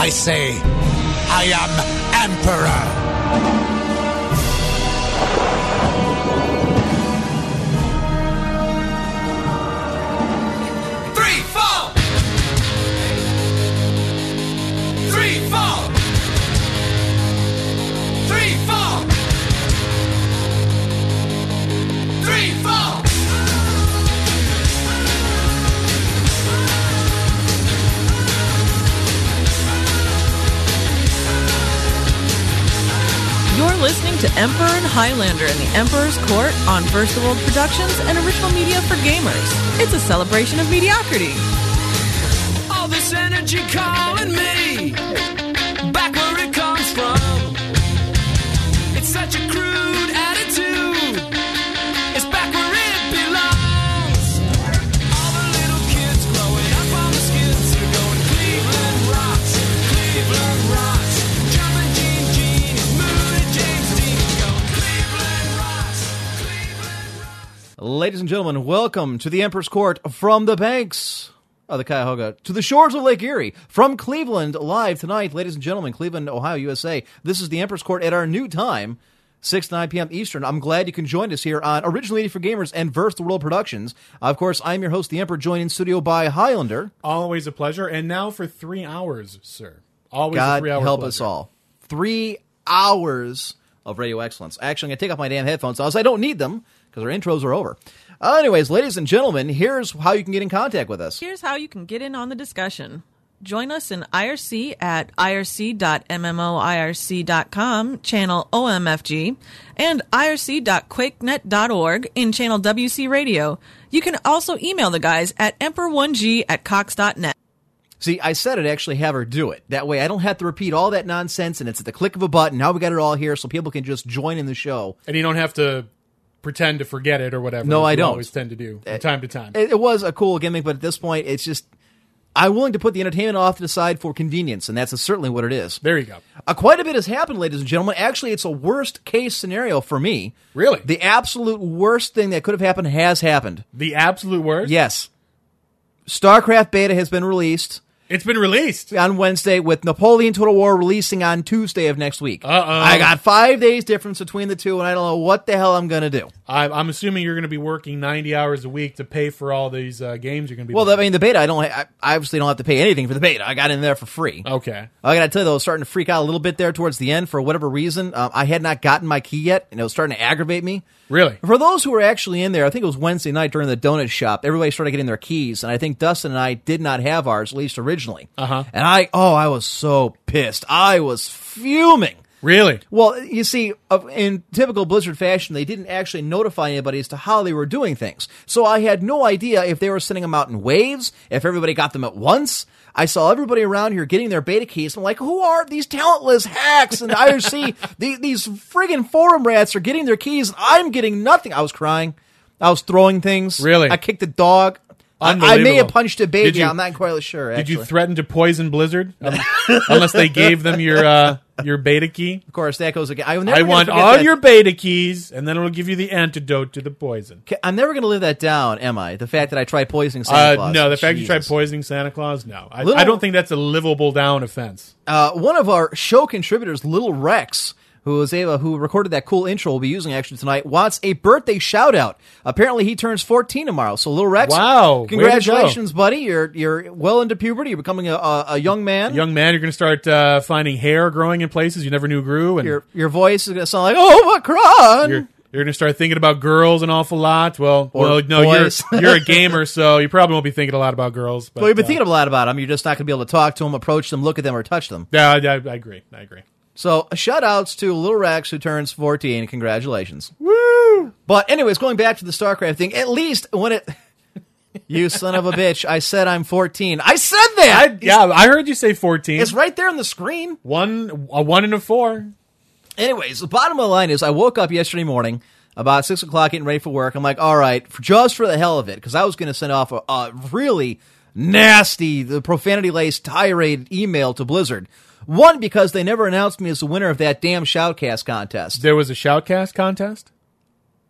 I say, I am Emperor. Three, fall! Three, fall! Three, fall! Three, fall! You're listening to Emperor and Highlander in the Emperor's Court on First World Productions and Original Media for Gamers. It's a celebration of mediocrity. All this energy calling me back where it comes from. It's such a crude attitude. It's back where it belongs. All the little kids growing up on the skids are going Cleveland rocks, Cleveland rocks. Ladies and gentlemen, welcome to the Emperor's Court from the banks of the Cuyahoga to the shores of Lake Erie. From Cleveland, live tonight, ladies and gentlemen, Cleveland, Ohio, USA. This is the Emperor's Court at our new time, 6 to 9 p.m. Eastern. I'm glad you can join us here on Original Media for Gamers and Versatile World Productions. Of course, I'm your host, the Emperor, joined in studio by Highlander. Always a pleasure. And now for 3 hours, sir. Always God a 3 hour help pleasure. Us all. 3 hours of radio excellence. Actually, I'm going to take off my damn headphones, so I don't need them. Because our intros are over. Anyways, ladies and gentlemen, here's how you can get in contact with us. Here's how you can get in on the discussion. Join us in IRC at irc.mmoirc.com, channel OMFG, and irc.quakenet.org in channel WC Radio. You can also email the guys at emperor1g@cox.net. See, I said I'd actually have her do it. That way I don't have to repeat all that nonsense, and it's at the click of a button. Now we got it all here so people can just join in the show. And you don't have to pretend to forget it or whatever. No, I don't. Always tend to do from time to time. It was a cool gimmick, but at this point, it's just I'm willing to put the entertainment off to the side for convenience, and that's certainly what it is. There you go. Quite a bit has happened, ladies and gentlemen. Actually, it's a worst case scenario for me. Really? The absolute worst thing that could have happened has happened. The absolute worst? Yes. StarCraft beta has been released. It's been released on Wednesday, with Napoleon Total War releasing on Tuesday of next week. I got 5 days difference between the two, and I don't know what the hell I'm going to do. I'm assuming you're going to be working 90 hours a week to pay for all these games you're going to be playing. Well, I mean, the beta, I obviously don't have to pay anything for the beta. I got in there for free. Okay. I got to tell you, though, I was starting to freak out a little bit there towards the end for whatever reason. I had not gotten my key yet, and it was starting to aggravate me. Really? For those who were actually in there, I think it was Wednesday night during the donut shop, everybody started getting their keys, and I think Dustin and I did not have ours, at least originally. Uh-huh. And I was so pissed. I was fuming. Really? Well, you see, in typical Blizzard fashion, they didn't actually notify anybody as to how they were doing things. So I had no idea if they were sending them out in waves, if everybody got them at once. I saw everybody around here getting their beta keys. I'm like, who are these talentless hacks? And IRC, these friggin' forum rats are getting their keys. I'm getting nothing. I was crying. I was throwing things. Really? I kicked a dog. I may have punched a baby. I'm not quite sure. Actually. Did you threaten to poison Blizzard? Unless they gave them your beta key? Of course, that goes again. I want all your beta keys, and then it'll give you the antidote to the poison. I'm never going to live that down, am I? The fact that I tried poisoning Santa Claus? No, the fact you tried poisoning Santa Claus? No. I don't think that's a livable down offense. One of our show contributors, Little Rex, who recorded that cool intro we'll be using actually tonight, wants a birthday shout-out. Apparently, he turns 14 tomorrow. So, Little Rex, wow, congratulations, buddy. You're well into puberty. You're becoming a young man. A young man. You're going to start finding hair growing in places you never knew grew. And your voice is going to sound like, oh, my God. You're going to start thinking about girls an awful lot. Well, no, you're a gamer, so you probably won't be thinking a lot about girls. But, well, you've been thinking a lot about them. You're just not going to be able to talk to them, approach them, look at them, or touch them. Yeah, I agree. I agree. So, shout-outs to Little Rex, who turns 14. Congratulations. Woo! But anyways, going back to the StarCraft thing, at least when it... You son of a bitch. I said I'm 14. I said that! I heard you say 14. It's right there on the screen. One in a four. Anyways, the bottom of the line is I woke up yesterday morning about 6 o'clock getting ready for work. I'm like, all right, just for the hell of it, because I was going to send off a really nasty, the profanity-laced tirade email to Blizzard. One, because they never announced me as the winner of that damn Shoutcast contest. There was a Shoutcast contest?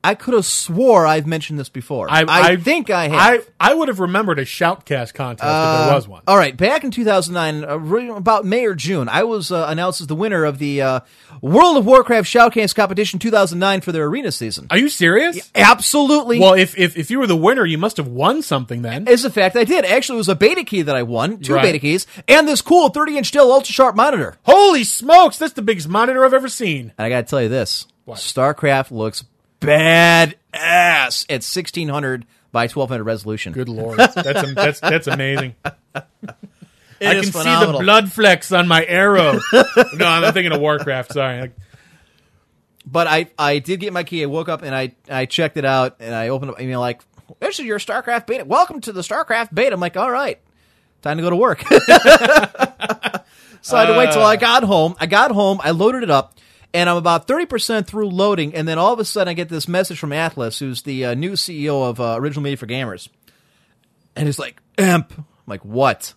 I could have swore I've mentioned this before. I think I have. I would have remembered a Shoutcast contest if there was one. All right. Back in 2009, about May or June, I was announced as the winner of the World of Warcraft Shoutcast competition 2009 for their arena season. Are you serious? Yeah, absolutely. Well, if you were the winner, you must have won something then. As a fact, I did. Actually, it was a beta key that I won, two beta keys, and this cool 30-inch Dell ultra-sharp monitor. Holy smokes! That's the biggest monitor I've ever seen. And I got to tell you this. What? StarCraft looks bad ass at 1600 by 1200 resolution. Good lord, that's amazing. I can see the blood flecks on my arrow. No, I'm thinking of Warcraft. Sorry, but I did get my key. I woke up and I checked it out and I opened up email like, "This is your StarCraft beta. Welcome to the StarCraft beta." I'm like, "All right, time to go to work." So I had to wait till I got home. I loaded it up. And I'm about 30% through loading, and then all of a sudden I get this message from Atlas, who's the new CEO of Original Media for Gamers. And it's like, Emp. I'm like, what?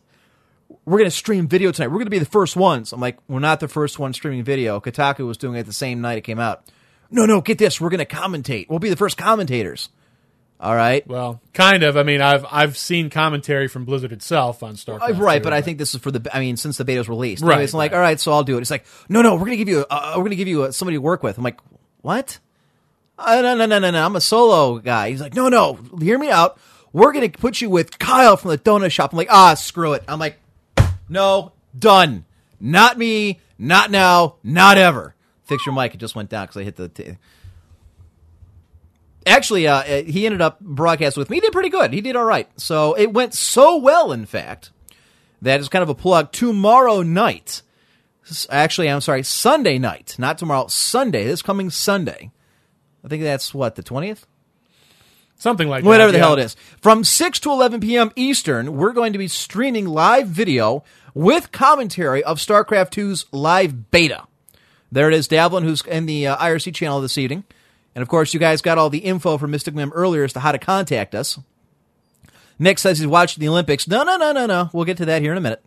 We're going to stream video tonight. We're going to be the first ones. I'm like, we're not the first one streaming video. Kotaku was doing it the same night it came out. No, get this. We're going to commentate. We'll be the first commentators. All right. Well, kind of. I mean, I've seen commentary from Blizzard itself on StarCraft. Right, but I think this is for the. I mean, since the beta was released, right? It's like, all right, so I'll do it. It's like, no, we're gonna give you somebody to work with. I'm like, what? No, I'm a solo guy. He's like, no, hear me out. We're gonna put you with Kyle from the donut shop. I'm like, screw it. I'm like, no, done. Not me. Not now. Not ever. Fix your mic. It just went down because I hit the. Actually, he ended up broadcasting with me. He did pretty good. He did all right. So it went so well, in fact, that is kind of a plug. Tomorrow night, actually, I'm sorry, Sunday night, not tomorrow, Sunday, this coming Sunday. I think that's, what, the 20th? Something like that. Whatever the hell it is. From 6 to 11 p.m. Eastern, we're going to be streaming live video with commentary of StarCraft II's live beta. There it is, Davlin, who's in the IRC channel this evening. And, of course, you guys got all the info from Mystic Mem earlier as to how to contact us. Nick says he's watching the Olympics. No. We'll get to that here in a minute.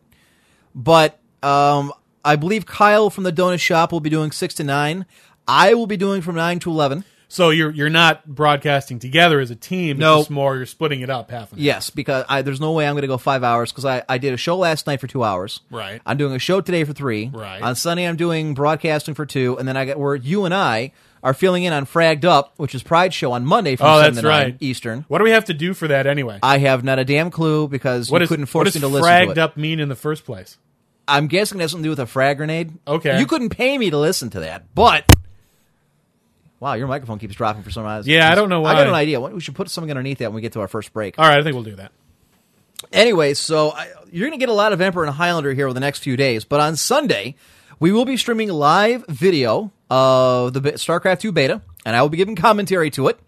But I believe Kyle from the donut shop will be doing 6 to 9. I will be doing from 9 to 11. So you're not broadcasting together as a team. No. It's more you're splitting it up half and half. Yes, because there's no way I'm going to go 5 hours because I did a show last night for 2 hours. Right. I'm doing a show today for 3. Right. On Sunday I'm doing broadcasting for 2. And then I got where you and I are filling in on Fragged Up, which is Pride show on Monday from 7 to 9 Eastern. What do we have to do for that anyway? I have not a damn clue because you couldn't force me to listen to it. What does Fragged Up mean in the first place? I'm guessing it has something to do with a frag grenade. Okay. You couldn't pay me to listen to that, but... Wow, your microphone keeps dropping for some reason. Yeah, I don't know why. I got an idea. We should put something underneath that when we get to our first break. All right, I think we'll do that. Anyway, so you're going to get a lot of Emperor and Highlander here over the next few days, but on Sunday, we will be streaming live video of the StarCraft II beta, and I will be giving commentary to it.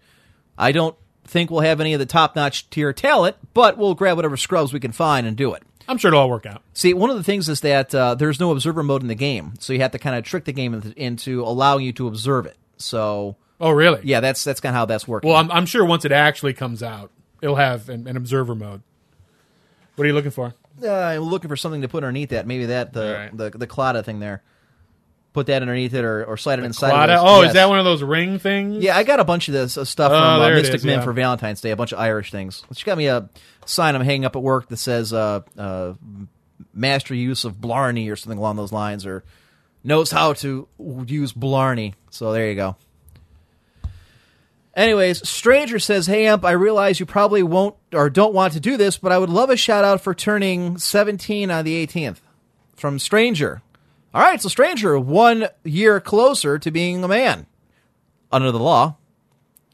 I don't think we'll have any of the top-notch tier talent, but we'll grab whatever scrubs we can find and do it. I'm sure it'll all work out. See, one of the things is that there's no observer mode in the game, so you have to kind of trick the game into allowing you to observe it. So, oh, really? Yeah, that's kind of how that's working. Well, I'm sure once it actually comes out, it'll have an observer mode. What are you looking for? I'm looking for something to put underneath that. Maybe the Clada thing there. Put that underneath it or slide it inside. Clada? Oh, yes. Is that one of those ring things? Yeah, I got a bunch of this stuff from Mystic Men for Valentine's Day, a bunch of Irish things. She got me a sign I'm hanging up at work that says master use of blarney or something along those lines, or knows how to use blarney. So there you go. Anyways, Stranger says, "Hey, Amp, I realize you probably won't or don't want to do this, but I would love a shout-out for turning 17 on the 18th. From Stranger. All right, so Stranger, 1 year closer to being a man. Under the law.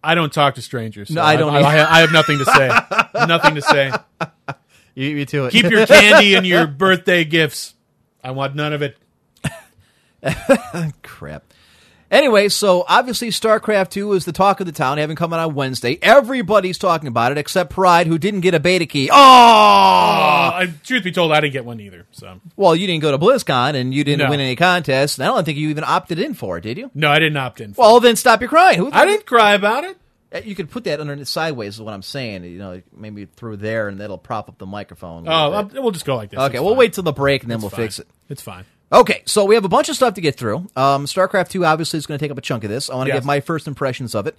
I don't talk to strangers. So no, I don't. I have nothing to say. Nothing to say. You to it. Keep your candy and your birthday gifts. I want none of it. Crap. Anyway, so obviously StarCraft II is the talk of the town, having come out on Wednesday. Everybody's talking about it except Pride, who didn't get a beta key. Oh! Truth be told, I didn't get one either. So. Well, you didn't go to BlizzCon, and you didn't win any contests. I don't think you even opted in for it, did you? No, I didn't opt in for it. Well, then stop your crying. I didn't cry about it. You could put that underneath sideways is what I'm saying. You know, maybe through there, and that'll prop up the microphone. Oh, we'll just go like this. Okay, we'll wait till the break, and then we'll fix it. It's fine. Okay, so we have a bunch of stuff to get through. StarCraft II obviously is going to take up a chunk of this. I want to give my first impressions of it.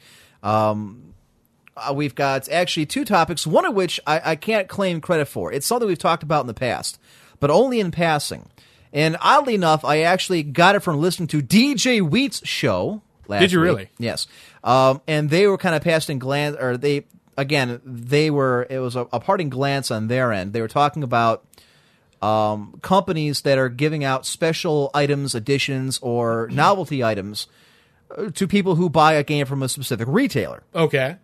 We've got actually two topics, one of which I can't claim credit for. It's something we've talked about in the past, but only in passing. And oddly enough, I actually got it from listening to DJ Wheat's show last week. Did you really? Yes. And they were kind of passing glance, or it was a parting glance on their end. They were talking about companies that are giving out special items, editions, or novelty items to people who buy a game from a specific retailer. Okay.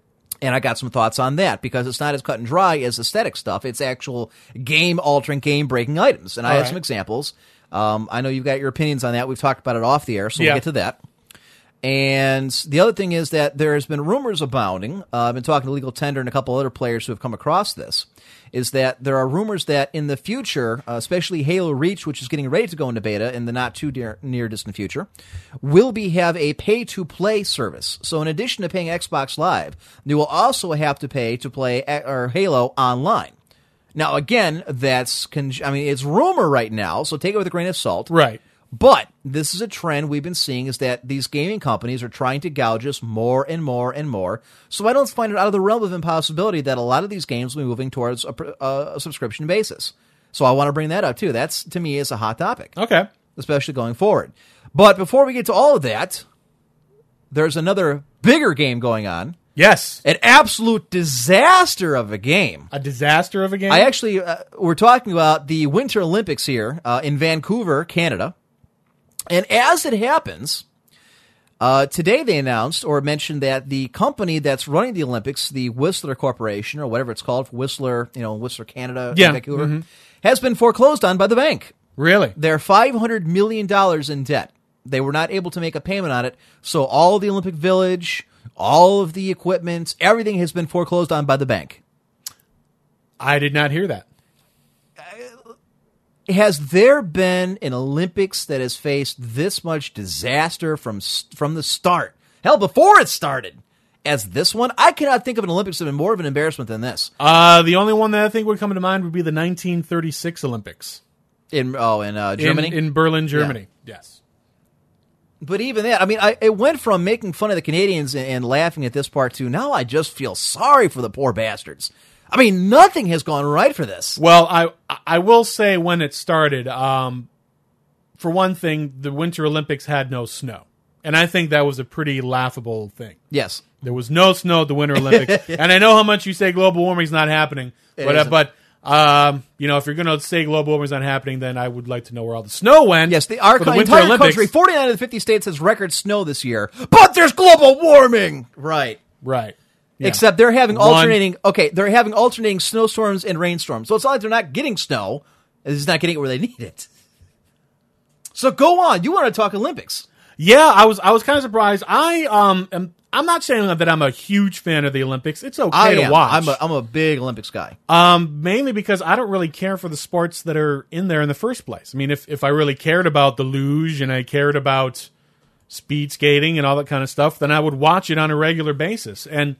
And I got some thoughts on that, because it's not as cut and dry as aesthetic stuff. It's actual game-altering, game-breaking items. And I have some examples. I know you've got your opinions on that. We've talked about it off the air, so we'll get to that. And the other thing is that there has been rumors abounding. I've been talking to Legal Tender and a couple other players who have come across this, is that there are rumors that in the future, especially Halo Reach, which is getting ready to go into beta in the not too near distant future, will have a pay-to-play service. So in addition to paying Xbox Live, you will also have to pay to play Halo online. Now, again, it's rumor right now, so take it with a grain of salt. Right. But this is a trend we've been seeing, is that these gaming companies are trying to gouge us more and more and more. So I don't find it out of the realm of impossibility that a lot of these games will be moving towards a subscription basis. So I want to bring that up, too. That's, to me, is a hot topic. Okay. Especially going forward. But before we get to all of that, there's another bigger game going on. Yes. An absolute disaster of a game. A disaster of a game? I actually, we're talking about the Winter Olympics here in Vancouver, Canada. And as it happens, today they announced or mentioned that the company that's running the Olympics, the Whistler Corporation or whatever it's called, Whistler, Whistler Canada, Vancouver, has been foreclosed on by the bank. Really? They're $500 million in debt. They were not able to make a payment on it. So all of the Olympic Village, all of the equipment, everything has been foreclosed on by the bank. I did not hear that. Has there been an Olympics that has faced this much disaster from the start? Hell, before it started, as this one? I cannot think of an Olympics that has been more of an embarrassment than this. The only one that I think would come to mind would be the 1936 Olympics. In Germany? In Berlin, Germany, yes. But even that, it went from making fun of the Canadians and laughing at this part to now I just feel sorry for the poor bastards. Nothing has gone right for this. Well, I will say when it started, for one thing, the Winter Olympics had no snow. And I think that was a pretty laughable thing. Yes. There was no snow at the Winter Olympics. And I know how much you say global warming's not happening. But if you're going to say global warming's not happening, then I would like to know where all the snow went. Yes, the entire Olympics. Country, 49 of the 50 states has record snow this year. But there's global warming! Right. Yeah. Except they're having alternating snowstorms and rainstorms. So it's not like they're not getting snow. It's just not getting it where they need it. So go on. You want to talk Olympics. Yeah, I was kind of surprised. I'm not saying that I'm a huge fan of the Olympics. It's okay to watch. I'm a big Olympics guy. Mainly because I don't really care for the sports that are in there in the first place. If I really cared about the luge and I cared about speed skating and all that kind of stuff, then I would watch it on a regular basis. And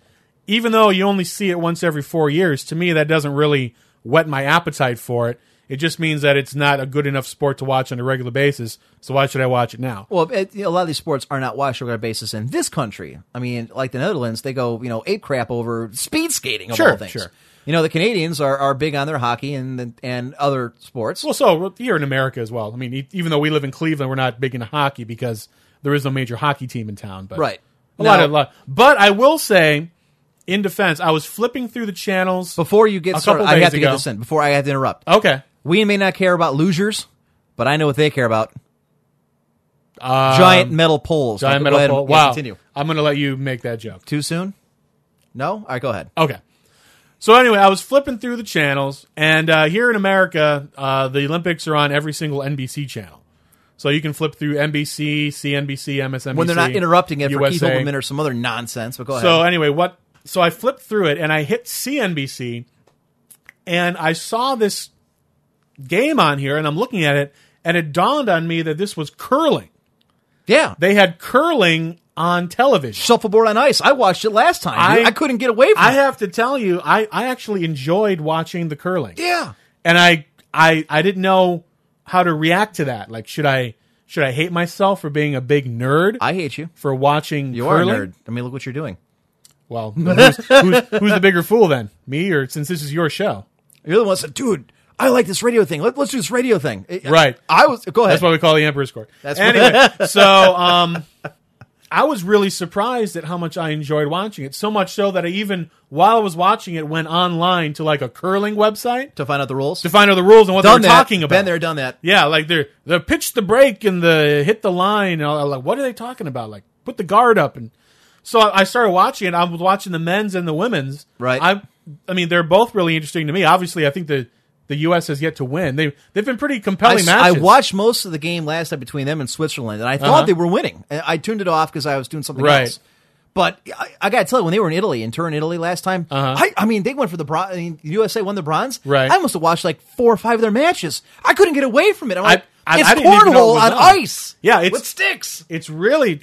even though you only see it once every 4 years, to me that doesn't really whet my appetite for it. It just means that it's not a good enough sport to watch on a regular basis, so why should I watch it now? Well, a lot of these sports are not watched on a regular basis in this country. Like the Netherlands, they go ape crap over speed skating of all things. Sure. The Canadians are big on their hockey and other sports. Well, so here in America as well. Even though we live in Cleveland, we're not big into hockey because there is no major hockey team in town. But right. A lot. But I will say, in defense, I was flipping through the channels. Before you get started, I have to get this in. Before I have to interrupt. Okay. We may not care about losers, but I know what they care about. Giant metal poles. Giant metal pole. Wow. Continue. I'm going to let you make that joke. Too soon? No? All right, go ahead. Okay. So anyway, I was flipping through the channels, and here in America, the Olympics are on every single NBC channel. So you can flip through NBC, CNBC, MSNBC, when they're not interrupting it USA. For Keith Olbermann or some other nonsense. But go ahead. So anyway, So I flipped through it and I hit CNBC, and I saw this game on here, and I'm looking at it, and it dawned on me that this was curling. Yeah, they had curling on television. Shuffleboard on ice. I watched it last time. I couldn't get away from it. I have to tell you, I actually enjoyed watching the curling. Yeah, and I didn't know how to react to that. Like, should I hate myself for being a big nerd? I hate you. For watching you curling? Are a nerd. I mean, look what you're doing. Well, who's the bigger fool then? Me, or since this is your show? You're the one that said, dude, I like this radio thing. Let's do this radio thing. Right. Go ahead. That's why we call the Emperor's Court. So I was really surprised at how much I enjoyed watching it. So much so that I even, while I was watching it, went online to like a curling website. To find out the rules? To find out the rules and what they were talking about. Been there, done that. Yeah, like the pitch the break and the hit the line. And all, like, what are they talking about? Like, put the guard up. And so I started watching it. I was watching the men's and the women's. Right. I mean, they're both really interesting to me. Obviously, I think the U.S. has yet to win. They've been pretty compelling matches. I watched most of the game last night between them and Switzerland, and I thought they were winning. I turned it off because I was doing something else. But I got to tell you, when they were in Italy, in Turin, Italy last time, I mean, they went for the bronze. I mean, the USA won the bronze. Right. I must have watched like 4 or 5 of their matches. I couldn't get away from it. I'm like, it's cornhole on ice. Yeah, with sticks. It's really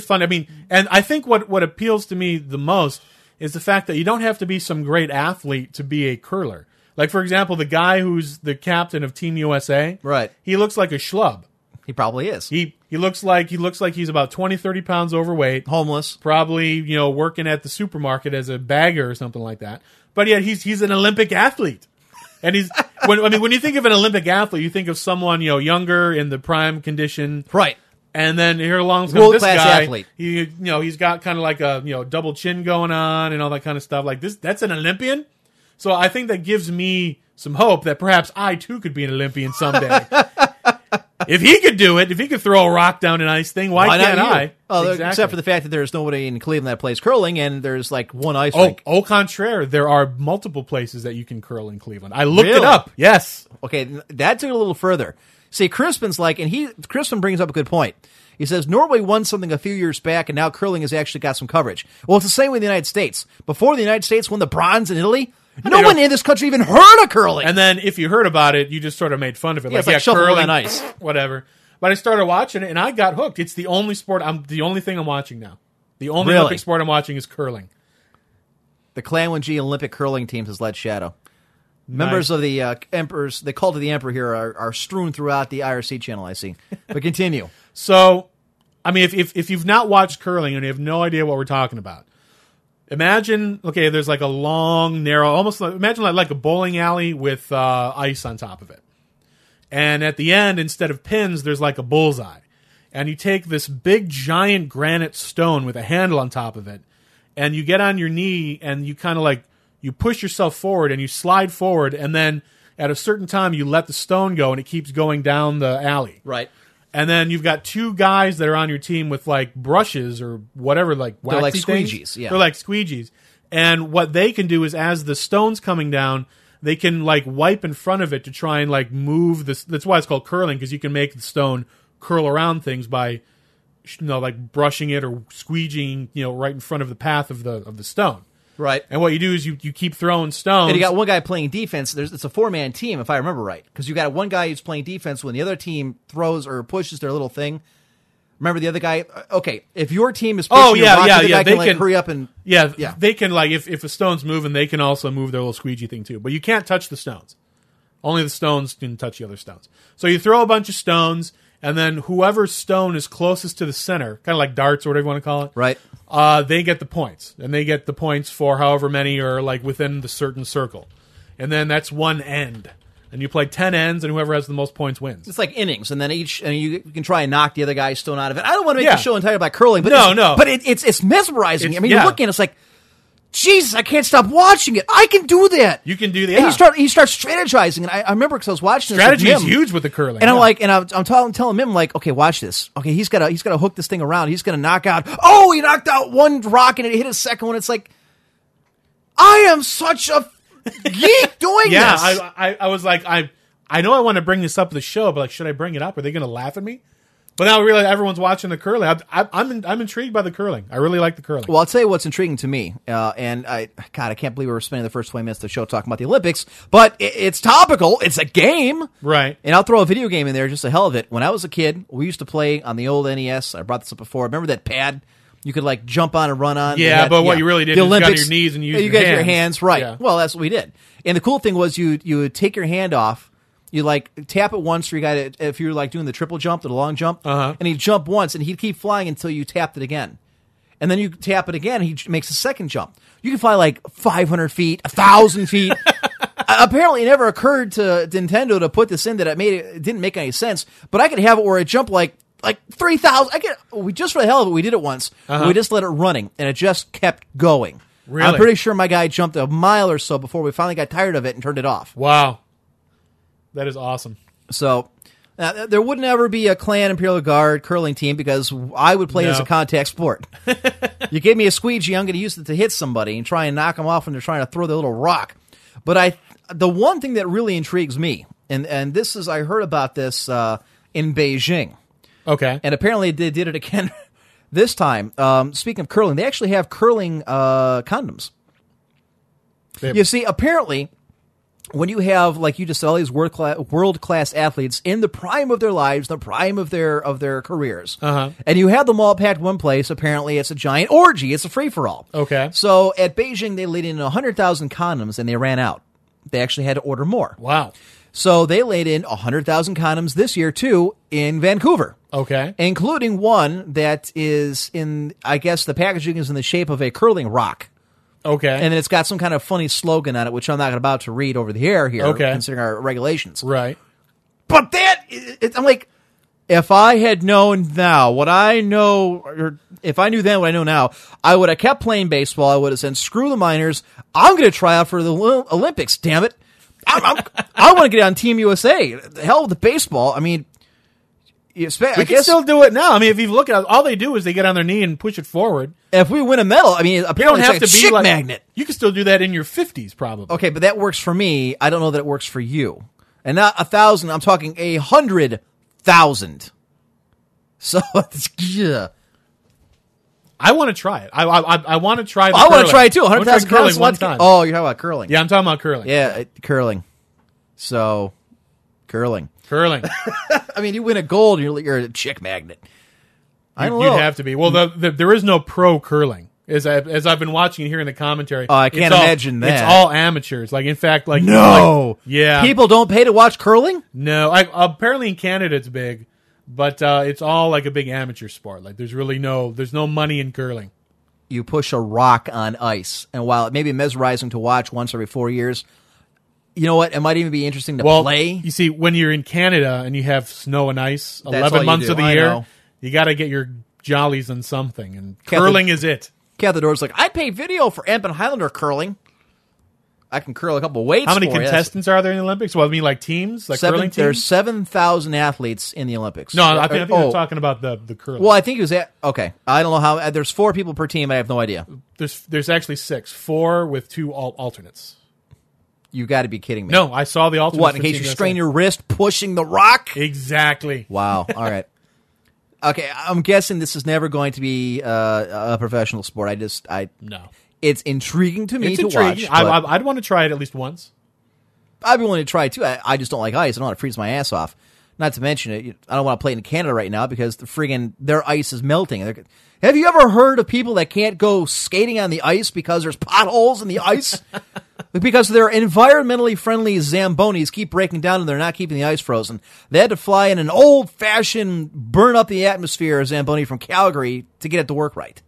fun. I mean, and I think what appeals to me the most is the fact that you don't have to be some great athlete to be a curler. Like, for example, the guy who's the captain of Team USA, right? He looks like a schlub. He probably is. He looks like he's about 20, 30 pounds overweight, homeless, probably, you know, working at the supermarket as a bagger or something like that. But yet he's an Olympic athlete, and he's when you think of an Olympic athlete, you think of someone, you know, younger in the prime condition, right? And then here along comes this guy. Athlete. He's got kind of like a double chin going on and all that kind of stuff. Like this, that's an Olympian. So I think that gives me some hope that perhaps I, too, could be an Olympian someday. If he could do it, if he could throw a rock down an ice thing, why can't I? Oh, exactly. Except for the fact that there's nobody in Cleveland that plays curling, and there's like one ice rink. Au contraire, there are multiple places that you can curl in Cleveland. I looked it up. Yes. Okay, that took it a little further. See, Crispin's like, and Crispin brings up a good point. He says, Norway won something a few years back, and now curling has actually got some coverage. Well, it's the same with the United States. Before the United States won the bronze in Italy, no one in this country even heard of curling. And then if you heard about it, you just sort of made fun of it. Like curling on ice. Whatever. But I started watching it, and I got hooked. It's the only sport, the only thing I'm watching now. The only Olympic sport I'm watching is curling. The Klanwenji Olympic curling teams has led shadow. Nice. Members of the Emperors, the Cult of the Emperor here are strewn throughout the IRC channel, I see. But continue. So, I mean, if you've not watched curling and you have no idea what we're talking about, imagine, okay, there's like a long, narrow, almost like, imagine like a bowling alley with ice on top of it. And at the end, instead of pins, there's like a bullseye. And you take this big, giant granite stone with a handle on top of it, and you get on your knee, and you kind of like, you push yourself forward, and you slide forward, and then at a certain time, you let the stone go, and it keeps going down the alley. Right. And then you've got two guys that are on your team with like brushes or whatever, like waxy things. Squeegees. Yeah. They're like squeegees. And what they can do is, as the stone's coming down, they can like wipe in front of it to try and like move this. That's why it's called curling, because you can make the stone curl around things by, you know, like brushing it or squeegeeing, you know, right in front of the path of the stone. Right. And what you do is you keep throwing stones. And you got one guy playing defense. It's a 4-man team, if I remember right, because you got one guy who's playing defense when the other team throws or pushes their little thing. Remember the other guy? Okay, if your team is pushing, the guy can hurry up and... Yeah, they can, like, if a stone's moving, they can also move their little squeegee thing too. But you can't touch the stones. Only the stones can touch the other stones. So you throw a bunch of stones, and then whoever's stone is closest to the center, kind of like darts or whatever you want to call it, right? They get the points. And they get the points for however many are like within the certain circle. And then that's one end. And you play 10 ends, and whoever has the most points wins. It's like innings, and then you can try and knock the other guy's stone out of it. I don't want to make the show entirely about curling, but it's mesmerizing. I mean, you look at it, it's like, Jesus, I can't stop watching it. I can do that. You can do that. And he starts strategizing. And I remember, because I was watching this. Strategy is huge with the curling. And I'm like, and I'm telling him, like, okay, watch this. Okay, he's gotta hook this thing around. He's gonna knock out. Oh, he knocked out one rock and it hit a second one. It's like, I am such a geek doing this. Yeah, I was like, I I know I want to bring this up in the show, but like, should I bring it up? Are they going to laugh at me? But now I realize everyone's watching the curling. I'm intrigued by the curling. I really like the curling. Well, I'll tell you what's intriguing to me. I can't believe we were spending the first 20 minutes of the show talking about the Olympics. But it's topical. It's a game. Right. And I'll throw a video game in there just the hell of it. When I was a kid, we used to play on the old NES. I brought this up before. Remember that pad? You could, like, jump on and run on. Yeah, but what you really did is you got on your knees and used your hands. You got your hands, right. Yeah. Well, that's what we did. And the cool thing was you would take your hand off. You like tap it once, or you got it if you're like doing the triple jump, the long jump, and he'd jump once, and he'd keep flying until you tapped it again, and then you tap it again, and he makes a second jump. You can fly like 500 feet, 1,000 feet. Apparently, it never occurred to Nintendo to put this in that it didn't make any sense. But I could have it where I jump like 3,000. We just for the hell of it, we did it once. We just let it running, and it just kept going. Really? I'm pretty sure my guy jumped a mile or so before we finally got tired of it and turned it off. Wow. That is awesome. So there wouldn't ever be a Clan Imperial Guard curling team because I would play it as a contact sport. You gave me a squeegee, I'm going to use it to hit somebody and try and knock them off when they're trying to throw their little rock. But the one thing that really intrigues me, and this is I heard about this in Beijing. Okay. And apparently they did it again this time. Speaking of curling, they actually have curling condoms. Baby. You see, apparently... When you have, like you just said, all these world-class athletes in the prime of their lives, the prime of their careers, and you have them all packed in one place, apparently it's a giant orgy. It's a free-for-all. Okay. So at Beijing, they laid in 100,000 condoms, and they ran out. They actually had to order more. Wow. So they laid in 100,000 condoms this year, too, in Vancouver. Okay. Including one that is in, I guess the packaging is in the shape of a curling rock. Okay. And then it's got some kind of funny slogan on it, which I'm not about to read over the air here, considering our regulations. Right. But I'm like, if I had known now what I know, or if I knew then what I know now, I would have kept playing baseball. I would have said, screw the minors. I'm going to try out for the Olympics, damn it. I want to get on Team USA. The hell with the baseball. I mean... I guess, still do it now. I mean, if you look at it, all they do is they get on their knee and push it forward. If we win a medal, I mean, apparently you don't have to be chick magnet. You can still do that in your 50s, probably. Okay, but that works for me. I don't know that it works for you. And not 1,000. I'm talking 100,000. So, yeah. I want to try it. I want to try. I want to try it too. 100,000 curling one time. Oh, you're talking about curling. Yeah, I'm talking about curling. Yeah, curling. So, curling. Curling. I mean, you win a gold, you're a chick magnet. I don't know. You'd have to be. Well, there is no pro curling. As I've been watching and hearing the commentary. Oh, I can't imagine that. It's all amateurs. Like, in fact, like... No! Like, yeah. People don't pay to watch curling? No. Apparently in Canada it's big, but it's all like a big amateur sport. Like, there's really no money in curling. You push a rock on ice, and while it may be mesmerizing to watch once every 4 years... You know what? It might even be interesting to play. You see, when you're in Canada and you have snow and ice 11 months of the year, you got to get your jollies on something, and curling is it. Cathadore's like, I pay video for Amp and Highlander curling. I can curl a couple of weights. How many contestants are there in the Olympics? Well, I mean, like teams, like curling teams? There's 7,000 athletes in the Olympics. No, I think I'm talking about the curling. Well, I think it was okay. I don't know how. There's 4 people per team. I have no idea. There's actually 6. 4 with 2 alternates. You got to be kidding me. No, I saw the alternate. What, in case you strain your wrist pushing the rock? Exactly. Wow. All right. Okay, I'm guessing this is never going to be a professional sport. No. It's intriguing to me to watch. I'd want to try it at least once. I'd be willing to try it, too. I just don't like ice. I don't want to freeze my ass off. Not to mention it, I don't want to play in Canada right now because their ice is melting. Have you ever heard of people that can't go skating on the ice because there's potholes in the ice? Because their environmentally friendly Zambonis keep breaking down and they're not keeping the ice frozen. They had to fly in an old-fashioned, burn-up-the-atmosphere Zamboni from Calgary to get it to work right.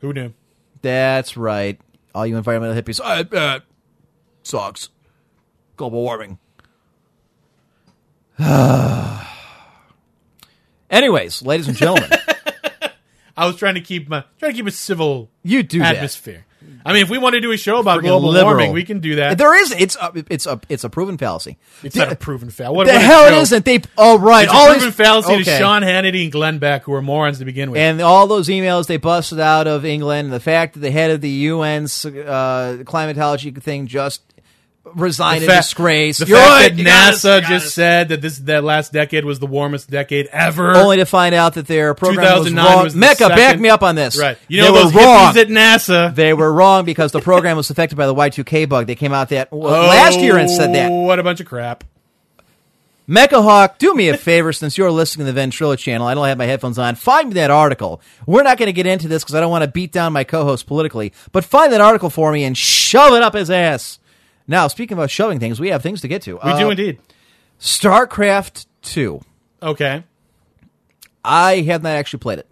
Who knew? That's right. All you environmental hippies. Sucks. Global warming. Anyways, ladies and gentlemen. I was trying to keep a civil atmosphere. That. I mean, if we want to do a show about global warming, we can do that. There is it's a proven fallacy. It's not a proven fallacy. What the hell it isn't? It's all a proven fallacy to Sean Hannity and Glenn Beck, who are morons to begin with. And all those emails they busted out of England, and the fact that the head of the UN's climatology thing just resign in disgrace. The fact that NASA just said that that last decade was the warmest decade ever, only to find out that their program was wrong. Mecha, back me up on this. Right? You know those hippies at NASA. They were wrong because the program was affected by the Y2K bug. They came out that last year and said that. What a bunch of crap. Mecha Hawk, do me a favor, since you're listening to the Ventrilo channel, I don't have my headphones on, find me that article. We're not going to get into this because I don't want to beat down my co-host politically, but find that article for me and shove it up his ass. Now, speaking about shoving things, we have things to get to. We do indeed. StarCraft II. Okay. I have not actually played it.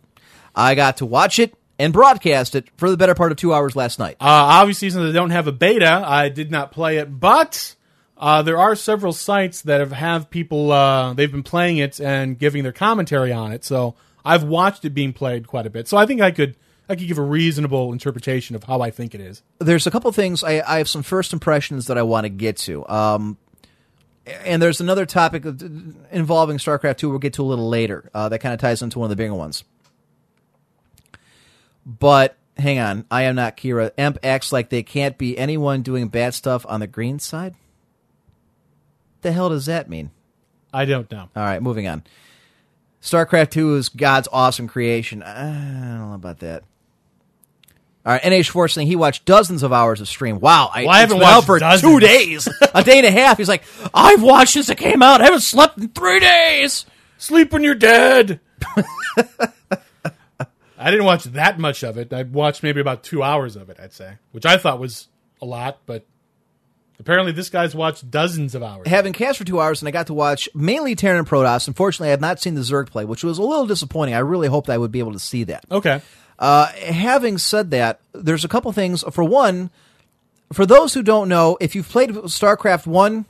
I got to watch it and broadcast it for the better part of 2 hours last night. Obviously, since I don't have a beta, I did not play it, but... there are several sites that have people, they've been playing it and giving their commentary on it, so I've watched it being played quite a bit. So I think I could give a reasonable interpretation of how I think it is. There's a couple things, I have some first impressions that I want to get to. And there's another topic involving StarCraft II we'll get to a little later, that kind of ties into one of the bigger ones. But... hang on, I am not Kira. Emp acts like they can't be anyone doing bad stuff on the green side? The hell does that mean? I don't know. All right, moving on. StarCraft II is God's awesome creation. I don't know about that. All right, NH Schwartz saying he watched dozens of hours of stream. Wow, I haven't watched for dozens. 2 days, a day and a half. He's like, I've watched since it came out. I haven't slept in 3 days. Sleep when you're dead. I didn't watch that much of it. I watched maybe about 2 hours of it, I'd say, which I thought was a lot, but... apparently, this guy's watched dozens of hours. Having cast for 2 hours, and I got to watch mainly Terran and Protoss. Unfortunately, I have not seen the Zerg play, which was a little disappointing. I really hoped I would be able to see that. Okay. Having said that, there's a couple things. For one, for those who don't know, if you've played StarCraft I,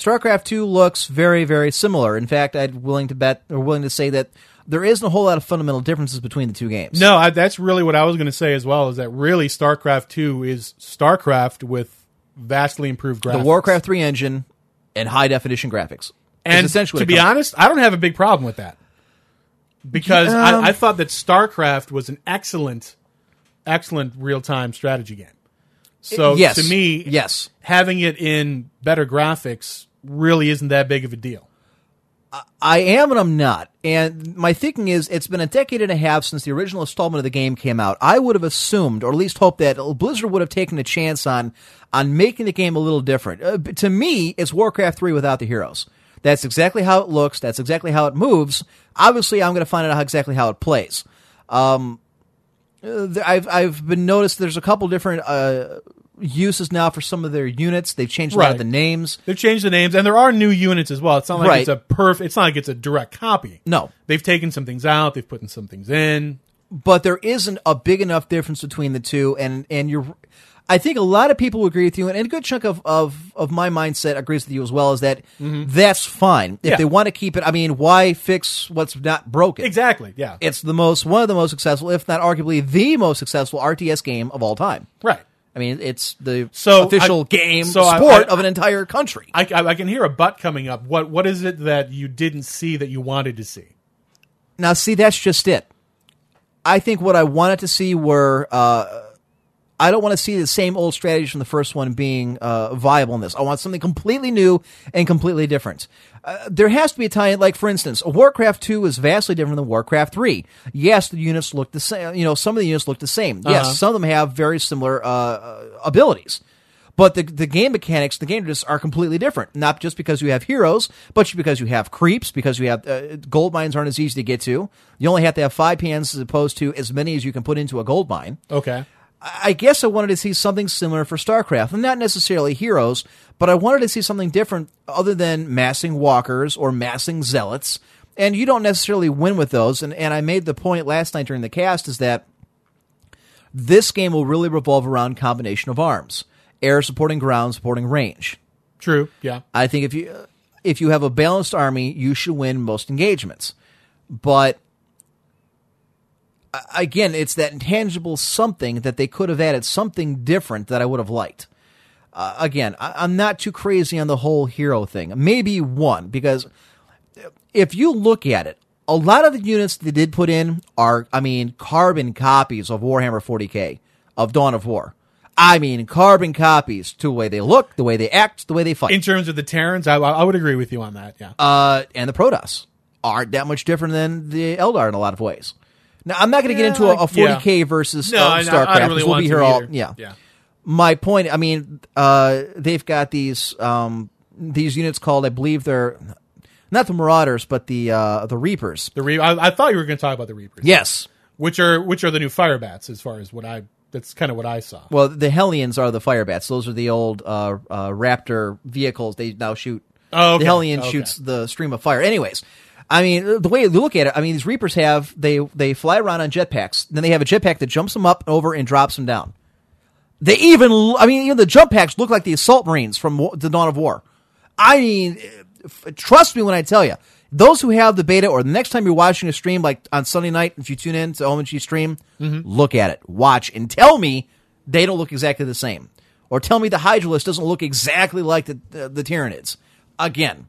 StarCraft II looks very, very similar. In fact, I'm willing to say that there isn't a whole lot of fundamental differences between the two games. No, that's really what I was going to say as well, is that really StarCraft II is StarCraft with... vastly improved graphics. The Warcraft 3 engine and high-definition graphics. And essentially, to be honest, I don't have a big problem with that. Because I thought that StarCraft was an excellent, excellent real-time strategy game. So to me, having it in better graphics really isn't that big of a deal. I am and I'm not. And my thinking is, it's been a decade and a half since the original installment of the game came out. I would have assumed, or at least hoped, that Blizzard would have taken a chance on making the game a little different. To me, it's Warcraft 3 without the heroes. That's exactly how it looks. That's exactly how it moves. Obviously, I'm going to find out exactly how it plays. I've been noticed there's a couple different... uses now for some of their units. They've changed a lot of the names. They've changed the names, and there are new units as well. It's not like it's a it's not like it's a direct copy. No. They've taken some things out, they've put in some things in. But there isn't a big enough difference between the two, and you're, I think a lot of people agree with you, and a good chunk of my mindset agrees with you as well, is that that's fine. If they want to keep it, I mean, why fix what's not broken? Exactly, yeah. It's one of the most successful, if not arguably the most successful RTS game of all time. Right. I mean, it's the official game sport of an entire country. I can hear a butt coming up. What is it that you didn't see that you wanted to see? Now, see, that's just it. I think what I wanted to see were... I don't want to see the same old strategies from the first one being viable in this. I want something completely new and completely different. There has to be a tie-in. Like, for instance, Warcraft 2 is vastly different than Warcraft 3. Yes, the units look the same. You know, some of the units look the same. Yes, some of them have very similar abilities. But the game mechanics, the game just are completely different. Not just because you have heroes, but because you have creeps, because you have gold mines aren't as easy to get to. You only have to have 5 pans as opposed to as many as you can put into a gold mine. Okay. I guess I wanted to see something similar for StarCraft. Not necessarily heroes, but I wanted to see something different other than massing walkers or massing zealots. And you don't necessarily win with those. And I made the point last night during the cast is that this game will really revolve around combination of arms. Air supporting ground, supporting range. True, yeah. I think if you have a balanced army, you should win most engagements. But... again, it's that intangible something that they could have added, something different that I would have liked. Again, I'm not too crazy on the whole hero thing. Maybe one, because if you look at it, a lot of the units they did put in are, I mean, carbon copies of Warhammer 40K, of Dawn of War. I mean, carbon copies to the way they look, the way they act, the way they fight. In terms of the Terrans, I would agree with you on that, yeah. And the Protoss aren't that much different than the Eldar in a lot of ways. Now, I'm not going to get into a 40K versus StarCraft. I really we'll be here all. Yeah. My point, I mean, they've got these units called, I believe they're not the Marauders, but the Reapers. I thought you were going to talk about the Reapers. Yes. Which are the new Firebats, as far as that's kind of what I saw. Well, the Hellions are the Firebats. Those are the old Raptor vehicles. They now shoot. Oh, okay. The Hellion shoots the stream of fire. Anyways, I mean, the way you look at it, I mean, these Reapers they fly around on jetpacks. Then they have a jetpack that jumps them up over and drops them down. They even the jump packs look like the assault marines from the Dawn of War. I mean, trust me when I tell you, those who have the beta, or the next time you're watching a stream, like on Sunday night, if you tune in to OMG stream, look at it, watch, and tell me they don't look exactly the same. Or tell me the Hydralisk doesn't look exactly like the Tyranids. Again,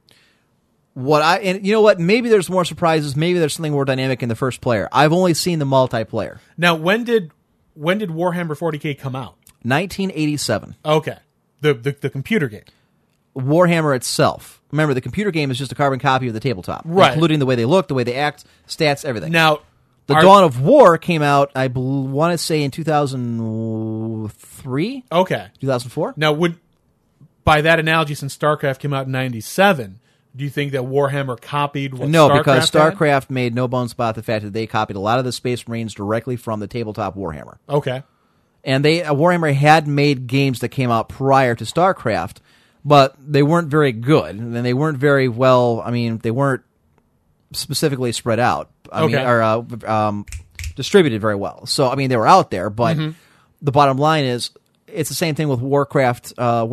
you know what? Maybe there's more surprises. Maybe there's something more dynamic in the first player. I've only seen the multiplayer. Now, when did Warhammer 40K come out? 1987. Okay. The computer game. Warhammer itself. Remember, the computer game is just a carbon copy of the tabletop. Right. Including the way they look, the way they act, stats, everything. Now, the Dawn of War came out, I want to say, in 2003? Okay. 2004? Now, by that analogy, since StarCraft came out in 1997, do you think that Warhammer copied what StarCraft No, because StarCraft made no bones about the fact that they copied a lot of the Space Marines directly from the tabletop Warhammer. Okay. And Warhammer had made games that came out prior to StarCraft, but they weren't very good, and they weren't very well. I mean, they weren't specifically spread out. I mean, or distributed very well. So, I mean, they were out there, but the bottom line is, it's the same thing with Warcraft, 2, 3,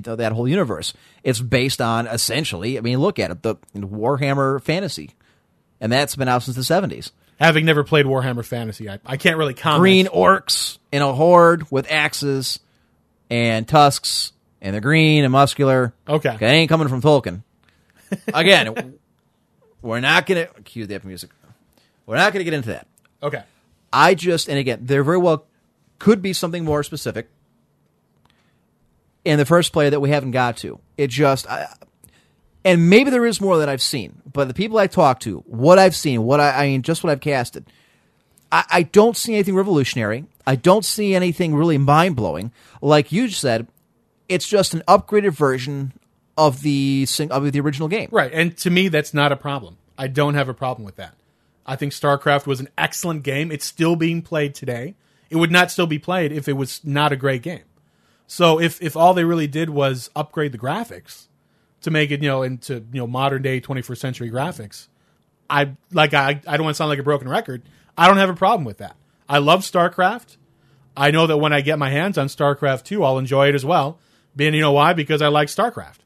that whole universe. It's based on essentially. I mean, look at it, the Warhammer fantasy, and that's been out since the 70s. Having never played Warhammer Fantasy, I can't really comment. Green orcs in a horde with axes and tusks, and they're green and muscular. Okay. That ain't coming from Tolkien. Again, we're not going to... Cue the epic music. We're not going to get into that. Okay. And again, there very well could be something more specific in the first player that we haven't got to. And maybe there is more that I've seen, but the people I talk to, what I've seen, just what I've casted, I don't see anything revolutionary. I don't see anything really mind-blowing. Like you said, it's just an upgraded version of the original game. Right, and to me, that's not a problem. I don't have a problem with that. I think StarCraft was an excellent game. It's still being played today. It would not still be played if it was not a great game. So if all they really did was upgrade the graphics to make it, into modern day 21st century graphics, I don't want to sound like a broken record. I don't have a problem with that. I love StarCraft. I know that when I get my hands on StarCraft II, I'll enjoy it as well. And you know why? Because I like StarCraft.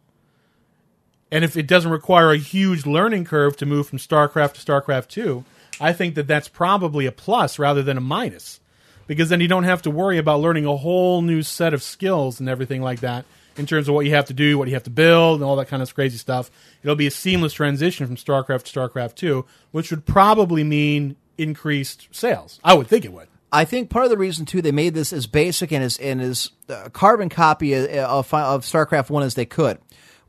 And if it doesn't require a huge learning curve to move from StarCraft to StarCraft II, I think that that's probably a plus rather than a minus, because then you don't have to worry about learning a whole new set of skills and everything like that, in terms of what you have to do, what you have to build, and all that kind of crazy stuff. It'll be a seamless transition from StarCraft to StarCraft II, which would probably mean increased sales. I would think it would. I think part of the reason, too, they made this as basic and as carbon copy of StarCraft I as they could,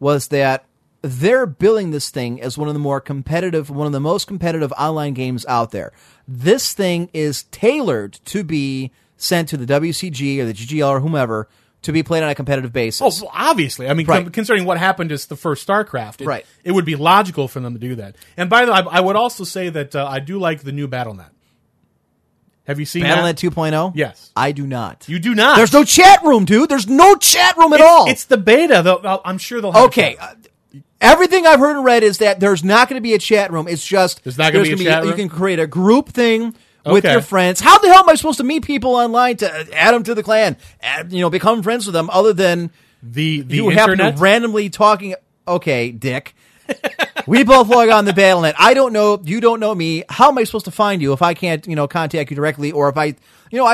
was that they're billing this thing as one of the most competitive online games out there. This thing is tailored to be sent to the WCG or the GGL or whomever, to be played on a competitive basis. Oh, well, obviously. I mean, right. Concerning what happened is the first StarCraft, it would be logical for them to do that. And by the way, I would also say that I do like the new Battle.net. Have you seen Battle.net 2.0? Yes. I do not. You do not? There's no chat room, dude. There's no chat room at all. It's the beta, though. I'm sure they'll have a chat room. Everything I've heard and read is that there's not going to be a chat room. It's just... There's not going to be a chat room? You can create a group thing... Okay. With your friends. How the hell am I supposed to meet people online to add them to the clan, become friends with them, other than the you happen to randomly talking? Okay, Dick. We both log on the Battle.net. I don't know. You don't know me. How am I supposed to find you if I can't, contact you directly? Or if I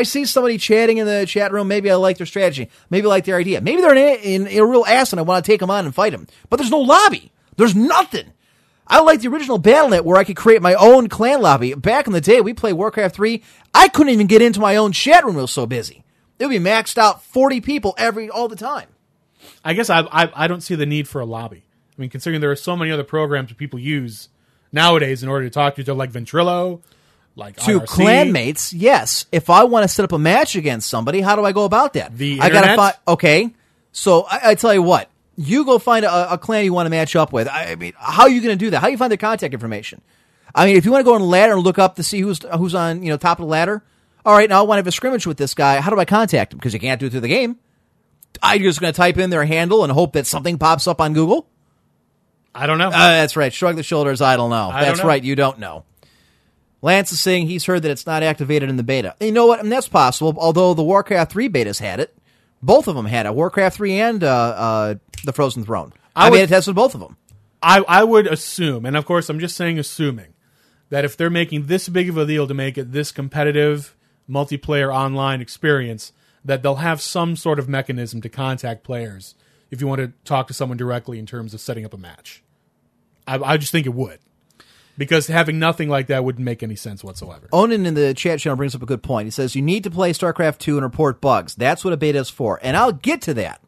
see somebody chatting in the chat room, maybe I like their strategy. Maybe I like their idea. Maybe they're a real ass and I want to take them on and fight them. But there's no lobby. There's nothing. I like the original Battle.net where I could create my own clan lobby. Back in the day, we played Warcraft 3. I couldn't even get into my own chat room. It was so busy. It would be maxed out 40 people all the time. I guess I don't see the need for a lobby. I mean, considering there are so many other programs that people use nowadays in order to talk to each other, like Ventrilo, like to IRC. Clanmates, yes. If I want to set up a match against somebody, how do I go about that? I gotta find. Okay, so I tell you what, you go find a clan you want to match up with. I mean, how are you going to do that? How do you find their contact information? I mean, if you want to go on the ladder and look up to see who's on, you know, top of the ladder. All right, now I want to have a scrimmage with this guy. How do I contact him? Because you can't do it through the game. I'm just going to type in their handle and hope that something pops up on Google. I don't know. That's right. Shrug the shoulders. I don't know. That's right. You don't know. Lance is saying he's heard that it's not activated in the beta. You know what? And that's possible, although the Warcraft 3 betas had it. Both of them had it. Warcraft 3 and the Frozen Throne. I made a test with both of them. I would assume, and of course I'm just saying assuming, that if they're making this big of a deal to make it this competitive multiplayer online experience, that they'll have some sort of mechanism to contact players if you want to talk to someone directly in terms of setting up a match. I just think it would. Because having nothing like that wouldn't make any sense whatsoever. Onan in the chat channel brings up a good point. He says, you need to play StarCraft II and report bugs. That's what a beta is for. And I'll get to that.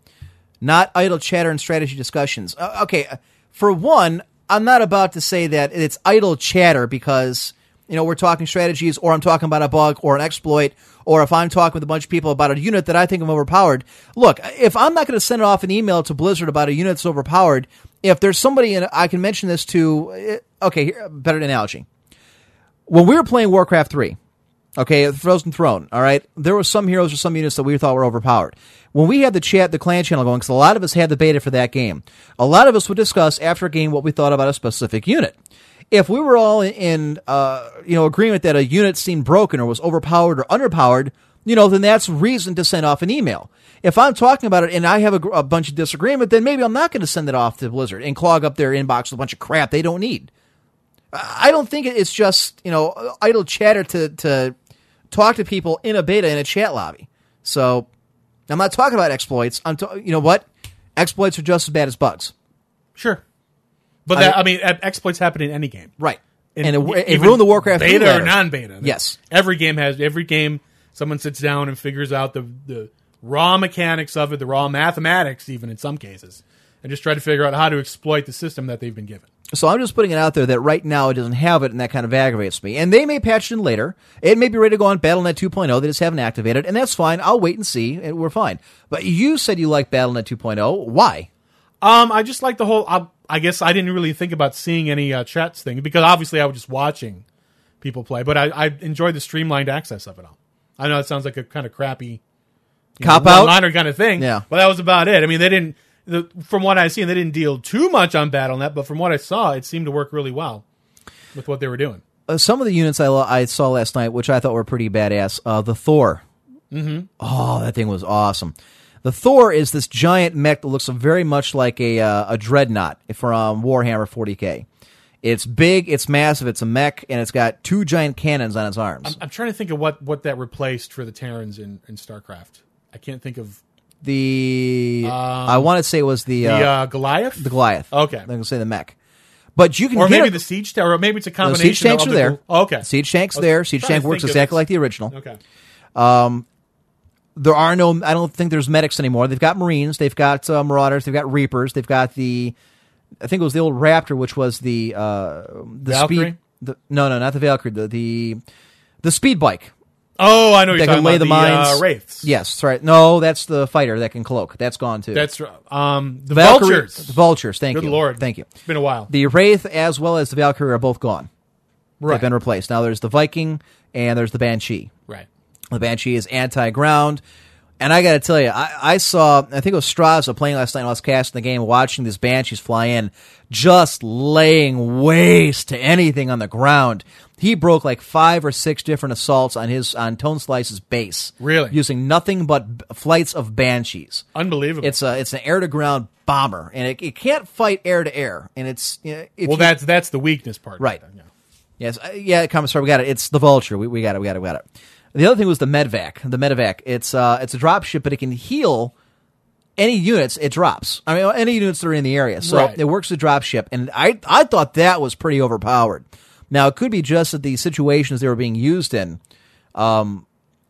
Not idle chatter and strategy discussions. Okay, for one, I'm not about to say that it's idle chatter because, you know, we're talking strategies or I'm talking about a bug or an exploit or if I'm talking with a bunch of people about a unit that I think I'm overpowered. Look, if I'm not going to send off an email to Blizzard about a unit that's overpowered, if there's somebody, and I can mention this to, okay, better analogy. When we were playing Warcraft 3, okay, Frozen Throne, all right, there were some heroes or some units that we thought were overpowered. When we had the clan channel going, because a lot of us had the beta for that game, a lot of us would discuss after a game what we thought about a specific unit. If we were all in agreement that a unit seemed broken or was overpowered or underpowered, you know, then that's reason to send off an email. If I'm talking about it and I have a bunch of disagreement, then maybe I'm not going to send it off to Blizzard and clog up their inbox with a bunch of crap they don't need. I don't think it's just, you know, idle chatter to talk to people in a beta in a chat lobby. So I'm not talking about exploits. You know what? Exploits are just as bad as bugs. Sure. But exploits happen in any game. Right. And it ruined the Warcraft beta or non-beta. Yes. Every game someone sits down and figures out the raw mechanics of it, the raw mathematics even in some cases, and just try to figure out how to exploit the system that they've been given. So I'm just putting it out there that right now it doesn't have it, and that kind of aggravates me. And they may patch it in later. It may be ready to go on Battle.net 2.0. They just haven't activated, and that's fine. I'll wait and see, and we're fine. But you said you like Battle.net 2.0. Why? I just like the whole... I guess I didn't really think about seeing any chats thing, because obviously I was just watching people play, but I enjoyed the streamlined access of it all. I know it sounds like a kind of crappy cop-out liner kind of thing, yeah. But that was about it. I mean, from what I've seen, they didn't deal too much on Battle.net, but from what I saw, it seemed to work really well with what they were doing. Some of the units I saw last night, which I thought were pretty badass, the Thor. Mm-hmm. Oh, that thing was awesome. The Thor is this giant mech that looks very much like a Dreadnought from Warhammer 40,000. It's big, it's massive, it's a mech, and it's got two giant cannons on its arms. I'm trying to think of what that replaced for the Terrans in StarCraft. I can't think of... I want to say it was the Goliath? The Goliath. Okay. I'm going to say the mech. But you can the Siege Tower, or maybe it's a combination of... Siege Tanks are there. Oh, okay. Siege Tank's there. Siege Tank works exactly like the original. Okay. There are no... I don't think there's medics anymore. They've got Marines, they've got Marauders, they've got Reapers, they've got the... I think it was the old Raptor, which was the Valkyrie? Speed. No, not the Valkyrie. The speed bike. Oh, I know you're talking about the Wraiths. Yes, that's right. No, that's the fighter that can cloak. That's gone too. That's the Vultures. The Vultures. Thank you. Good Lord. Thank you. It's been a while. The Wraith as well as the Valkyrie are both gone. Right. They've been replaced. Now there's the Viking and there's the Banshee. Right. The Banshee is anti-ground. And I got to tell you, I saw, I think it was Straza playing last night, and I was casting the game, watching these Banshees fly in, just laying waste to anything on the ground. He broke like 5 or 6 different assaults on Tone Slice's base. Really? Using nothing but flights of Banshees. Unbelievable. It's an air-to-ground bomber, and it can't fight air-to-air. And it's... You know, that's the weakness part. Right. Right there, yeah. Yes. Yeah, Commissar, we got it. It's the Vulture. We got it. The other thing was the Medivac. The Medivac, it's a drop ship, but it can heal any units it drops. I mean, any units that are in the area. So It works as a drop ship, and I thought that was pretty overpowered. Now, it could be just that the situations they were being used in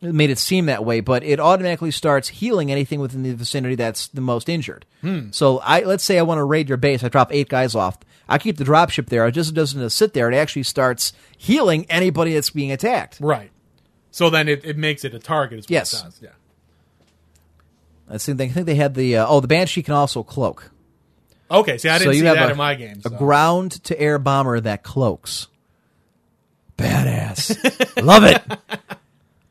made it seem that way, but it automatically starts healing anything within the vicinity that's the most injured. So let's say I want to raid your base. I drop 8 guys off. I keep the dropship there. It just doesn't sit there. It actually starts healing anybody that's being attacked. Right. So then it makes it a target. Is what yes. It does. Yeah. I think they had the... the Banshee can also cloak. Okay, see, I didn't see that in my game. So. A ground-to-air bomber that cloaks. Badass. Love it.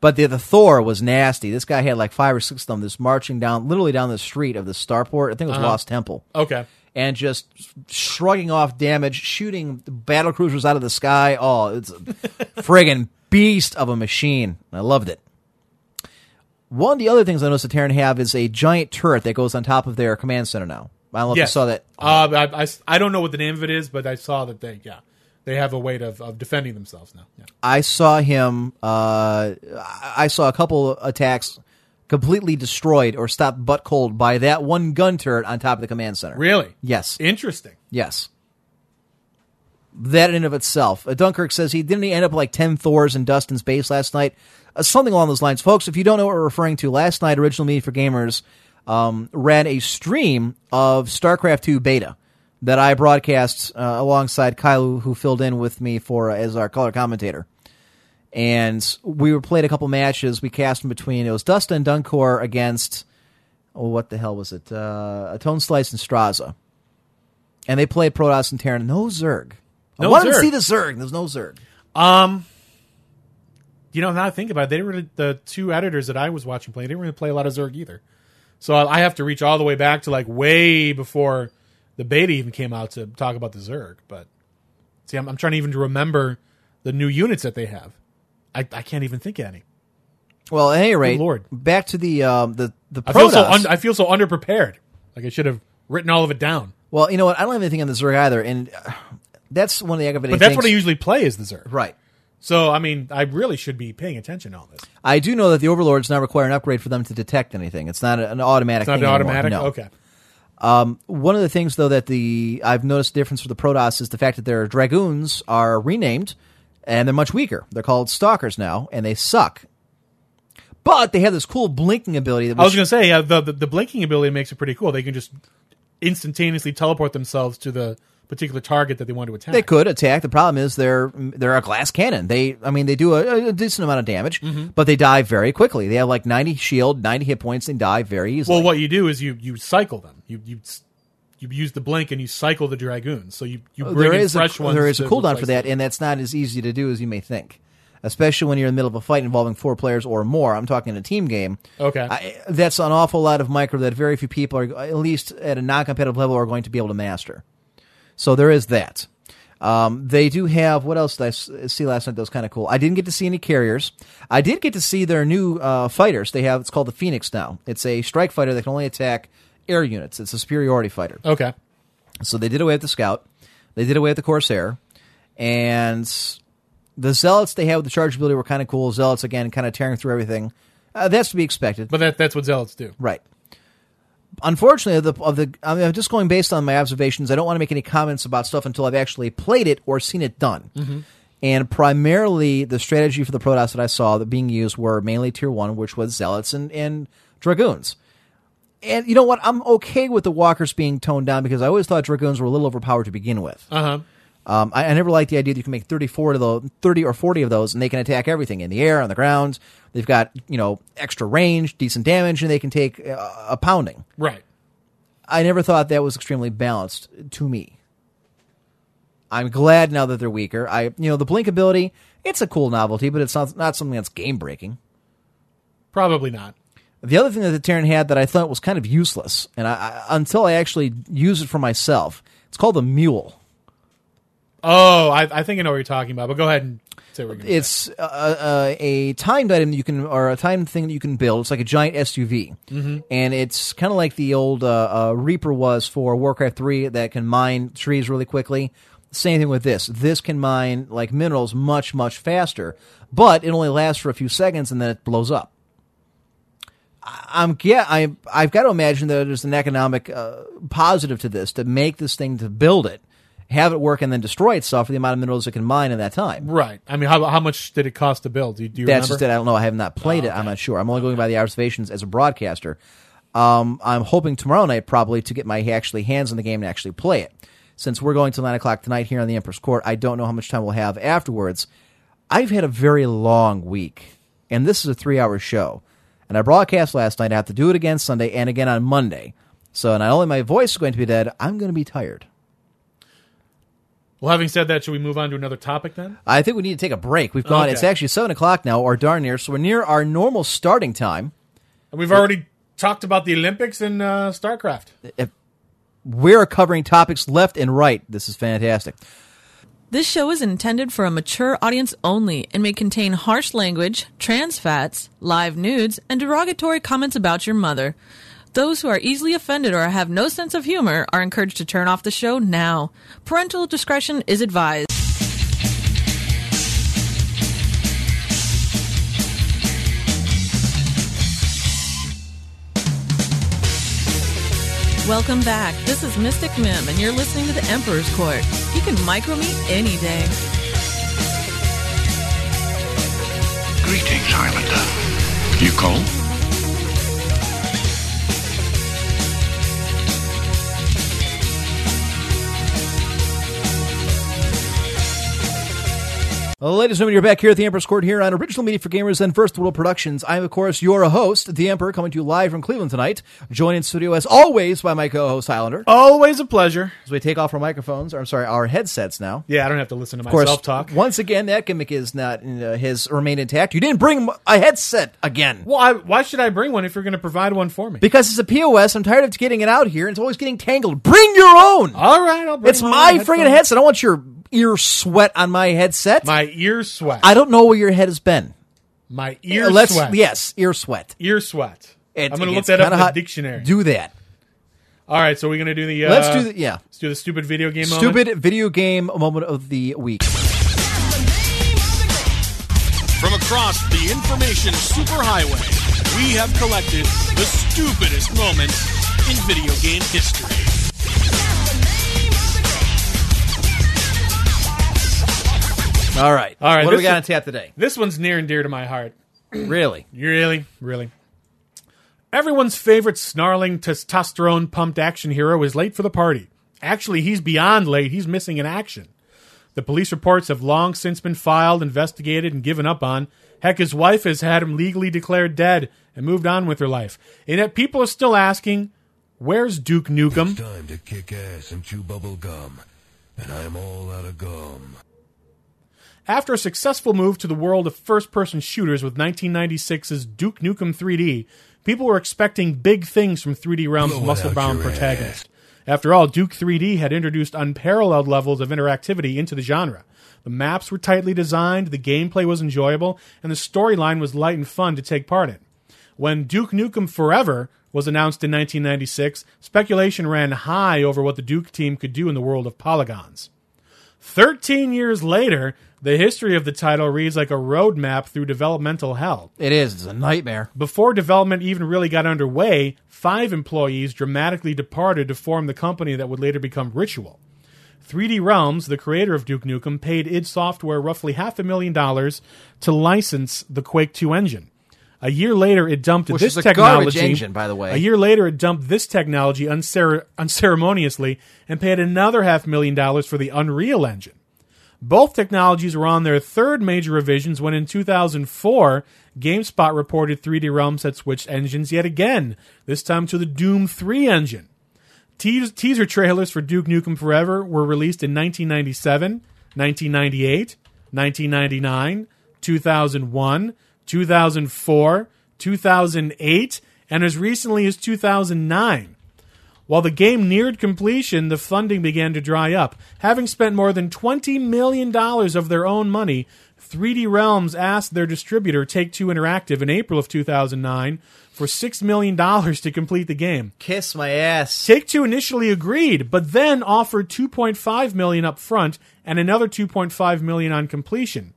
But the Thor was nasty. This guy had like 5 or 6 of them just marching down, literally down the street of the starport. I think it was Lost Temple. Okay. And just shrugging off damage, shooting battle cruisers out of the sky. Oh, it's a friggin' beast of a machine. I loved it. One of the other things I noticed the Terran have is a giant turret that goes on top of their command center now. I don't know if you saw that. I don't know what the name of it is, but I saw that they have a way of defending themselves now. Yeah. I saw him. I saw a couple attacks completely destroyed or stopped butt cold by that one gun turret on top of the command center. Really? Yes. Interesting. Yes. That in and of itself. Dunkirk says he end up like 10 Thors in Dustin's base last night. Something along those lines. Folks, if you don't know what we're referring to, last night Original Media for Gamers ran a stream of StarCraft II beta that I broadcast alongside Kyle, who filled in with me as our color commentator. And we played a couple matches. We cast in between. It was Dustin Dunkor against, what the hell was it? Atone Slice and Straza. And they played Protoss and Terran. No Zerg. I wanted to see the Zerg. There's no Zerg. Now I think about it, they were the 2 editors that I was watching play. They didn't really play a lot of Zerg either. So I have to reach all the way back to like way before the beta even came out to talk about the Zerg. But see, I'm trying even to remember the new units that they have. I can't even think of any. Well, at any rate, good Lord. Back to the Protoss. I feel so underprepared. Like I should have written all of it down. Well, you know what? I don't have anything on the Zerg either, and that's one of the aggravating things. But that's what I usually play is the Zerg. Right. So, I mean, I really should be paying attention to all this. I do know that the Overlords now require an upgrade for them to detect anything. It's not an automatic thing. It's not an automatic? No. Okay. One of the things, though, that I've noticed the difference with the Protoss is the fact that their Dragoons are renamed, and they're much weaker. They're called Stalkers now, and they suck. But they have this cool blinking ability. That I was going to say, the blinking ability makes it pretty cool. They can just instantaneously teleport themselves to the particular target that they want to attack. They could attack. The problem is they're a glass cannon. They do a decent amount of damage, but they die very quickly. They have like 90 shield, 90 hit points, and die very easily. Well, what you do is you cycle them. You use the blink and you cycle the Dragoons. So you bring in fresh ones. There is a cooldown for that, and that's not as easy to do as you may think, especially when you're in the middle of a fight involving 4 players or more. I'm talking a team game. Okay. That's an awful lot of micro that very few people, are at least at a non-competitive level, are going to be able to master. So there is that. They do have... What else did I see last night that was kind of cool? I didn't get to see any carriers. I did get to see their new fighters. They have... It's called the Phoenix now. It's a strike fighter that can only attack air units. It's a superiority fighter. Okay. So they did away with the Scout. They did away with the Corsair. And the Zealots they had with the charge ability were kind of cool. Zealots, again, kind of tearing through everything. That's to be expected. But that's what Zealots do. Right. Unfortunately, I'm just going based on my observations. I don't want to make any comments about stuff until I've actually played it or seen it done. Mm-hmm. And primarily, the strategy for the Protoss that I saw that being used were mainly Tier 1, which was Zealots and Dragoons. And you know what? I'm okay with the Walkers being toned down because I always thought Dragoons were a little overpowered to begin with. Uh-huh. I never liked the idea that you can make 30 or 40 of those, and they can attack everything in the air, on the ground. They've got extra range, decent damage, and they can take a pounding. Right. I never thought that was extremely balanced to me. I'm glad now that they're weaker. The blink ability, it's a cool novelty, but it's not something that's game breaking. Probably not. The other thing that the Terran had that I thought was kind of useless, and until I actually used it for myself, it's called the Mule. Oh, I think I know what you're talking about, but go ahead and say what you're going to say. It's a timed item a timed thing that you can build. It's like a giant SUV, and it's kind of like the old Reaper was for Warcraft 3 that can mine trees really quickly. Same thing with this. This can mine like minerals much, much faster, but it only lasts for a few seconds, and then it blows up. I've got to imagine that there's an economic positive to this, to make this thing, to build it. have it work and then destroy itself for the amount of minerals it can mine in that time. Right. I mean, how much did it cost to build? Do you remember? That's just it. I don't know. I have not played it. I'm not sure. I'm only going by the observations as a broadcaster. I'm hoping tomorrow night probably to get my actually hands on the game and actually play it. Since we're going till 9 o'clock tonight here on the Emperor's Court, I don't know how much time we'll have afterwards. I've had a very long week, and this is a 3-hour show. And I broadcast last night. I have to do it again Sunday and again on Monday. So not only my voice is going to be dead, I'm going to be tired. Well, having said that, should we move on to another topic then? I think we need to take a break. We've gone. Okay. It's actually 7 o'clock now, or darn near, so we're near our normal starting time. And we've already talked about the Olympics and StarCraft. We're covering topics left and right. This is fantastic. This show is intended for a mature audience only and may contain harsh language, trans fats, live nudes, and derogatory comments about your mother. Those who are easily offended or have no sense of humor are encouraged to turn off the show now. Parental discretion is advised. Welcome back. This is Mystic Mem, and you're listening to The Emperor's Court. You can micro me any day. Greetings, Highlander. You call? Ladies and gentlemen, you're back here at the Emperor's Court here on Original Media for Gamers and First World Productions. I am, of course, your host, the Emperor, coming to you live from Cleveland tonight. Joined in studio, as always, by my co-host, Highlander. Always a pleasure. As we take off our microphones, or I'm sorry, our headsets now. Yeah, I don't have to listen to myself talk. Once again, that gimmick is not has remained intact. You didn't bring a headset again. Well, why should I bring one if you're going to provide one for me? Because it's a POS. I'm tired of getting it out here. And it's always getting tangled. Bring your own. All right, I'll bring It's my friggin' headset. I want your ear sweat on my headset. My ear sweat. I don't know where your head has been. My ear sweat. Yes, ear sweat. Ear sweat. I'm going to look that up in the dictionary. Do that. All right, so we're going to do the... Let's do the... Yeah. Let's do the stupid video game moment. Stupid video game moment of the week. From across the information superhighway, we have collected the stupidest moments in video game history. All right. What do we got on tap today? This one's near and dear to my heart. Really? Really. Everyone's favorite snarling, testosterone-pumped action hero is late for the party. Actually, he's beyond late. He's missing in action. The police reports have long since been filed, investigated, and given up on. Heck, his wife has had him legally declared dead and moved on with her life. And yet people are still asking, where's Duke Nukem? It's time to kick ass and chew bubble gum, and I'm all out of gum. After a successful move to the world of first-person shooters with 1996's Duke Nukem 3D, people were expecting big things from 3D Realms' muscle-bound protagonist. After all, Duke 3D had introduced unparalleled levels of interactivity into the genre. The maps were tightly designed, the gameplay was enjoyable, and the storyline was light and fun to take part in. When Duke Nukem Forever was announced in 1996, speculation ran high over what the Duke team could do in the world of polygons. 13 years later, the history of the title reads like a roadmap through developmental hell. It is. It's a nightmare. Before development even really got underway, 5 employees dramatically departed to form the company that would later become Ritual. 3D Realms, the creator of Duke Nukem, paid id Software roughly $500,000 to license the Quake 2 engine. A year later, it dumped this technology. Which is a garbage engine, by the way. A year later, it dumped this technology unceremoniously and paid another $500,000 for the Unreal Engine. Both technologies were on their third major revisions when in 2004, GameSpot reported 3D Realms had switched engines yet again, this time to the Doom 3 engine. Teaser trailers for Duke Nukem Forever were released in 1997, 1998, 1999, 2001, 2004, 2008, and as recently as 2009. While the game neared completion, the funding began to dry up. Having spent more than $20 million of their own money, 3D Realms asked their distributor Take-Two Interactive in April of 2009 for $6 million to complete the game. Kiss my ass. Take-Two initially agreed, but then offered $2.5 million up front and another $2.5 million on completion.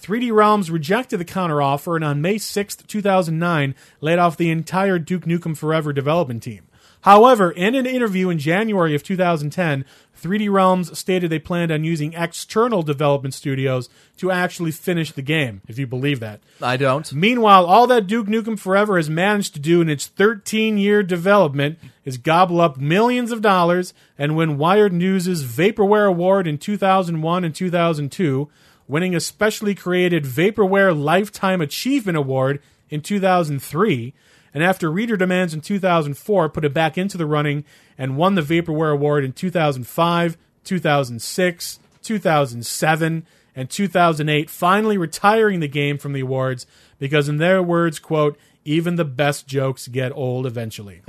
3D Realms rejected the counteroffer and on May 6, 2009, laid off the entire Duke Nukem Forever development team. However, in an interview in January of 2010, 3D Realms stated they planned on using external development studios to actually finish the game, if you believe that. I don't. Meanwhile, all that Duke Nukem Forever has managed to do in its 13-year development is gobble up millions of dollars and win Wired News' Vaporware Award in 2001 and 2002, winning a specially created Vaporware Lifetime Achievement Award in 2003, and after reader demands in 2004, put it back into the running and won the Vaporware Award in 2005, 2006, 2007, and 2008, finally retiring the game from the awards because, in their words, quote, even the best jokes get old eventually.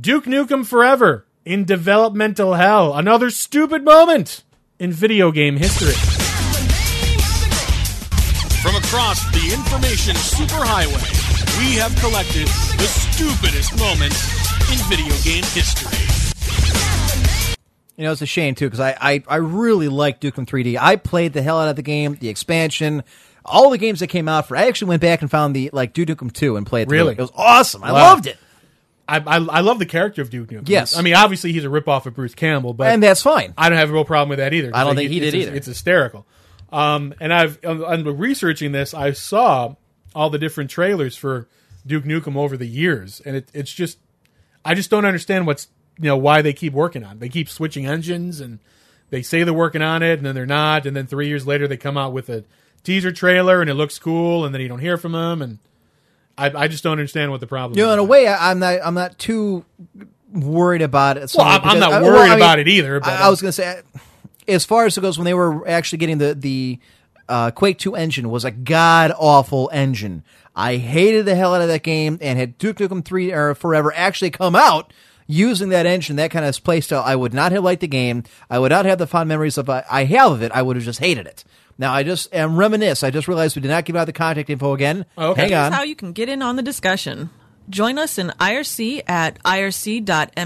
Duke Nukem Forever in developmental hell. Another stupid moment in video game history. From across the information superhighway, we have collected the stupidest moments in video game history. You know, it's a shame, too, because I really like Duke Nukem 3D. I played the hell out of the game, the expansion, all the games that came out for. I actually went back and found the Duke Nukem 2 and played it. Really? It was awesome. I loved it. I love the character of Duke Nukem. Yes. I mean, obviously, he's a ripoff of Bruce Campbell. And that's fine. I don't have a real problem with that either. I don't think he did either. It's hysterical. And I'm researching this. I saw all the different trailers for Duke Nukem over the years, and it's just, I just don't understand why they keep working on it. They keep switching engines, and they say they're working on it, and then they're not, and then 3 years later they come out with a teaser trailer, and it looks cool, and then you don't hear from them, and I just don't understand what the problem is. In a way, I'm not too worried about it. Well, I'm not worried about it either. But I was going to say, as far as it goes, when they were actually getting the Quake 2 engine was a god-awful engine. I hated the hell out of that game, and had Duke Nukem 3 Forever actually come out using that engine, that kind of playstyle, I would not have liked the game. I would not have the fond memories I have of it. I would have just hated it. Now, I just am reminisce. I just realized we did not give out the contact info again. Okay. Hang on. Here's how you can get in on the discussion. Join us in IRC at irc.mmoirc.com,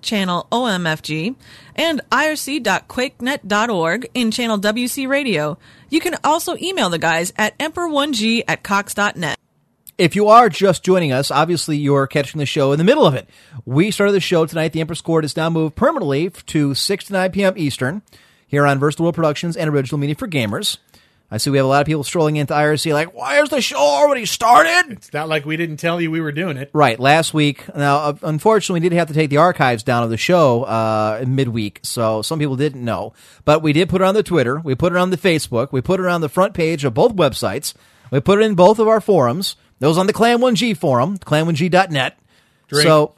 channel OMFG, and irc.quakenet.org in channel WC Radio. You can also email the guys at emperor1g@cox.net. If you are just joining us, obviously you're catching the show in the middle of it. We started the show tonight. The Emperor's Court is now moved permanently to 6 to 9 p.m. Eastern here on Versatile World Productions and Original Media for Gamers. I see we have a lot of people strolling into IRC like, why is the show already started? It's not like we didn't tell you we were doing it. Right, last week. Now, unfortunately, we did have to take the archives down of the show midweek, so some people didn't know. But we did put it on the Twitter. We put it on the Facebook. We put it on the front page of both websites. We put it in both of our forums. Those on the Clan 1G forum, clan1g.net. Drink. So,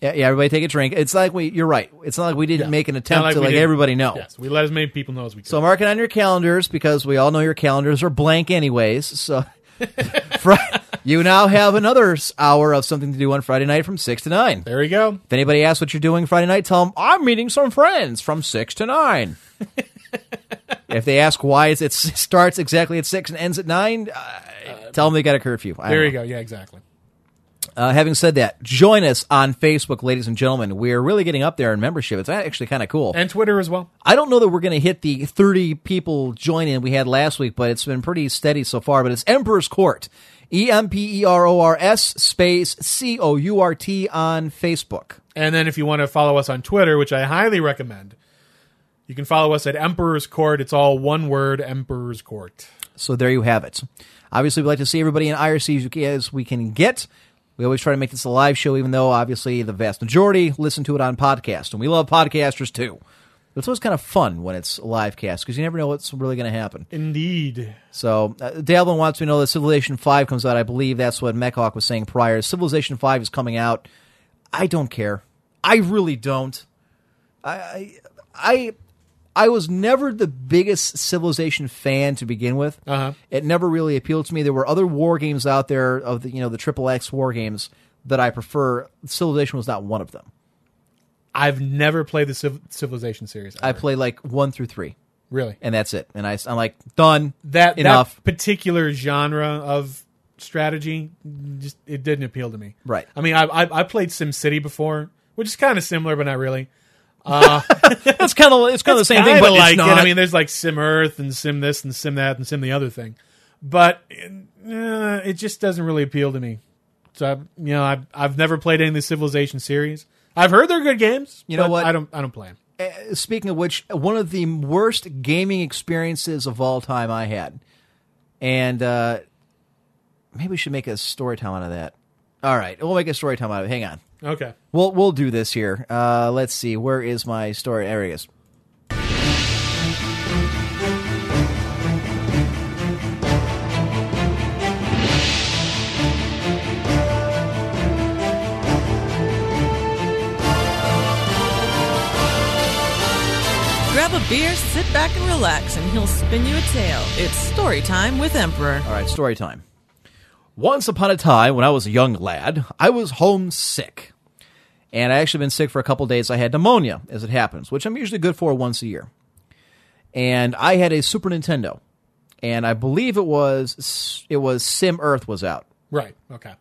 yeah, everybody take a drink. It's like you're right. It's not like we didn't make an attempt to let everybody know. Yes, we let as many people know as we could. So mark it on your calendars, because we all know your calendars are blank anyways. So you now have another hour of something to do on Friday night from 6 to 9. There you go. If anybody asks what you're doing Friday night, tell them, I'm meeting some friends from 6 to 9. If they ask why it starts exactly at 6 and ends at 9, tell them they got a curfew. There you go. Yeah, exactly. Having said that, join us on Facebook, ladies and gentlemen. We're really getting up there in membership. It's actually kind of cool. And Twitter as well. I don't know that we're going to hit the 30 people join-in we had last week, but it's been pretty steady so far. But it's Emperor's Court, EMPERORS space COURT on Facebook. And then if you want to follow us on Twitter, which I highly recommend, you can follow us at Emperor's Court. It's all one word, Emperor's Court. So there you have it. Obviously, we'd like to see everybody in IRC as we can get. We always try to make this a live show, even though, obviously, the vast majority listen to it on podcast. And we love podcasters, too. But it's always kind of fun when it's a live cast, because you never know what's really going to happen. Indeed. So, Davlin wants to know that Civilization V comes out. I believe that's what Mecha Hawk was saying prior. Civilization V is coming out. I don't care. I really don't. I was never the biggest Civilization fan to begin with. Uh-huh. It never really appealed to me. There were other war games out there of the XXX war games that I prefer. Civilization was not one of them. I've never played the Civilization series. Ever. I played like 1 through 3. Really? And that's it. And I'm like, done. Enough. That particular genre of strategy, just it didn't appeal to me. Right. I mean, I played SimCity before, which is kind of similar, but not really. It's kind of the same thing, but like, it's not. I mean, there's like Sim Earth and Sim this and Sim that and Sim the other thing, but it just doesn't really appeal to me. So I've never played any of the Civilization series. I've heard they're good games. You know what? I don't play them. Speaking of which, one of the worst gaming experiences of all time I had, and maybe we should make a story time out of that. All right, we'll make a story time out of it. Hang on. Okay. We'll do this here. Let's see. Where is my story? There it is. Grab a beer, sit back and relax, and he'll spin you a tale. It's story time with Emperor. All right, story time. Once upon a time, when I was a young lad, I was homesick. And I actually been sick for a couple days. I had pneumonia, as it happens, which I'm usually good for once a year. And I had a Super Nintendo. And I believe it was Sim Earth was out. Right, okay.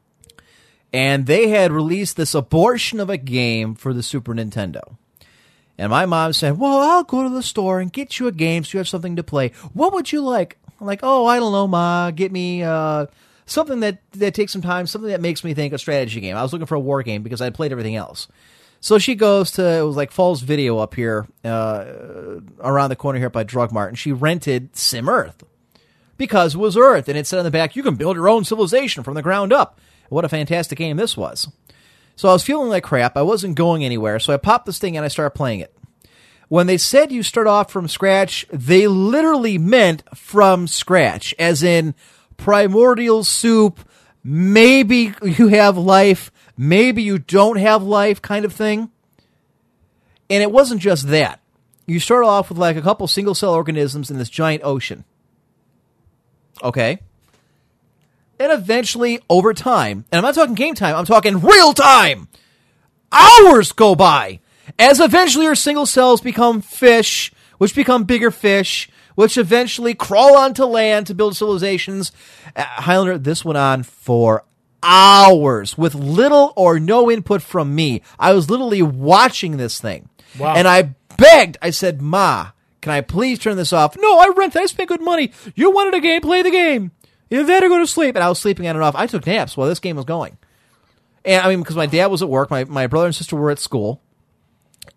And they had released this abortion of a game for the Super Nintendo. And my mom said, well, I'll go to the store and get you a game so you have something to play. What would you like? I'm like, oh, I don't know, Ma. Get me something that takes some time, something that makes me think, a strategy game. I was looking for a war game because I played everything else. So she goes to, it was like Falls Video up here, around the corner here by Drug Mart, and she rented Sim Earth because it was Earth. And it said on the back, you can build your own civilization from the ground up. What a fantastic game this was. So I was feeling like crap. I wasn't going anywhere. So I popped this thing and I started playing it. When they said you start off from scratch, they literally meant from scratch, as in primordial soup. Maybe you have life. Maybe you don't have life kind of thing. And it wasn't just that. You start off with like a couple single cell organisms in this giant ocean. Okay. And eventually, over time, and I'm not talking game time, I'm talking real time, hours go by, as eventually your single cells become fish, which become bigger fish, which eventually crawl onto land to build civilizations. Highlander, this went on for hours with little or no input from me. I was literally watching this thing. Wow. And I begged. I said, Ma, can I please turn this off? No, I rented. I spent good money. You wanted a game, play the game. You better go to sleep. And I was sleeping on and off. I took naps while this game was going. And I mean, because my dad was at work. My brother and sister were at school.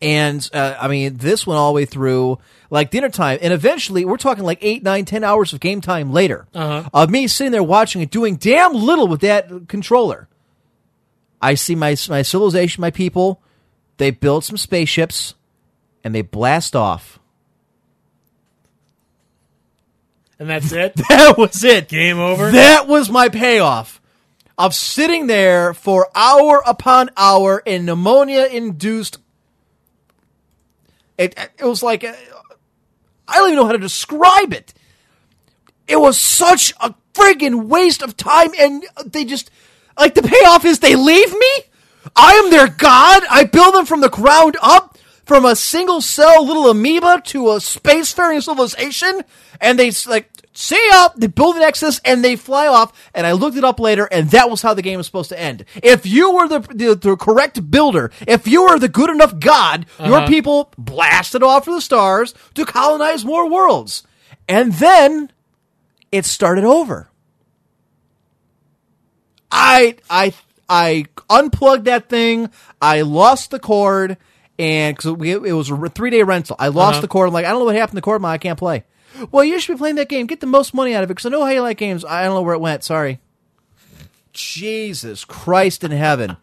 And, I mean, this went all the way through, like, dinner time. And eventually, we're talking like 8, 9, 10 hours of game time later. Of me sitting there watching it, doing damn little with that controller. I see my civilization, my people. They build some spaceships. And they blast off. And that's it? That was it. Game over? That was my payoff of sitting there for hour upon hour in pneumonia-induced... It was like... I don't even know how to describe it. It was such a friggin' waste of time, and they just... Like, the payoff is they leave me? I am their god? I build them from the ground up? From a single cell little amoeba to a spacefaring civilization, and they like see up, they build an Nexus, and they fly off. And I looked it up later, and that was how the game was supposed to end. If you were the correct builder, if you were the good enough god, your people blasted off to the stars to colonize more worlds, and then it started over. I unplugged that thing. I lost the cord. And because it was a 3-day rental. I lost the cord. I'm like, I don't know what happened to the cord, Ma. I can't play. Well, you should be playing that game. Get the most money out of it because I know how you like games. I don't know where it went. Sorry. Jesus Christ in heaven.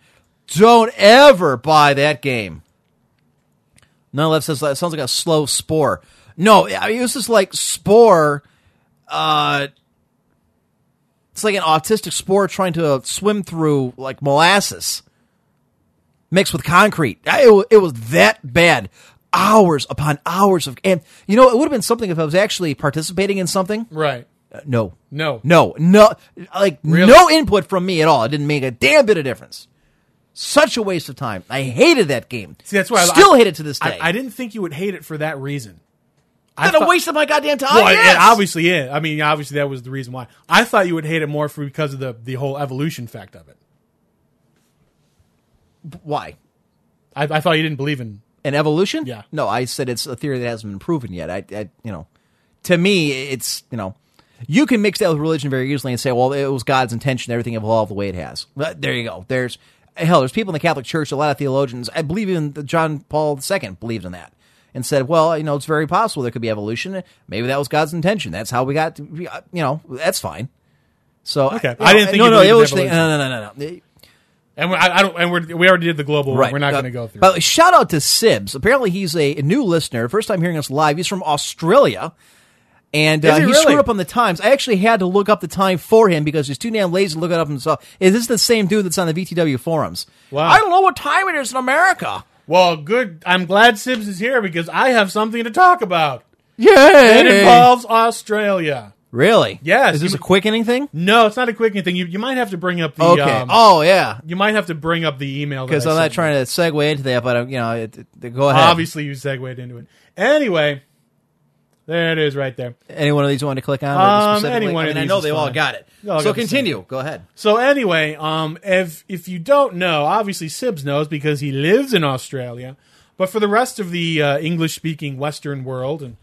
Don't ever buy that game. None left says that sounds like a slow Spore. No, I mean, it was just like Spore. It's like an autistic Spore trying to swim through like molasses. Mixed with concrete. It was that bad. Hours upon hours of... And, you know, it would have been something if I was actually participating in something. Right. No. Like, really? No input from me at all. It didn't make a damn bit of difference. Such a waste of time. I hated that game. See, that's why I still hate it to this day. I didn't think you would hate it for that reason. I thought a waste of my goddamn time. Well, yes. Obviously, yeah. I mean, obviously, that was the reason why. I thought you would hate it more because of the whole evolution fact of it. Why? I thought you didn't believe in an evolution. Yeah. No, I said it's a theory that hasn't been proven yet. I, you know, to me, it's, you know, You can mix that with religion very easily and say, well, it was God's intention, everything evolved the way it has. But there you go. There's people in the Catholic Church, a lot of theologians, I believe even John Paul II believed in that and said, well, it's very possible there could be evolution. Maybe that was God's intention. That's how we got to, that's fine. So okay. I didn't think it was evolution. No. And we already did the global one. Right. We're not going to go through. But shout out to Sibs. Apparently he's a new listener. First time hearing us live. He's from Australia. And he really screwed up on the times. I actually had to look up the time for him because he's too damn lazy to look it up himself. Is this the same dude that's on the VTW forums? Wow. I don't know what time it is in America. Well, good. I'm glad Sibs is here because I have something to talk about. Yay! It involves Australia. Really? Yes. Is this a quickening thing? No, it's not a quickening thing. You might have to bring up the... Okay. You might have to bring up the email. Because I'm not trying to segue into that, but go ahead. Obviously, you segued into it. Anyway, there it is right there. Any one of these you want to click on? I know they all got it. So continue. Go ahead. So anyway, if you don't know, obviously Sibs knows because he lives in Australia, but for the rest of the English-speaking Western world...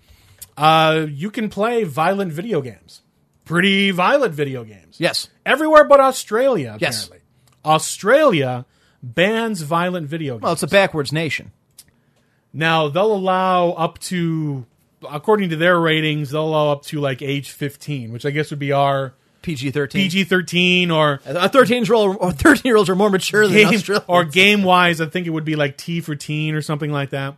you can play violent video games. Pretty violent video games. Yes. Everywhere but Australia, apparently. Yes. Australia bans violent video games. Well, it's a backwards nation. Now, they'll allow up to, according to their ratings, they'll allow up to like age 15, which I guess would be our... PG-13. PG-13 or... A 13-year-olds are more mature than Australia. Or game-wise, I think it would be like T for teen or something like that.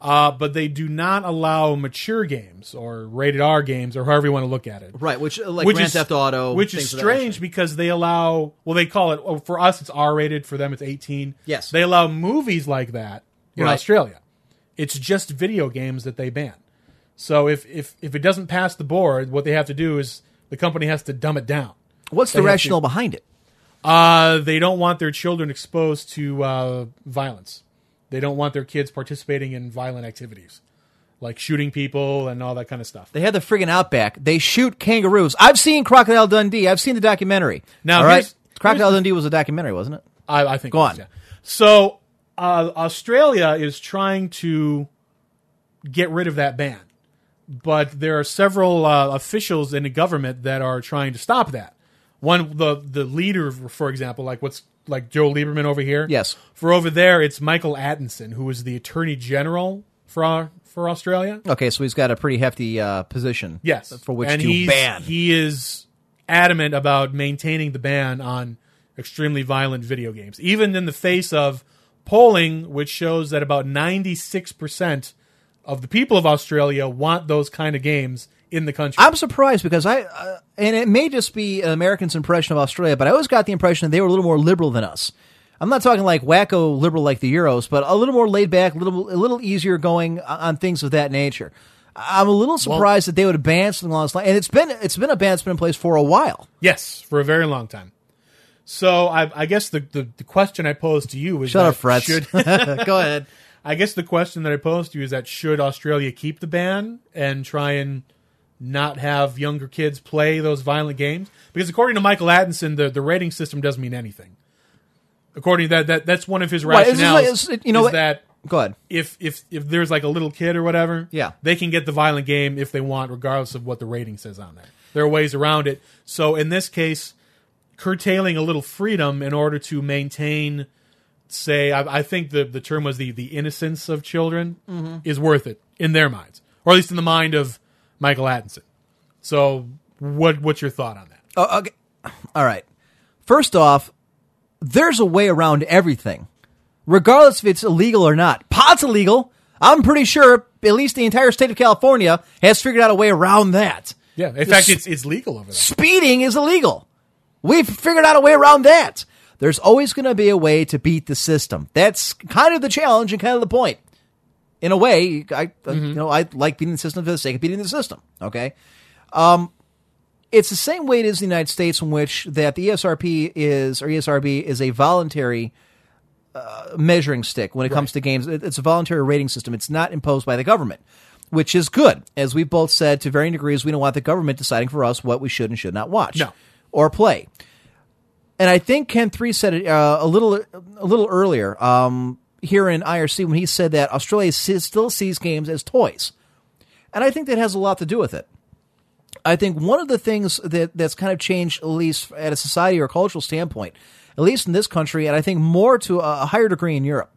But they do not allow mature games or rated R games or however you want to look at it. Right, which Grand Theft Auto. Which is strange because they allow, they call it, for us it's R-rated, for them it's 18. Yes. They allow movies like that in Australia. It's just video games that they ban. So if it doesn't pass the board, what they have to do is the company has to dumb it down. What's the rationale behind it? They don't want their children exposed to violence. They don't want their kids participating in violent activities, like shooting people and all that kind of stuff. They had the friggin' Outback. They shoot kangaroos. I've seen Crocodile Dundee. I've seen the documentary. Now, all right? Crocodile Dundee was a documentary, wasn't it? I think. Go on. Yeah. So Australia is trying to get rid of that ban, but there are several officials in the government that are trying to stop that. One, the leader, for example, like Joe Lieberman over here. Yes. For over there, it's Michael Atkinson, who is the Attorney General for Australia. Okay, so he's got a pretty hefty position. Yes. For which to ban. He is adamant about maintaining the ban on extremely violent video games, even in the face of polling, which shows that about 96% of the people of Australia want those kind of games in the country. I'm surprised because and it may just be an American's impression of Australia, but I always got the impression that they were a little more liberal than us. I'm not talking like wacko liberal like the Euros, but a little more laid back, a little easier going on things of that nature. I'm a little surprised that they would ban something along this line, and it's been a ban that's been in place for a while. Yes, for a very long time. So I guess the question I posed to you is go ahead. I guess the question that I posed to you is that should Australia keep the ban and try and not have younger kids play those violent games? Because according to Michael Atkinson, the rating system doesn't mean anything. According to that's one of his rationales. Go ahead. If there's like a little kid or whatever, yeah, they can get the violent game if they want, regardless of what the rating says on there. There are ways around it. So in this case, curtailing a little freedom in order to maintain, say, I think the term was the innocence of children, mm-hmm, is worth it in their minds, or at least in the mind of Michael Atkinson. So what's your thought on that? Oh, okay. All right. First off, there's a way around everything, regardless if it's illegal or not. Pot's illegal. I'm pretty sure at least the entire state of California has figured out a way around that. Yeah. In fact, it's legal over there. Speeding is illegal. We've figured out a way around that. There's always going to be a way to beat the system. That's kind of the challenge and kind of the point. In a way, I like beating the system for the sake of beating the system, okay? It's the same way it is in the United States, in which that the ESRB is a voluntary measuring stick when it comes to games. It's a voluntary rating system. It's not imposed by the government, which is good. As we've both said, to varying degrees, we don't want the government deciding for us what we should and should not watch or play. And I think Ken 3 said it a little earlier, here in IRC, when he said that Australia still sees games as toys. And I think that has a lot to do with it. I think one of the things that's kind of changed, at least at a society or a cultural standpoint, at least in this country, and I think more to a higher degree in Europe,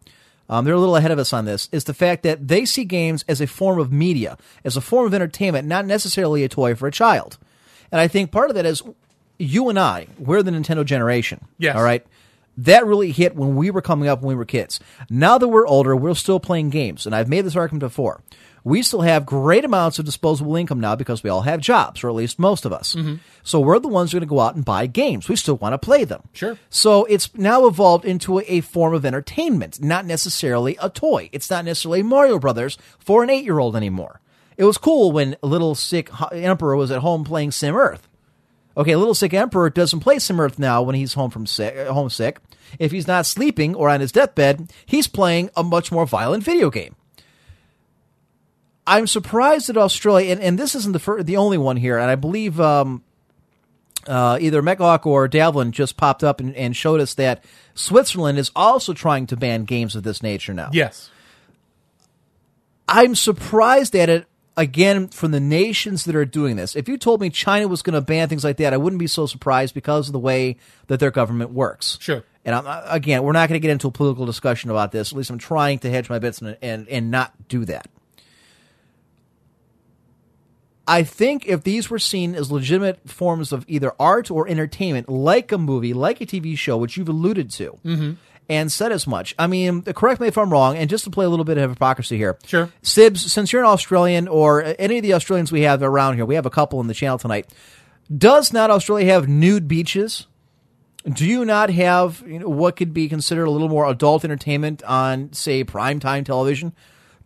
they're a little ahead of us on this, is the fact that they see games as a form of media, as a form of entertainment, not necessarily a toy for a child. And I think part of that is you and I, we're the Nintendo generation. Yes. All right? That really hit when we were coming up when we were kids. Now that we're older, we're still playing games, and I've made this argument before. We still have great amounts of disposable income now because we all have jobs, or at least most of us. Mm-hmm. So we're the ones who are going to go out and buy games. We still want to play them. Sure. So it's now evolved into a form of entertainment, not necessarily a toy. It's not necessarily Mario Brothers for an 8-year-old anymore. It was cool when Little Sick Emperor was at home playing Sim Earth. Okay, Little Sick Emperor doesn't play Sim Earth now when he's homesick. If he's not sleeping or on his deathbed, he's playing a much more violent video game. I'm surprised that Australia, and this isn't the only one here, and I believe either Mecha Hawk or Davlin just popped up and showed us that Switzerland is also trying to ban games of this nature now. Yes. I'm surprised at it, again, from the nations that are doing this. If you told me China was going to ban things like that, I wouldn't be so surprised because of the way that their government works. Sure. And again, we're not going to get into a political discussion about this. At least I'm trying to hedge my bets and not do that. I think if these were seen as legitimate forms of either art or entertainment, like a movie, like a TV show, which you've alluded to, mm-hmm. and said as much. I mean, correct me if I'm wrong, and just to play a little bit of hypocrisy here. Sure. Sibs, since you're an Australian, or any of the Australians we have around here, we have a couple on the channel tonight, does not Australia have nude beaches? Do you not have what could be considered a little more adult entertainment on, say, primetime television?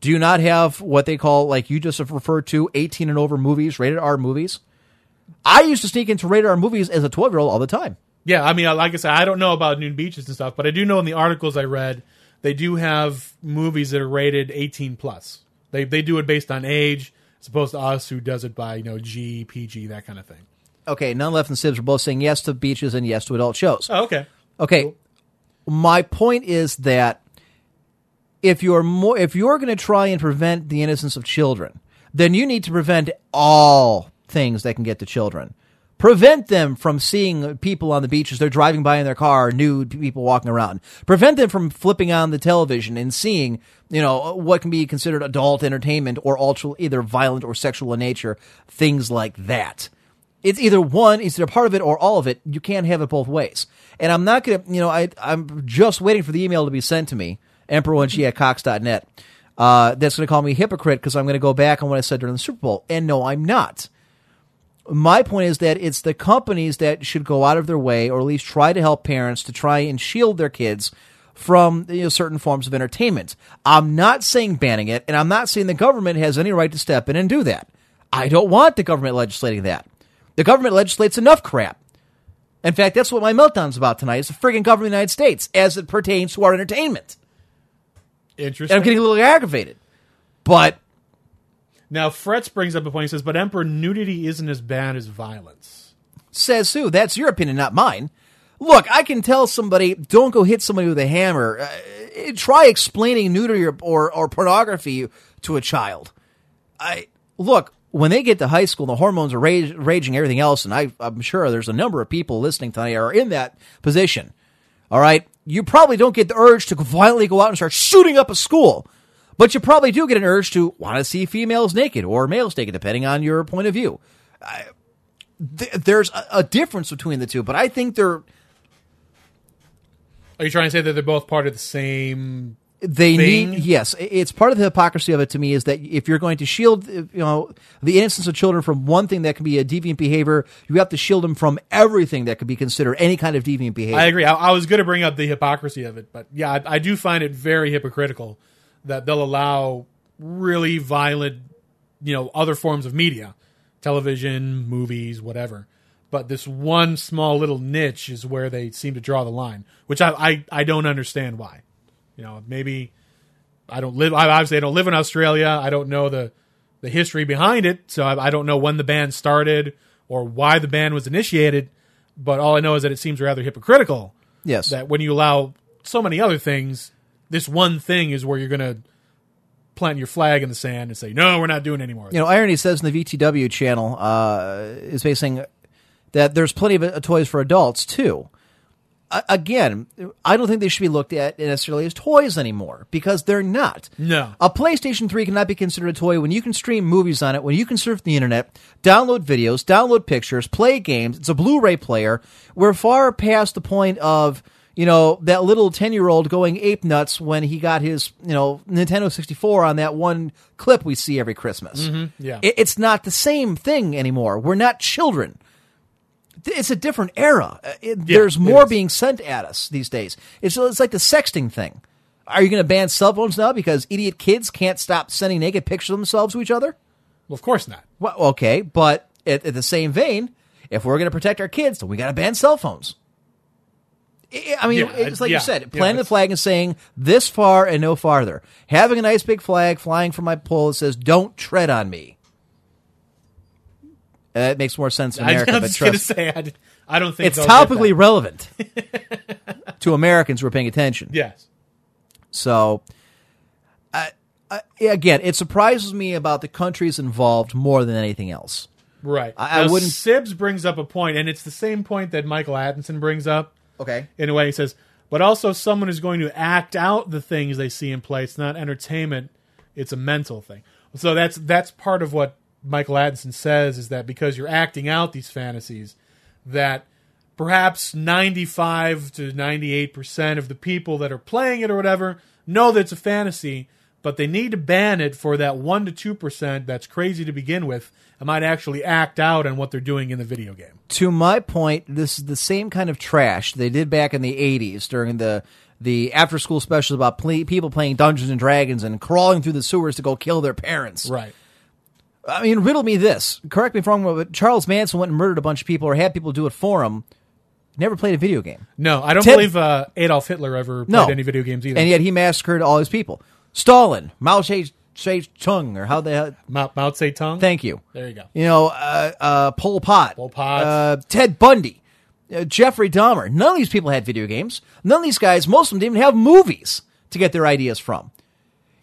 Do you not have what they call, like you just referred to, 18 and over movies, rated R movies? I used to sneak into rated R movies as a 12-year-old all the time. Yeah, I mean, like I said, I don't know about nude beaches and stuff, but I do know in the articles I read, they do have movies that are rated 18+. They do it based on age, as opposed to us who does it by G, PG, that kind of thing. Okay, None Left and Sibs are both saying yes to beaches and yes to adult shows. Oh, okay. Okay, cool. My point is that if you're going to try and prevent the innocence of children, then you need to prevent all things that can get to children. Prevent them from seeing people on the beaches. They're driving by in their car, nude people walking around. Prevent them from flipping on the television and seeing, what can be considered adult entertainment or either violent or sexual in nature, things like that. It's either part of it or all of it. You can't have it both ways. And I'm not going to, I'm just waiting for the email to be sent to me. emperor1g@cox.net. That's going to call me a hypocrite because I'm going to go back on what I said during the Super Bowl. And no, I'm not. My point is that it's the companies that should go out of their way or at least try to help parents to try and shield their kids from certain forms of entertainment. I'm not saying banning it, and I'm not saying the government has any right to step in and do that. I don't want the government legislating that. The government legislates enough crap. In fact, that's what my meltdown's about tonight, is the friggin' government of the United States as it pertains to our entertainment. Interesting. And I'm getting a little aggravated. But now Fretz brings up a point. He says, but Emperor, nudity isn't as bad as violence. Says who? That's your opinion, not mine. Look, I can tell somebody, don't go hit somebody with a hammer. Try explaining nudity or pornography to a child. Look, when they get to high school, the hormones are raging, everything else, and I'm sure there's a number of people listening tonight are in that position. All right? You probably don't get the urge to violently go out and start shooting up a school, but you probably do get an urge to want to see females naked or males naked, depending on your point of view. There's a difference between the two, but I think they're... Are you trying to say that they're both part of the same thing? Yes, it's part of the hypocrisy of it to me is that if you're going to shield the innocence of children from one thing that can be a deviant behavior, you have to shield them from everything that could be considered any kind of deviant behavior. I agree. I was going to bring up the hypocrisy of it, but yeah, I do find it very hypocritical that they'll allow really violent, other forms of media, television, movies, whatever. But this one small little niche is where they seem to draw the line, which I don't understand why. Maybe obviously I don't live in Australia. I don't know the history behind it. So I don't know when the ban started or why the ban was initiated. But all I know is that it seems rather hypocritical. Yes. That when you allow so many other things, this one thing is where you're going to plant your flag in the sand and say, no, we're not doing any more of this. You know, Irony says in the VTW channel is basically that there's plenty of toys for adults, too. Again, I don't think they should be looked at necessarily as toys anymore, because they're not. No. A PlayStation 3 cannot be considered a toy when you can stream movies on it, when you can surf the internet, download videos, download pictures, play games. It's a Blu-ray player. We're far past the point of, you know, that little 10-year-old going ape nuts when he got his, you know, Nintendo 64 on that one clip we see every Christmas. Mm-hmm. Yeah. It's not the same thing anymore. We're not children. It's a different era. There's more being sent at us these days. It's like the sexting thing. Are you going to ban cell phones now because idiot kids can't stop sending naked pictures of themselves to each other? Well, of course not. Well, okay, but at the same vein, if we're going to protect our kids, then we got to ban cell phones. I mean, it's like you said, planting the flag and saying this far and no farther. Having a nice big flag flying from my pole that says, don't tread on me. It makes more sense in America. I was going to say, I don't think it's topically relevant to Americans who are paying attention. Yes. So, again, it surprises me about the countries involved more than anything else. Right. I wouldn't. Sibs brings up a point, and it's the same point that Michael Atkinson brings up. Okay. In a way, he says, but also someone is going to act out the things they see in play. It's not entertainment; it's a mental thing. So that's part of what Michael Atkinson says, is that because you're acting out these fantasies, that perhaps 95 to 98% of the people that are playing it or whatever know that it's a fantasy, but they need to ban it for that 1% to 2% that's crazy to begin with and might actually act out on what they're doing in the video game. To my point, this is the same kind of trash they did back in the 80s during the after-school specials about people playing Dungeons and Dragons and crawling through the sewers to go kill their parents. Right. I mean, riddle me this. Correct me if I'm wrong, but Charles Manson went and murdered a bunch of people or had people do it for him. Never played a video game. No, I don't believe Adolf Hitler ever played any video games either. And yet he massacred all his people. Stalin, Mao Zedong, or how the hell? Mao Zedong? Thank you. There you go. You know, Pol Pot. Pol Pot. Ted Bundy. Jeffrey Dahmer. None of these people had video games. None of these guys, most of them didn't even have movies to get their ideas from.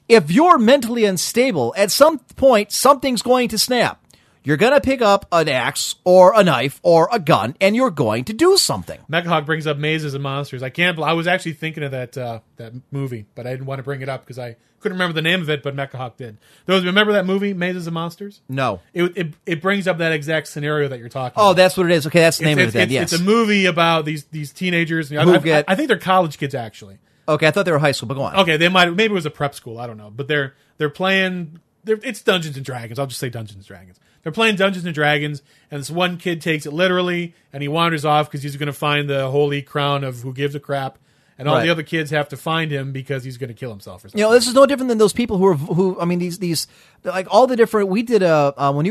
If you're mentally unstable, at some point, something's going to snap. You're going to pick up an axe or a knife or a gun, and you're going to do something. Mecha Hawk brings up Mazes and Monsters. I was actually thinking of that movie, but I didn't want to bring it up because I couldn't remember the name of it, but Mecha Hawk did. Remember that movie, Mazes and Monsters? No. It brings up that exact scenario that you're talking about. Oh, that's what it is. Okay, that's the name of it then, yes. It's a movie about these teenagers. I think they're college kids, actually. Okay, I thought they were high school, but go on. Okay, maybe it was a prep school, I don't know. But they're playing, it's Dungeons and Dragons. I'll just say Dungeons and Dragons. They're playing Dungeons and Dragons, and this one kid takes it literally, and he wanders off because he's going to find the holy crown of who gives a crap, and all the other kids have to find him because he's going to kill himself or something. You know, this is no different than those people we did when you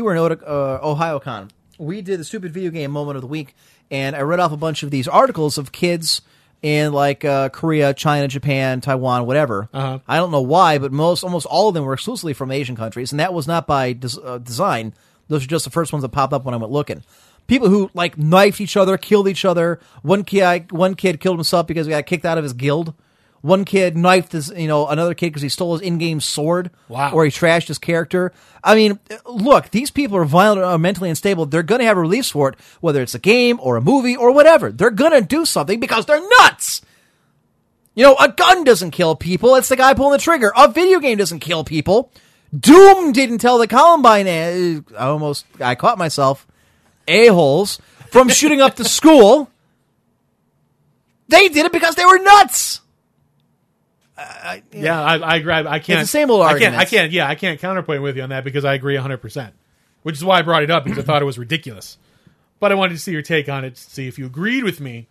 were in OhioCon, we did a stupid video game moment of the week, and I read off a bunch of these articles of kids in Korea, China, Japan, Taiwan, whatever. Uh-huh. I don't know why, but almost all of them were exclusively from Asian countries, and that was not by design. Those are just the first ones that popped up when I went looking. People who knifed each other, killed each other. One kid killed himself because he got kicked out of his guild. One kid knifed another kid because he stole his in-game sword. Wow. Or he trashed his character. I mean, look, these people are violent or mentally unstable. They're going to have a release for it, whether it's a game or a movie or whatever. They're going to do something because they're nuts. You know, a gun doesn't kill people. It's the guy pulling the trigger. A video game doesn't kill people. Doom didn't tell the Columbine. I caught myself. A-holes from shooting up the school. They did it because they were nuts. I grab. I can't. It's the same old argument. I can't counterpoint with you on that because I agree 100%, which is why I brought it up because I thought it was ridiculous. But I wanted to see your take on it, to see if you agreed with me.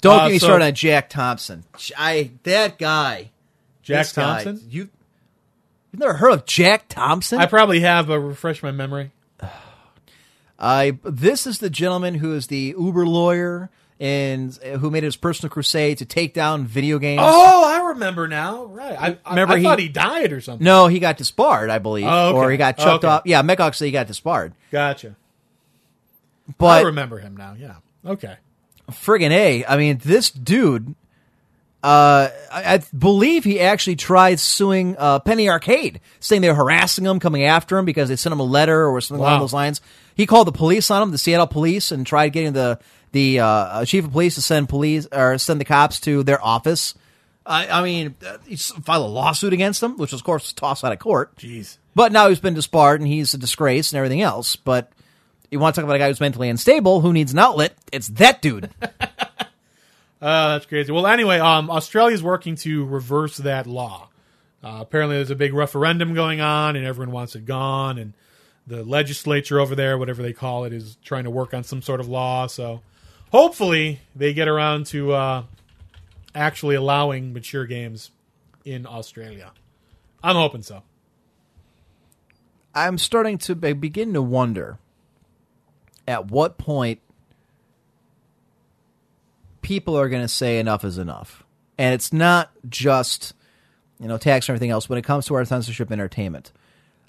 Don't get me started on Jack Thompson. That guy, Jack Thompson. You've never heard of Jack Thompson? I probably have, but refresh my memory. This is the gentleman who is the Uber lawyer, and who made his personal crusade to take down video games. Oh, I remember now. Right. I thought he died or something. No, he got disbarred, I believe. Oh, okay. Or he got chucked off. Yeah, Mechok said he got disbarred. Gotcha. But I remember him now, yeah. Okay. Friggin' A. I mean, this dude I believe he actually tried suing Penny Arcade, saying they were harassing him, coming after him because they sent him a letter or something along those lines. He called the police on him, the Seattle police, and tried getting the chief of police to send the cops to their office. I mean, he filed a lawsuit against him, which was, of course, tossed out of court. Jeez. But now he's been disbarred, and he's a disgrace and everything else. But you want to talk about a guy who's mentally unstable, who needs an outlet, it's that dude. That's crazy. Well, anyway, Australia's working to reverse that law. Apparently there's a big referendum going on, and everyone wants it gone, and the legislature over there, whatever they call it, is trying to work on some sort of law. So hopefully they get around to... actually allowing mature games in Australia. I'm hoping so. I'm starting to begin to wonder at what point people are going to say enough is enough. And it's not just, tax and everything else when it comes to our censorship entertainment.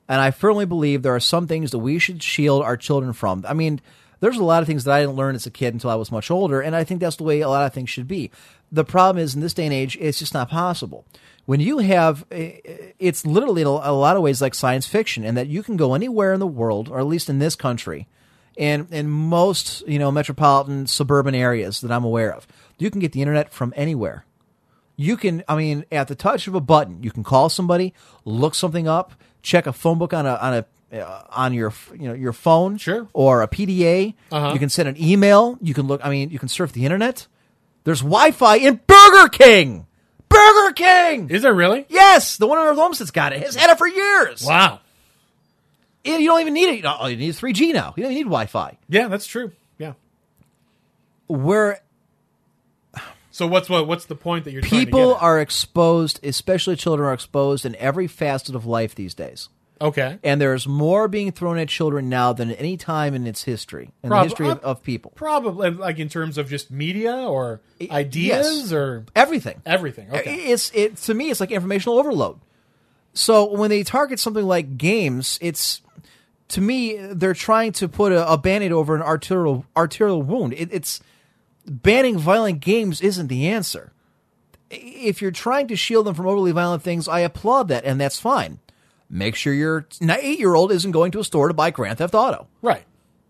And I firmly believe there are some things that we should shield our children from. I mean, there's a lot of things that I didn't learn as a kid until I was much older, and I think that's the way a lot of things should be. The problem is, in this day and age, it's just not possible. When you have, it's literally in a lot of ways like science fiction, and that you can go anywhere in the world, or at least in this country, and in most metropolitan suburban areas that I'm aware of, you can get the internet from anywhere. You can, at the touch of a button, you can call somebody, look something up, check a phone book on your your phone, sure, or a PDA. Uh-huh. You can send an email. You can look. You can surf the internet. There's Wi-Fi in Burger King. Burger King. Is there really? Yes, the one in our Homestead's got it. Has had it for years. Wow. And you don't even need it. All you need is 3G now. You don't even need Wi-Fi. Yeah, that's true. Yeah. So what's the point that you're trying to get at? People are exposed, especially children are exposed in every facet of life these days. Okay. And there's more being thrown at children now than at any time in its history, the history of people. Probably, like in terms of just media or ideas, yes, or... Everything. Everything, okay. To me, it's like informational overload. So when they target something like games, it's... To me, they're trying to put a Band-Aid over an arterial wound. It's banning violent games isn't the answer. If you're trying to shield them from overly violent things, I applaud that, and that's fine. Make sure your 8-year-old isn't going to a store to buy Grand Theft Auto. Right.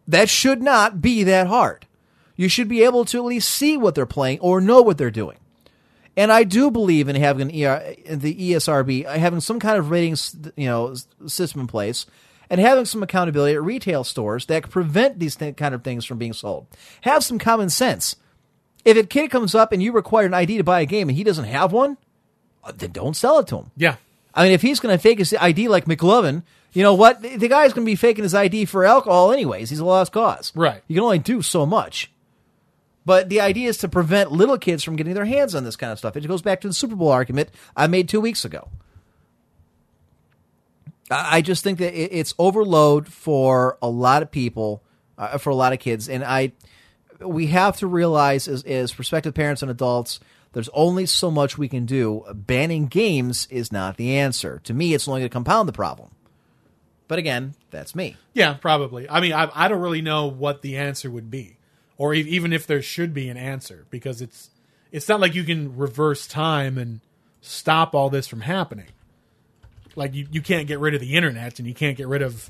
That should not be that hard. You should be able to at least see what they're playing or know what they're doing. And I do believe in having the ESRB, having some kind of ratings system in place, and having some accountability at retail stores that prevent these kind of things from being sold. Have some common sense. If a kid comes up and you require an ID to buy a game and he doesn't have one, then don't sell it to him. Yeah. If he's going to fake his ID like McLovin, you know what? The guy's going to be faking his ID for alcohol anyways. He's a lost cause. Right. You can only do so much. But the idea is to prevent little kids from getting their hands on this kind of stuff. It goes back to the Super Bowl argument I made 2 weeks ago. I just think that it's overload for a lot of people, for a lot of kids. And we have to realize as prospective parents and adults, there's only so much we can do. Banning games is not the answer. To me, it's only going to compound the problem. But again, that's me. Yeah, probably. I don't really know what the answer would be, or even if there should be an answer, because it's not like you can reverse time and stop all this from happening. Like, you can't get rid of the internet, and you can't get rid of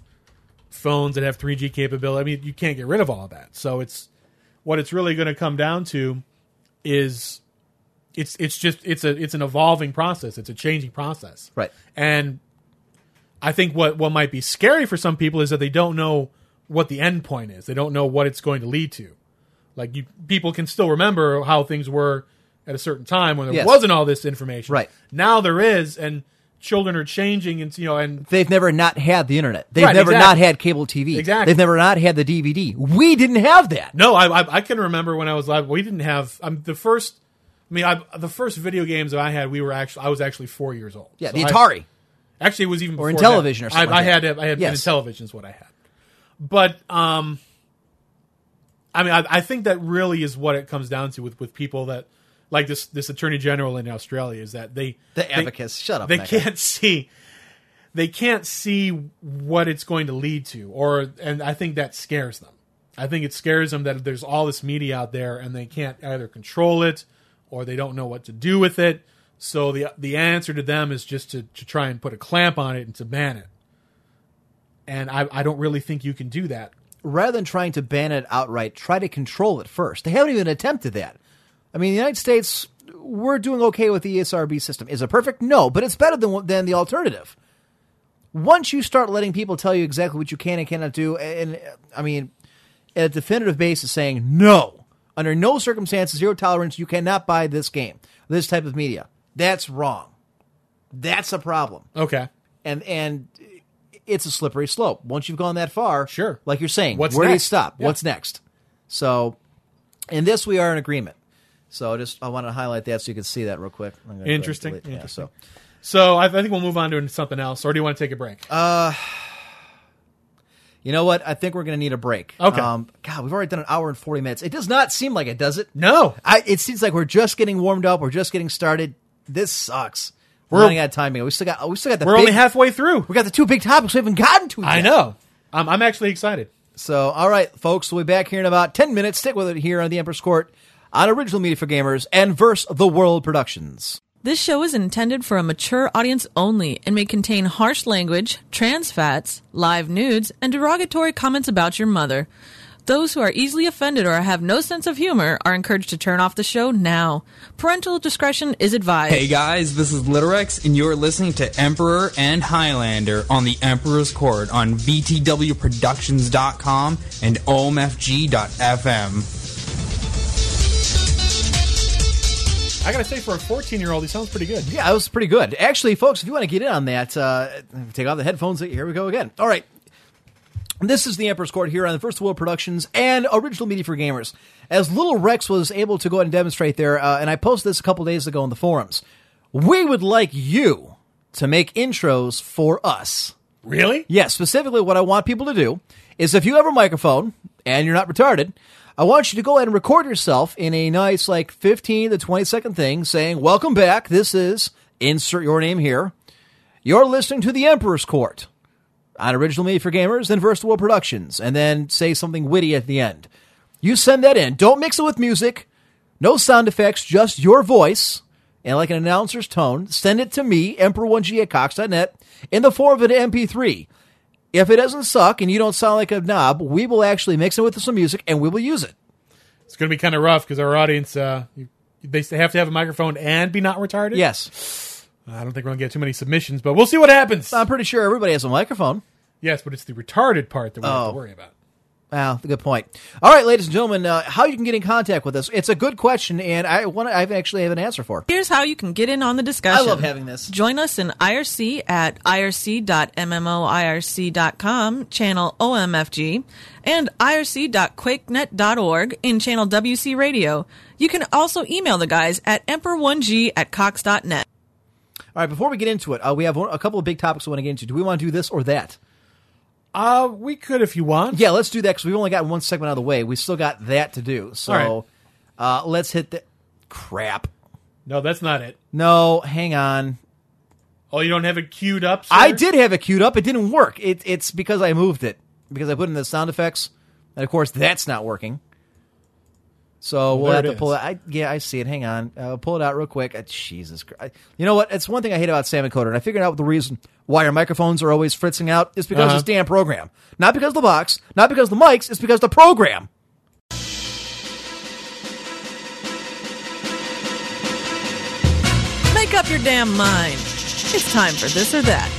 phones that have 3G capability. You can't get rid of all of that. So what it's really going to come down to is... It's an evolving process. It's a changing process. Right. And I think what might be scary for some people is that they don't know what the end point is. They don't know what it's going to lead to. Like, people can still remember how things were at a certain time when there wasn't all this information. Right. Now there is, and children are changing, and they've never not had the internet. They've never not had cable TV. Exactly. They've never not had the DVD. We didn't have that. No, I can remember when I was live. We didn't have the first video games that I had, I was actually 4 years old. Yeah, so the Atari. Actually, it was even before that. Or Intellivision or something. I had Intellivision is what I had. But I think that really is what it comes down to with people that, like this Attorney General in Australia, is that the advocates, shut up. They can't see. They can't see what it's going to lead to, and I think that scares them. I think it scares them that there's all this media out there and they can't either control it or they don't know what to do with it. So the answer to them is just to try and put a clamp on it and to ban it. And I don't really think you can do that. Rather than trying to ban it outright, try to control it first. They haven't even attempted that. I mean, the United States, we're doing okay with the ESRB system. Is it perfect? No, but it's better than the alternative. Once you start letting people tell you exactly what you can and cannot do, and I mean, at a definitive basis saying, no, under no circumstances, zero tolerance, you cannot buy this game, this type of media. That's wrong. That's a problem. Okay. And it's a slippery slope. Once you've gone that far, sure, like you're saying, where do you stop? Yeah. What's next? So in this, we are in agreement. So I wanted to highlight that so you can see that real quick. Interesting. Yeah, so I think we'll move on to something else. Or do you want to take a break? You know what? I think we're going to need a break. Okay. God, we've already done an hour and 40 minutes. It does not seem like it, does it? No. It seems like we're just getting warmed up. We're just getting started. This sucks. We're running out of time. We still got. We're only halfway through. We got the two big topics we haven't gotten to yet. I know. I'm actually excited. So, all right, folks. We'll be back here in about 10 minutes. Stick with it here on The Emperor's Court on Original Media for Gamers and Verse the World Productions. This show is intended for a mature audience only and may contain harsh language, trans fats, live nudes, and derogatory comments about your mother. Those who are easily offended or have no sense of humor are encouraged to turn off the show now. Parental discretion is advised. Hey guys, this is Little Rex, and you're listening to Emperor and Highlander on The Emperor's Court on VTWProductions.com and OMFG.FM. I got to say, for a 14-year-old, he sounds pretty good. Yeah, that was pretty good. Actually, folks, if you want to get in on that, take off the headphones. Here we go again. All right. This is The Emperor's Court here on the First World Productions and Original Media for Gamers. As Little Rex was able to go ahead and demonstrate there, and I posted this a couple days ago in the forums, we would like you to make intros for us. Really? Yeah, specifically what I want people to do is if you have a microphone and you're not retarded, I want you to go ahead and record yourself in a nice, 15 to 20-second thing saying, welcome back, this is, insert your name here, you're listening to The Emperor's Court on Original Media for Gamers and Versatile World Productions, and then say something witty at the end. You send that in. Don't mix it with music, no sound effects, just your voice, and like an announcer's tone, send it to me, emperor1g@cox.net, in the form of an MP3. If it doesn't suck and you don't sound like a knob, we will actually mix it with some music and we will use it. It's going to be kind of rough because our audience, they have to have a microphone and be not retarded? Yes. I don't think we're going to get too many submissions, but we'll see what happens. I'm pretty sure everybody has a microphone. Yes, but it's the retarded part that we have to worry about. Wow, good point. All right, ladies and gentlemen, how you can get in contact with us? It's a good question, and I actually have an answer for. Here's how you can get in on the discussion. I love having this. Join us in IRC at irc.mmoirc.com, channel OMFG, and irc.quakenet.org in channel WC Radio. You can also email the guys at emperor1g@cox.net. All right, before we get into it, we have a couple of big topics we want to get into. Do we want to do this or that? We could if you want. Yeah, let's do that because we've only got one segment out of the way. We still got that to do. So all right. Let's hit the... Crap. No, that's not it. No, hang on. Oh, you don't have it queued up, sir? I did have it queued up. It didn't work. It's because I moved it. Because I put in the sound effects. And, of course, that's not working. So we'll have to pull it out. I see it. Hang on. Pull it out real quick. Jesus Christ. You know what? It's one thing I hate about Sam & Coder, and I figured out the reason why our microphones are always fritzing out is because it's damn program. Not because of the box, not because of the mics, it's because of the program. Make up your damn mind. It's time for this or that.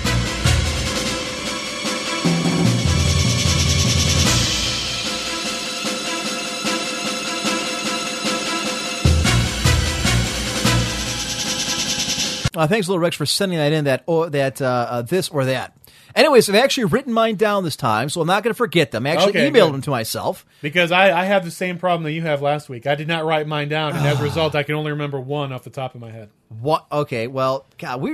Thanks, Little Rex, for sending that in, this or that. Anyways, I've actually written mine down this time, so I'm not going to forget them. I actually emailed them to myself. Because I have the same problem that you have last week. I did not write mine down, and as a result, I can only remember one off the top of my head. What? Okay, well, God,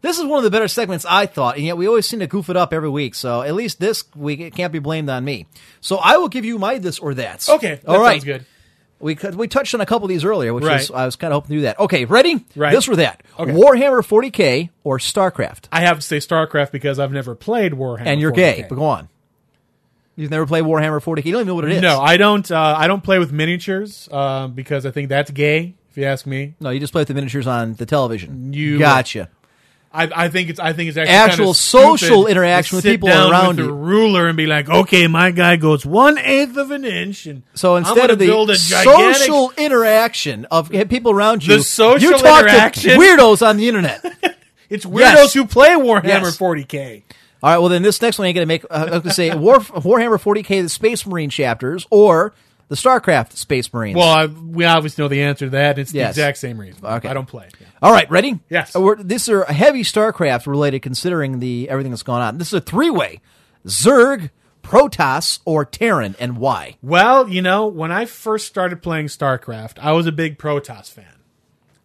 this is one of the better segments, I thought, and yet we always seem to goof it up every week, so at least this week it can't be blamed on me. So I will give you my this or that. Okay, that sounds good. We touched on a couple of these earlier, which I was kind of hoping to do that. Okay, ready? Right. This or that. Okay. Warhammer 40K or StarCraft? I have to say StarCraft because I've never played Warhammer 40K. And you're 40K. Gay, but go on. You've never played Warhammer 40K? You don't even know what it is. No, I don't play with miniatures because I think that's gay. if you ask me. No, you just play with the miniatures on the television. You gotcha. I think it's actually actual social interaction with people around you. Sit down with the ruler and be like, okay, my guy goes 1/8 of an inch, and so instead of the social interaction of people around you, you talk to weirdos on the internet. It's weirdos who play Warhammer 40K. All right, well then this next one ain't gonna make. I was gonna say Warhammer 40K, the Space Marine chapters, or the StarCraft Space Marines. Well, we obviously know the answer to that. It's the exact same reason. Okay. I don't play. Yeah. All right, ready? Yes. These are heavy StarCraft related, considering everything that's gone on. This is a three-way: Zerg, Protoss, or Terran, and why? Well, you know, when I first started playing StarCraft, I was a big Protoss fan.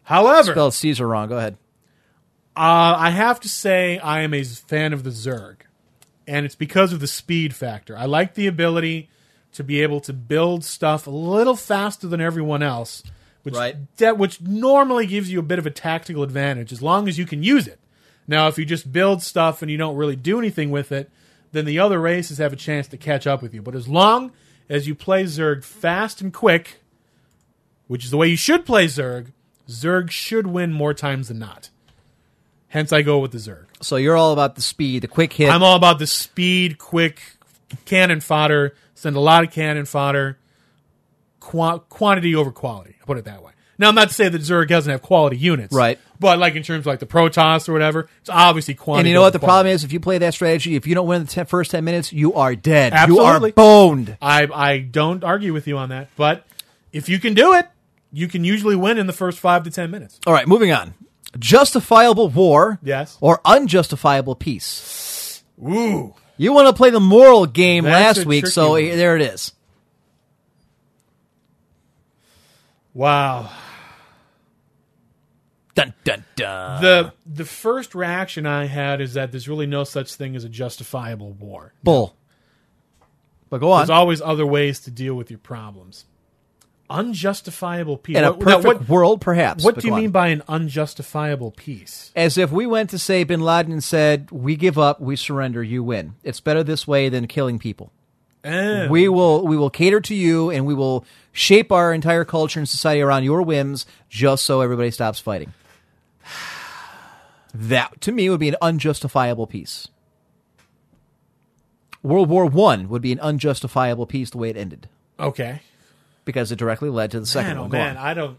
However, spelled Caesar wrong. Go ahead. I have to say I am a fan of the Zerg, and it's because of the speed factor. I like the ability to be able to build stuff a little faster than everyone else, which normally gives you a bit of a tactical advantage, as long as you can use it. Now, if you just build stuff and you don't really do anything with it, then the other races have a chance to catch up with you. But as long as you play Zerg fast and quick, which is the way you should play Zerg, Zerg should win more times than not. Hence, I go with the Zerg. So you're all about the speed, the quick hit. I'm all about the speed, quick cannon fodder. Send a lot of cannon fodder, quantity over quality. I'll put it that way. Now, I'm not to say that Zerg doesn't have quality units. Right. But like in terms of like the Protoss or whatever, it's obviously quantity. And you know what the problem is? If you play that strategy, if you don't win the first 10 minutes, you are dead. Absolutely. You are boned. I don't argue with you on that. But if you can do it, you can usually win in the first 5 to 10 minutes. All right, moving on. Justifiable war or unjustifiable peace? Ooh. You want to play the moral game last week, so there it is. Wow. Dun, dun, dun. The first reaction I had is that there's really no such thing as a justifiable war. Bull. But go on. There's always other ways to deal with your problems. Unjustifiable peace. In a perfect world, perhaps. What do you mean by an unjustifiable peace? As if we went to, say, Bin Laden and said, we give up, we surrender, you win. It's better this way than killing people. Oh. We will cater to you, and we will shape our entire culture and society around your whims just so everybody stops fighting. That, to me, would be an unjustifiable peace. World War I would be an unjustifiable peace the way it ended. Okay. Because it directly led to the second one. I don't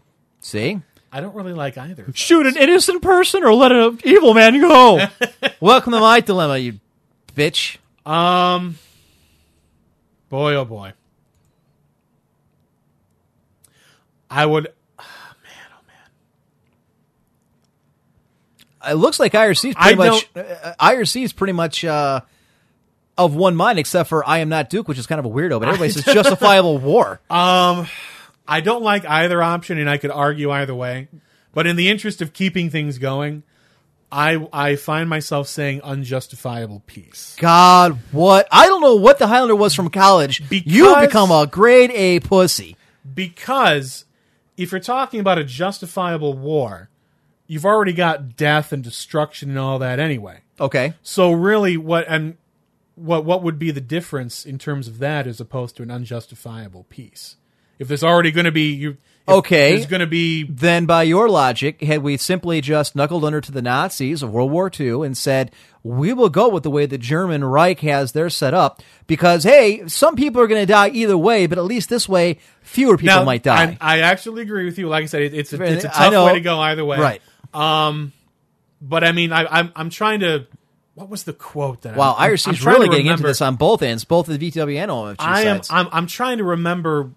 really like either. Shoot an innocent person or let an evil man go. Welcome to my dilemma, you bitch. Boy, oh boy. It looks like IRC is pretty much of one mind, except for I Am Not Duke, which is kind of a weirdo, but everybody says justifiable war. I don't like either option, and I could argue either way. But in the interest of keeping things going, I find myself saying unjustifiable peace. God, what? I don't know what the Highlander was from college. You become a grade A pussy. Because if you're talking about a justifiable war, you've already got death and destruction and all that anyway. Okay. So really what would be the difference in terms of that as opposed to an unjustifiable peace? If there's already going to be... there's going to be... Then by your logic, had we simply just knuckled under to the Nazis of World War II and said, we will go with the way the German Reich has their set up because, hey, some people are going to die either way, but at least this way, fewer people might die. I actually agree with you. Like I said, it's a tough way to go either way. Right. But I mean, I'm trying to... What was the quote that? Wow, IRC's really getting into this on both ends, both the VW and OMG sides. I'm trying to remember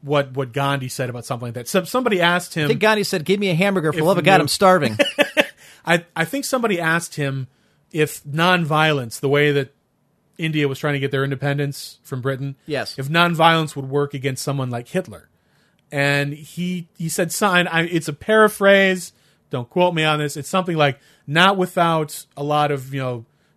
what Gandhi said about something like that. So somebody asked him. I think Gandhi said, "Give me a hamburger for love of God, I'm starving." I think somebody asked him if nonviolence, the way that India was trying to get their independence from Britain, if nonviolence would work against someone like Hitler, and he said, it's a paraphrase. Don't quote me on this. It's something like, not without a lot of,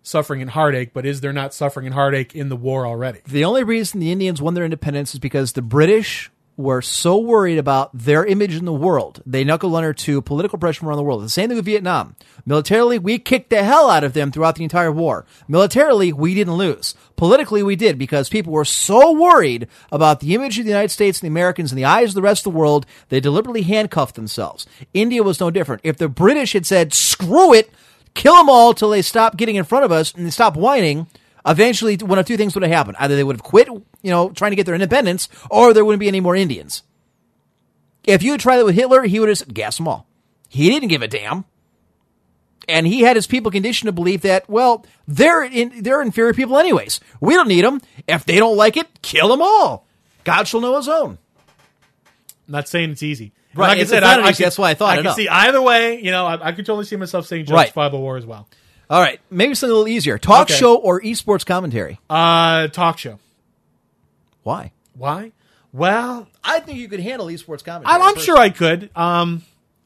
suffering and heartache, but is there not suffering and heartache in the war already? The only reason the Indians won their independence is because the British were so worried about their image in the world, they knuckle under to political pressure from around the world. The same thing with Vietnam. Militarily, we kicked the hell out of them throughout the entire war. Militarily, we didn't lose. Politically, we did, because people were so worried about the image of the United States and the Americans in the eyes of the rest of the world, they deliberately handcuffed themselves. India was no different. If the British had said, screw it, kill them all till they stop getting in front of us and they stop whining, eventually one of two things would have happened. Either they would have quit, trying to get their independence, or there wouldn't be any more Indians. If you had tried that with Hitler, he would have just gassed them all. He didn't give a damn. And he had his people conditioned to believe that, well, they're inferior people anyways. We don't need them. If they don't like it, kill them all. God shall know his own. I'm not saying it's easy. Right. Like that's why I thought I could see either way. I could totally see myself saying justifiable war as well. All right. Maybe something a little easier. Talk show or esports commentary? Talk show. Why? Well, I think you could handle esports commentary. I'm sure I could.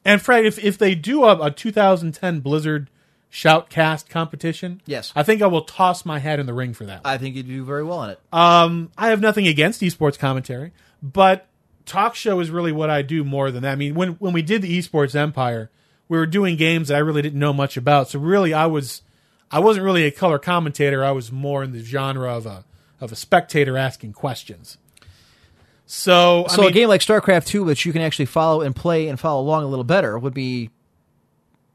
And Fred, if they do a 2010 Blizzard Shoutcast competition, yes, I think I will toss my hat in the ring for that one. I think you'd do very well in it. I have nothing against esports commentary, but talk show is really what I do more than that. I mean, when we did the Esports Empire, we were doing games that I really didn't know much about. So really, I wasn't really a color commentator. I was more in the genre of a spectator asking questions. So I mean, a game like StarCraft II, which you can actually follow and play and follow along a little better, would be.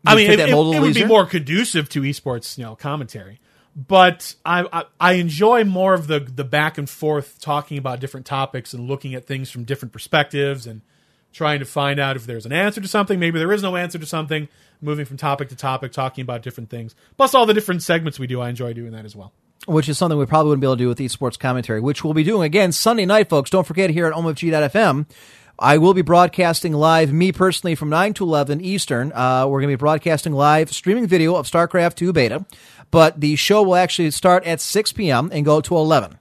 I mean, it would be more conducive to esports, commentary. But I enjoy more of the back and forth talking about different topics and looking at things from different perspectives and trying to find out if there's an answer to something. Maybe there is no answer to something. Moving from topic to topic, talking about different things. Plus all the different segments we do, I enjoy doing that as well. Which is something we probably wouldn't be able to do with esports commentary, which we'll be doing again Sunday night, folks. Don't forget, here at omfg.fm, I will be broadcasting live, me personally, from 9 to 11 Eastern. We're going to be broadcasting live streaming video of StarCraft II Beta, but the show will actually start at 6 p.m. and go to 11.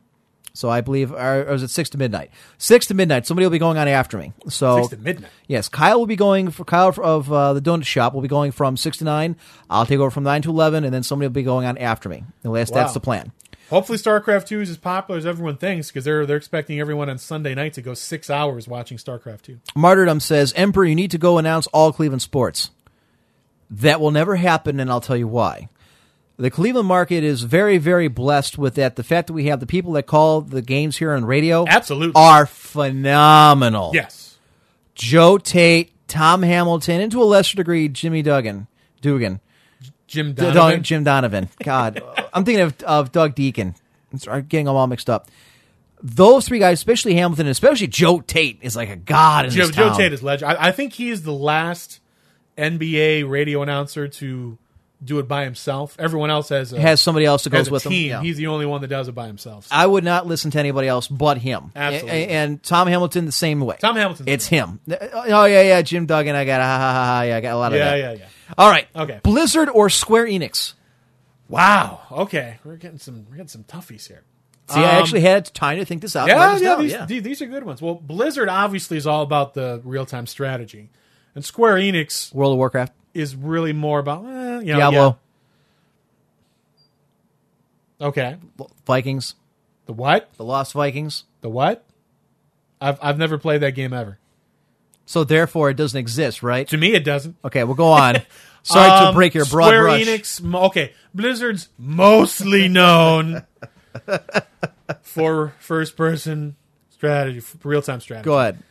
So I believe, or is it 6 to midnight? 6 to midnight. Somebody will be going on after me. So 6 to midnight. Yes, Kyle will be going, Kyle of the Donut Shop will be going from 6 to 9. I'll take over from 9 to 11, and then somebody will be going on after me. Unless that's the plan. Hopefully StarCraft 2 is as popular as everyone thinks, because they're expecting everyone on Sunday night to go 6 hours watching StarCraft 2. Martyrdom says, Emperor, you need to go announce all Cleveland sports. That will never happen, and I'll tell you why. The Cleveland market is very, very blessed with that. The fact that we have the people that call the games here on radio are phenomenal. Yes. Joe Tate, Tom Hamilton, and to a lesser degree, Jimmy Dugan. Jim Donovan. Jim Donovan. God, I'm thinking of Doug Deacon. I'm getting them all mixed up. Those three guys, especially Hamilton, and especially Joe Tate, is like a god in this town. Joe Tate is legend. I think he is the last NBA radio announcer to do it by himself. Everyone else has somebody else that goes with him. Yeah. He's the only one that does it by himself. So. I would not listen to anybody else but him. Absolutely. And Tom Hamilton the same way. Tom Hamilton. It's him. Oh yeah. Jim Duggan. I got a lot of that. Yeah. All right. Okay. Blizzard or Square Enix? Wow. Okay. We're getting some toughies here. See, I actually had time to think this out. These are good ones. Well, Blizzard obviously is all about the real time strategy, and Square Enix, World of Warcraft, is really more about Diablo. Yeah. Okay. Vikings. The what? The Lost Vikings. The what? I've never played that game ever. So therefore it doesn't exist, right? To me it doesn't. Okay, we'll go on. Sorry to break your broad Square brush. Enix, okay. Blizzard's mostly known for first person strategy, real time strategy. Go ahead.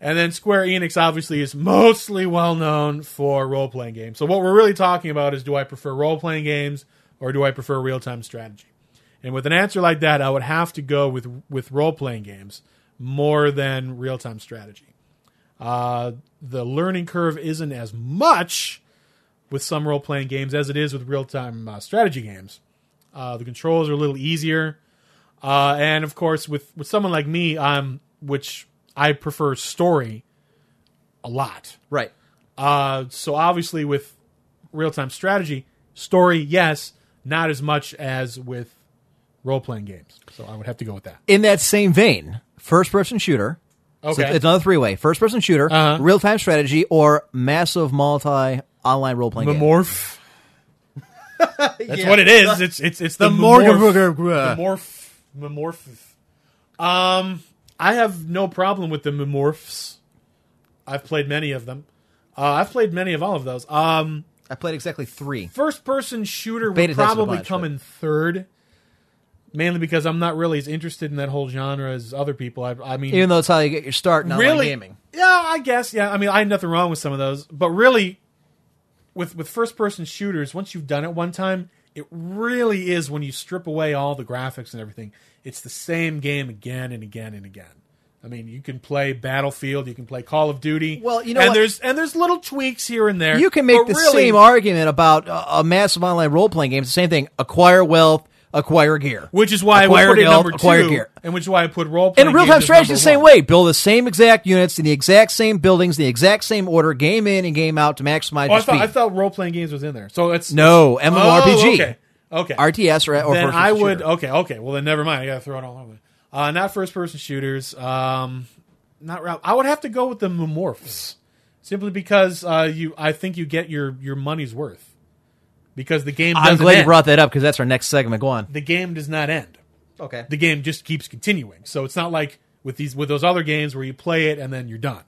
And then Square Enix obviously is mostly well known for role-playing games. So what we're really talking about is, do I prefer role-playing games or do I prefer real-time strategy? And with an answer like that, I would have to go with role-playing games more than real-time strategy. The learning curve isn't as much with some role-playing games as it is with real-time strategy games. The controls are a little easier. And, of course, with someone like me, I prefer story a lot. Right. So obviously with real-time strategy, story, yes, not as much as with role-playing games. So I would have to go with that. In that same vein, first-person shooter. Okay. So it's another three-way. First-person shooter, real-time strategy, or massive multi-online role-playing game. Morph. That's what it is. It's the Morph. I have no problem with the Memorphs. I've played many of them. I've played many of all of those. I played exactly 3. First-person shooter would probably come in third, mainly because I'm not really as interested in that whole genre as other people. I mean, even though it's how you get your start in online gaming. Yeah, I guess. Yeah, I mean, I had nothing wrong with some of those, but really, with first-person shooters, once you've done it one time, it really is when you strip away all the graphics and everything. It's the same game again and again and again. I mean, you can play Battlefield, you can play Call of Duty. Well, you know, and there's little tweaks here and there. You can make the same argument about a massive online role playing game. It's the same thing: acquire wealth, acquire gear. Which is why I put it number 2, and which is why I put role playing. And real time strategy is the same way: build the same exact units in the exact same buildings, in the exact same order, game in and game out to maximize. I thought role playing games was in there, so it's no MMORPG. Oh, okay, RTS or then I would shooter. Okay. Well, then never mind. I gotta throw it all over. Not first-person shooters. I would have to go with the Memorphs, simply because I think you get your money's worth because the game doesn't end. I'm glad you brought that up because that's our next segment. Go on. The game does not end. Okay. The game just keeps continuing. So it's not like with those other games where you play it and then you're done,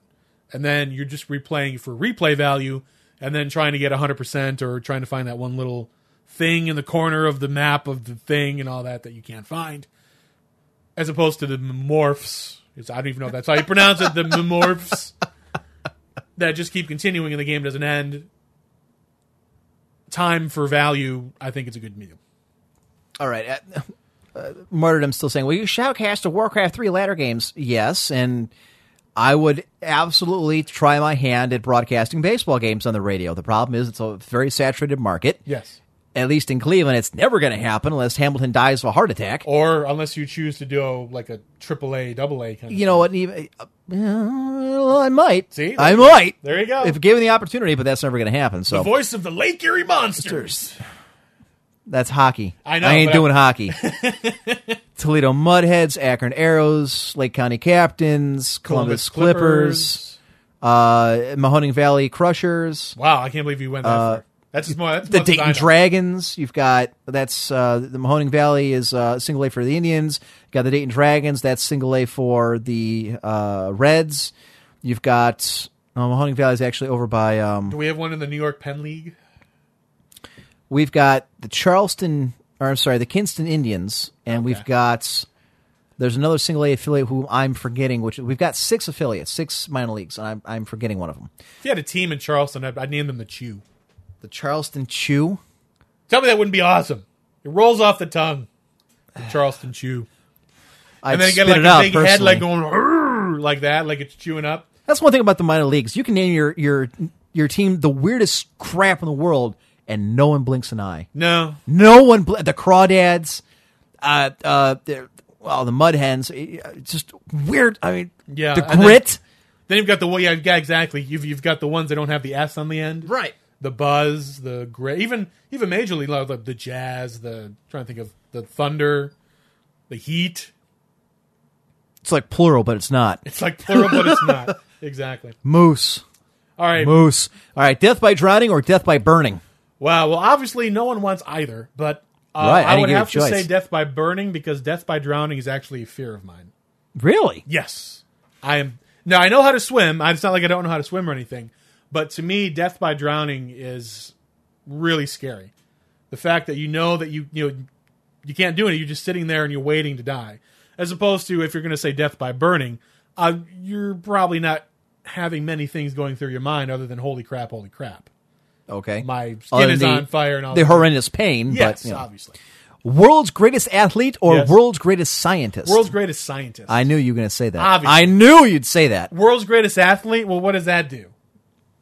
and then you're just replaying for replay value, and then trying to get 100% or trying to find that one little thing in the corner of the map of the thing and all that you can't find. As opposed to the Memorphs. I don't even know if that's how you pronounce it. The Memorphs that just keep continuing and the game doesn't end. Time for value, I think it's a good medium. All right. Martyrdom's still saying, will you shoutcast to Warcraft 3 ladder games? Yes, and I would absolutely try my hand at broadcasting baseball games on the radio. The problem is it's a very saturated market. Yes. At least in Cleveland, it's never going to happen unless Hamilton dies of a heart attack. Or unless you choose to do a AAA, AA kind of thing. You know what? I might. See? I might. There you go. If given the opportunity, but that's never going to happen. So. The voice of the Lake Erie Monsters. That's hockey. I know. I ain't doing hockey. Toledo Mudheads, Akron Arrows, Lake County Captains, Columbus Clippers, Mahoning Valley Crushers. Wow, I can't believe you went that far. That's the Dayton Dragons. You've got the Mahoning Valley is single A for the Indians. You've got the Dayton Dragons. That's single A for the Reds. You've got Mahoning Valley is actually over by. Do we have one in the New York Penn League? We've got the the Kinston Indians, and we've got there's another single A affiliate who I'm forgetting. Which we've got 6 affiliates, 6 minor leagues, and I'm forgetting one of them. If you had a team in Charleston, I'd name them the Chew. The Charleston Chew? Tell me that wouldn't be awesome. It rolls off the tongue. The Charleston Chew. And then you get a big head going like that, like it's chewing up. That's one thing about the minor leagues. You can name your team the weirdest crap in the world, and no one blinks an eye. No. No one. The Crawdads, the Mud Hens, just weird. I mean, yeah, the Grit. Then you've got exactly. You've got the ones that don't have the S on the end. Right. The Buzz, the Gray, even Major League, the Jazz, the Thunder, the Heat. It's like plural, but it's not. Exactly. Moose. All right. Death by drowning or death by burning? Wow. Well, obviously no one wants either, but I would have to say death by burning because death by drowning is actually a fear of mine. Really? Yes. Now, I know how to swim. It's not like I don't know how to swim or anything. But to me, death by drowning is really scary. The fact that you can't do it, you're just sitting there and you're waiting to die. As opposed to if you're going to say death by burning, you're probably not having many things going through your mind other than holy crap, holy crap. Okay, my skin is on fire and all the horrendous pain. Yes, but, obviously. World's greatest athlete or world's greatest scientist? World's greatest scientist. I knew you were going to say that. Obviously. I knew you'd say that. World's greatest athlete. Well, what does that do?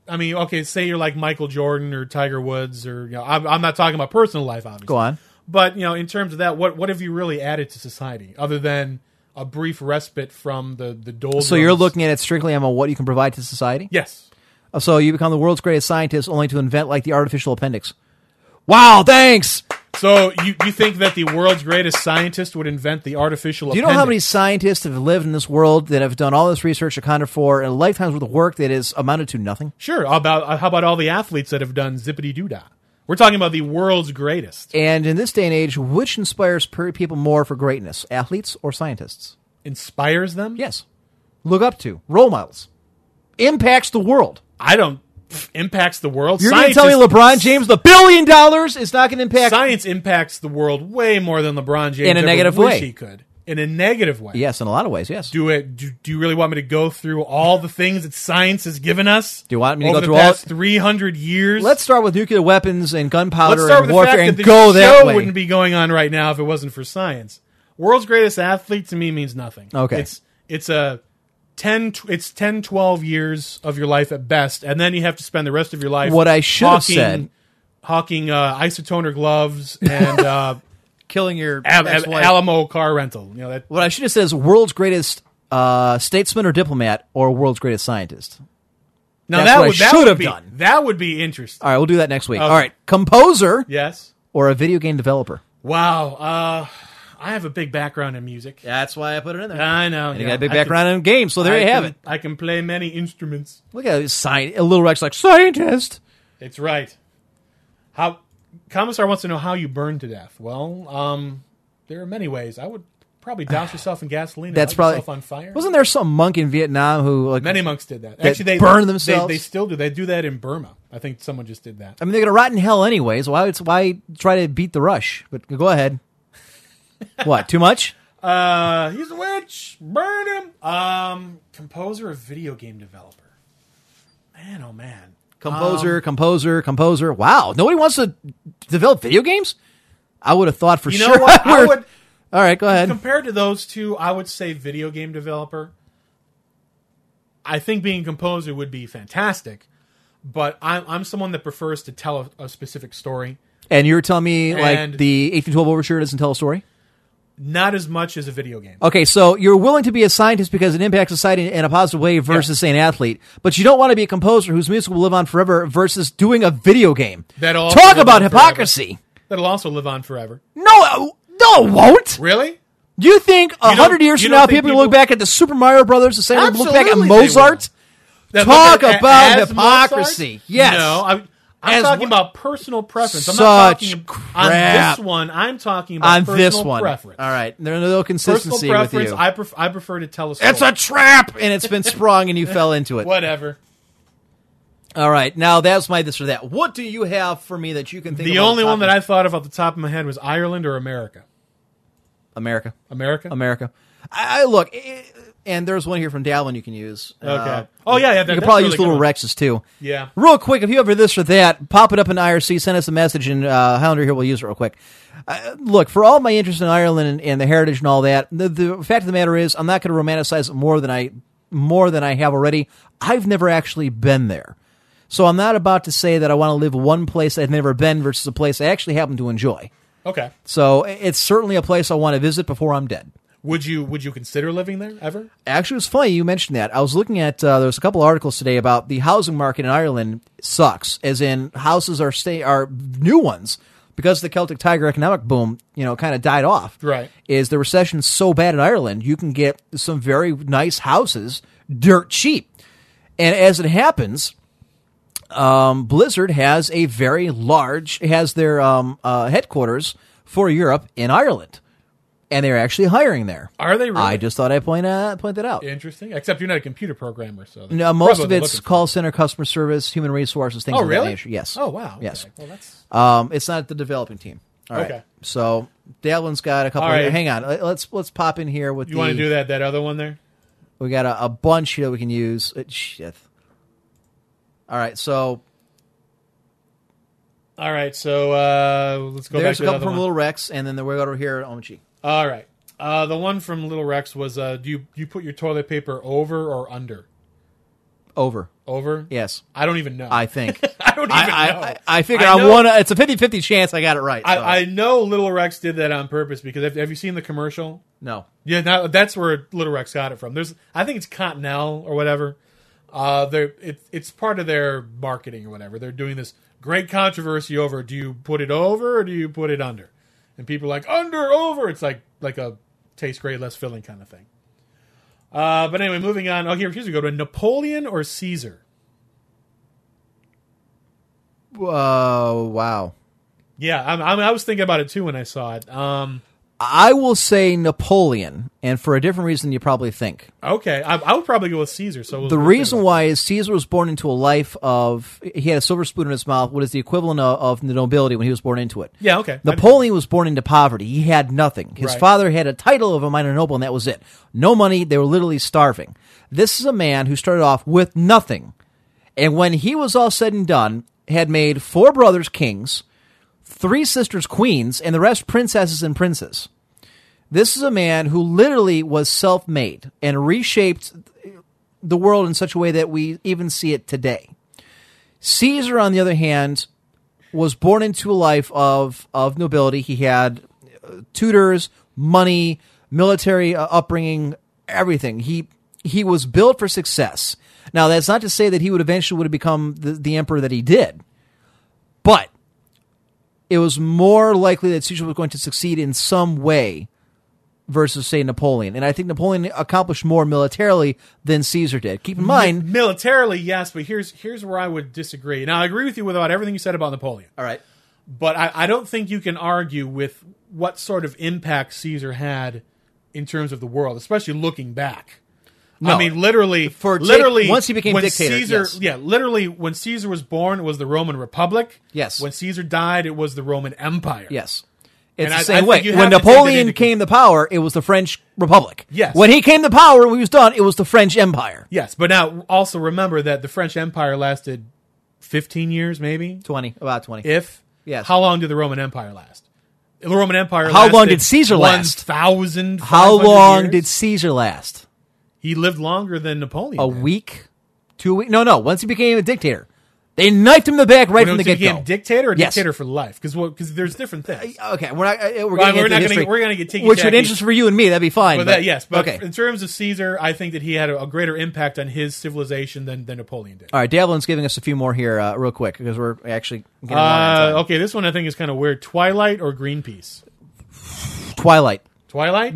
I mean, okay, say you're like Michael Jordan or Tiger Woods or, I'm not talking about personal life, obviously. Go on. But, in terms of that, what have you really added to society other than a brief respite from the doldrums? So you're looking at it strictly on what you can provide to society? Yes. So you become the world's greatest scientist only to invent, the artificial appendix. Wow, thanks! So you think that the world's greatest scientist would invent the artificial appendix? Do you know how many scientists have lived in this world that have done all this research accounted for and a lifetime's worth of work that has amounted to nothing? Sure. How about all the athletes that have done zippity-doo-dah? We're talking about the world's greatest. And in this day and age, which inspires people more for greatness, athletes or scientists? Inspires them? Yes. Look up to. Role models. Impacts the world. I don't... Impacts the world? You're going to tell me LeBron James, the $1 billion, is not going to impact... Science impacts the world way more than LeBron James in a negative way. He could. In a negative way. Yes, in a lot of ways, yes. Do you really want me to go through all the things that science has given us? Do you want me to go through all... Over the past 300 years? Let's start with nuclear weapons and gunpowder and warfare and go that way. The show wouldn't be going on right now if it wasn't for science. World's Greatest Athlete to me means nothing. Okay. It's a... 10, 12 years of your life at best, and then you have to spend the rest of your life hawking isotoner gloves and killing your Alamo car rental. You know that. What I should have said is world's greatest statesman or diplomat or world's greatest scientist. Now That's what I should have done. That would be interesting. All right, we'll do that next week. All right, composer, yes, or a video game developer. Wow. I have a big background in music. That's why I put it in there. I know. And you got a big background in games, so there you have it. I can play many instruments. Look at Little Rex like, scientist! It's right. Commissar wants to know how you burn to death. Well, there are many ways. I would probably douse yourself in gasoline and light yourself on fire. Wasn't there some monk in Vietnam who... many monks did that. Actually, they burn themselves? They still do. They do that in Burma. I think someone just did that. I mean, they're going to rot in hell anyways. Why try to beat the rush? But go ahead. What, too much? He's a witch. Burn him. Composer or video game developer? Man, oh man. Composer. Wow, nobody wants to develop video games? I would have thought for sure. You know what? I would... All right, go ahead. Compared to those two, I would say video game developer. I think being a composer would be fantastic, but I'm someone that prefers to tell a specific story. And you're telling me, the 1812 Overture doesn't tell a story? Not as much as a video game. Okay, so you're willing to be a scientist because it impacts society in a positive way versus an athlete, but you don't want to be a composer whose music will live on forever versus doing a video game. Talk about hypocrisy. Forever. That'll also live on forever. No, it won't. Really? Do you think 100 years from now people look back at the Super Mario Brothers the same way they look back at Mozart? Talk about hypocrisy. Mozart? Yes. No, I'm talking about personal preference. I'm not talking crap. On this one. I'm talking about personal preference. All right. There's no consistency with you. I prefer to tell a story. It's a trap! And it's been sprung and you fell into it. Whatever. All right. Now, that's my this or that. What do you have for me that you can think of? The only one that I thought of off the top of my head was Ireland or America. America. I look, and there's one here from Davlin you can use. Okay. That, you can probably use Little Rexes, too. Yeah. Real quick, if you ever this or that, pop it up in IRC, send us a message, and Highlander here will use it real quick. Look, for all my interest in Ireland and the heritage and all that, the fact of the matter is I'm not going to romanticize it more than I have already. I've never actually been there. So I'm not about to say that I want to live one place I've never been versus a place I actually happen to enjoy. Okay. So it's certainly a place I want to visit before I'm dead. Would you consider living there ever? Actually, it's funny you mentioned that. I was looking at there's a couple articles today about the housing market in Ireland sucks, as in houses are new ones because the Celtic Tiger economic boom, kind of died off. Right. Is the recession so bad in Ireland? You can get some very nice houses dirt cheap, and as it happens. Blizzard has their headquarters for Europe in Ireland, and they're actually hiring there. Are they really? I just thought I'd point that out. Interesting. Except you're not a computer programmer, so no. Most of it's call center, customer service, human resources, things. Oh, really? Of that nature. Yes. Oh, wow. Okay. Yes. Well, that's it's not the developing team. All right. Okay. So Davlin's got a couple. All right. Hang on. Let's pop in here with. You want to do that other one there? We got a bunch here that we can use. Shit. All right, so let's go back to the other one. There's a couple from Little Rex, and then we're over here at Omchi. All right. The one from Little Rex was, do you put your toilet paper over or under? Over. Over? Yes. I don't even know. I think. I don't even know. I figure I want to. It's a 50-50 chance I got it right. So. I know Little Rex did that on purpose, because have you seen the commercial? No. Yeah, that's where Little Rex got it from. I think it's Continental or whatever. It's part of their marketing or whatever. They're doing this great controversy over, do you put it over or do you put it under? And people are like, under, over. It's like a taste great, less filling kind of thing. But anyway, moving on. Oh, here's we go to Napoleon or Caesar. Whoa, wow. Yeah, I was thinking about it too when I saw it. I will say Napoleon, and for a different reason you probably think. Okay, I would probably go with Caesar. So we'll the reason why is Caesar was born into a life of... He had a silver spoon in his mouth, what is the equivalent of the nobility when he was born into it. Yeah, okay. Napoleon was born into poverty. He had nothing. His father had a title of a minor noble, and that was it. No money. They were literally starving. This is a man who started off with nothing, and when he was all said and done, had made 4 brothers kings, 3 sisters queens, and the rest princesses and princes. This is a man who literally was self-made and reshaped the world in such a way that we even see it today. Caesar, on the other hand, was born into a life of nobility. He had tutors, money, military upbringing, everything. He was built for success. Now, that's not to say that he would eventually have become the emperor that he did, but it was more likely that Caesar was going to succeed in some way versus, say, Napoleon. And I think Napoleon accomplished more militarily than Caesar did. Keep in mind... Militarily, yes, but here's where I would disagree. Now, I agree with you about everything you said about Napoleon. All right. But I don't think you can argue with what sort of impact Caesar had in terms of the world, especially looking back. No. I mean, literally, once he became dictator. Caesar, yes. Yeah, literally, when Caesar was born, it was the Roman Republic. Yes. When Caesar died, it was the Roman Empire. Yes. It's the same way. When Napoleon came to power, it was the French Republic. Yes. When he came to power, when he was done, it was the French Empire. Yes, but now also remember that the French Empire lasted 15 years, maybe? 20, about 20. If? Yes. How long did the Roman Empire last? The Roman Empire lasted... How long did Caesar last? 1,500 years. How long did Caesar last? He lived longer than Napoleon. A week? 2 weeks? No. Once he became a dictator. They knifed him in the back from the get-go. He became dictator dictator for life? Because there's different things. Okay, we're going to get ticky-tacky. Which would interest for you and me. That'd be fine. But in terms of Caesar, I think that he had a greater impact on his civilization than Napoleon did. All right, Davlin's giving us a few more here real quick because we're actually getting on time. Okay, this one I think is kind of weird. Twilight or Greenpeace? Twilight?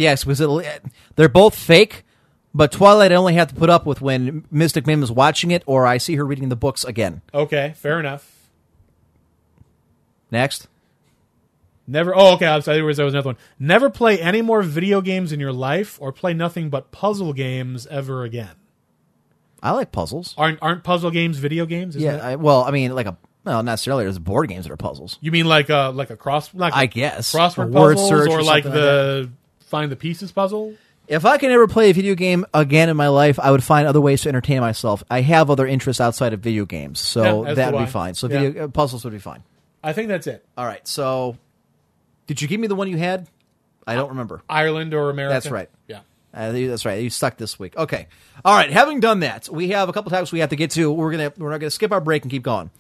Yes. They're both fake. But Twilight I only have to put up with when Mystic Mem is watching it or I see her reading the books again. Okay, fair enough. Next. I'm sorry, there was another one. Never play any more video games in your life or play nothing but puzzle games ever again. I like puzzles. Aren't puzzle games video games? Isn't it? Not necessarily. There's board games that are puzzles. You mean like a crossword puzzles or like the find the pieces puzzle? If I can ever play a video game again in my life, I would find other ways to entertain myself. I have other interests outside of video games, so that would be fine. So puzzles would be fine. I think that's it. All right, so did you give me the one you had? I don't remember. Ireland or America? That's right. Yeah. That's right. You stuck this week. Okay. All right, having done that, we have a couple topics we have to get to. We're not going to skip our break and keep going.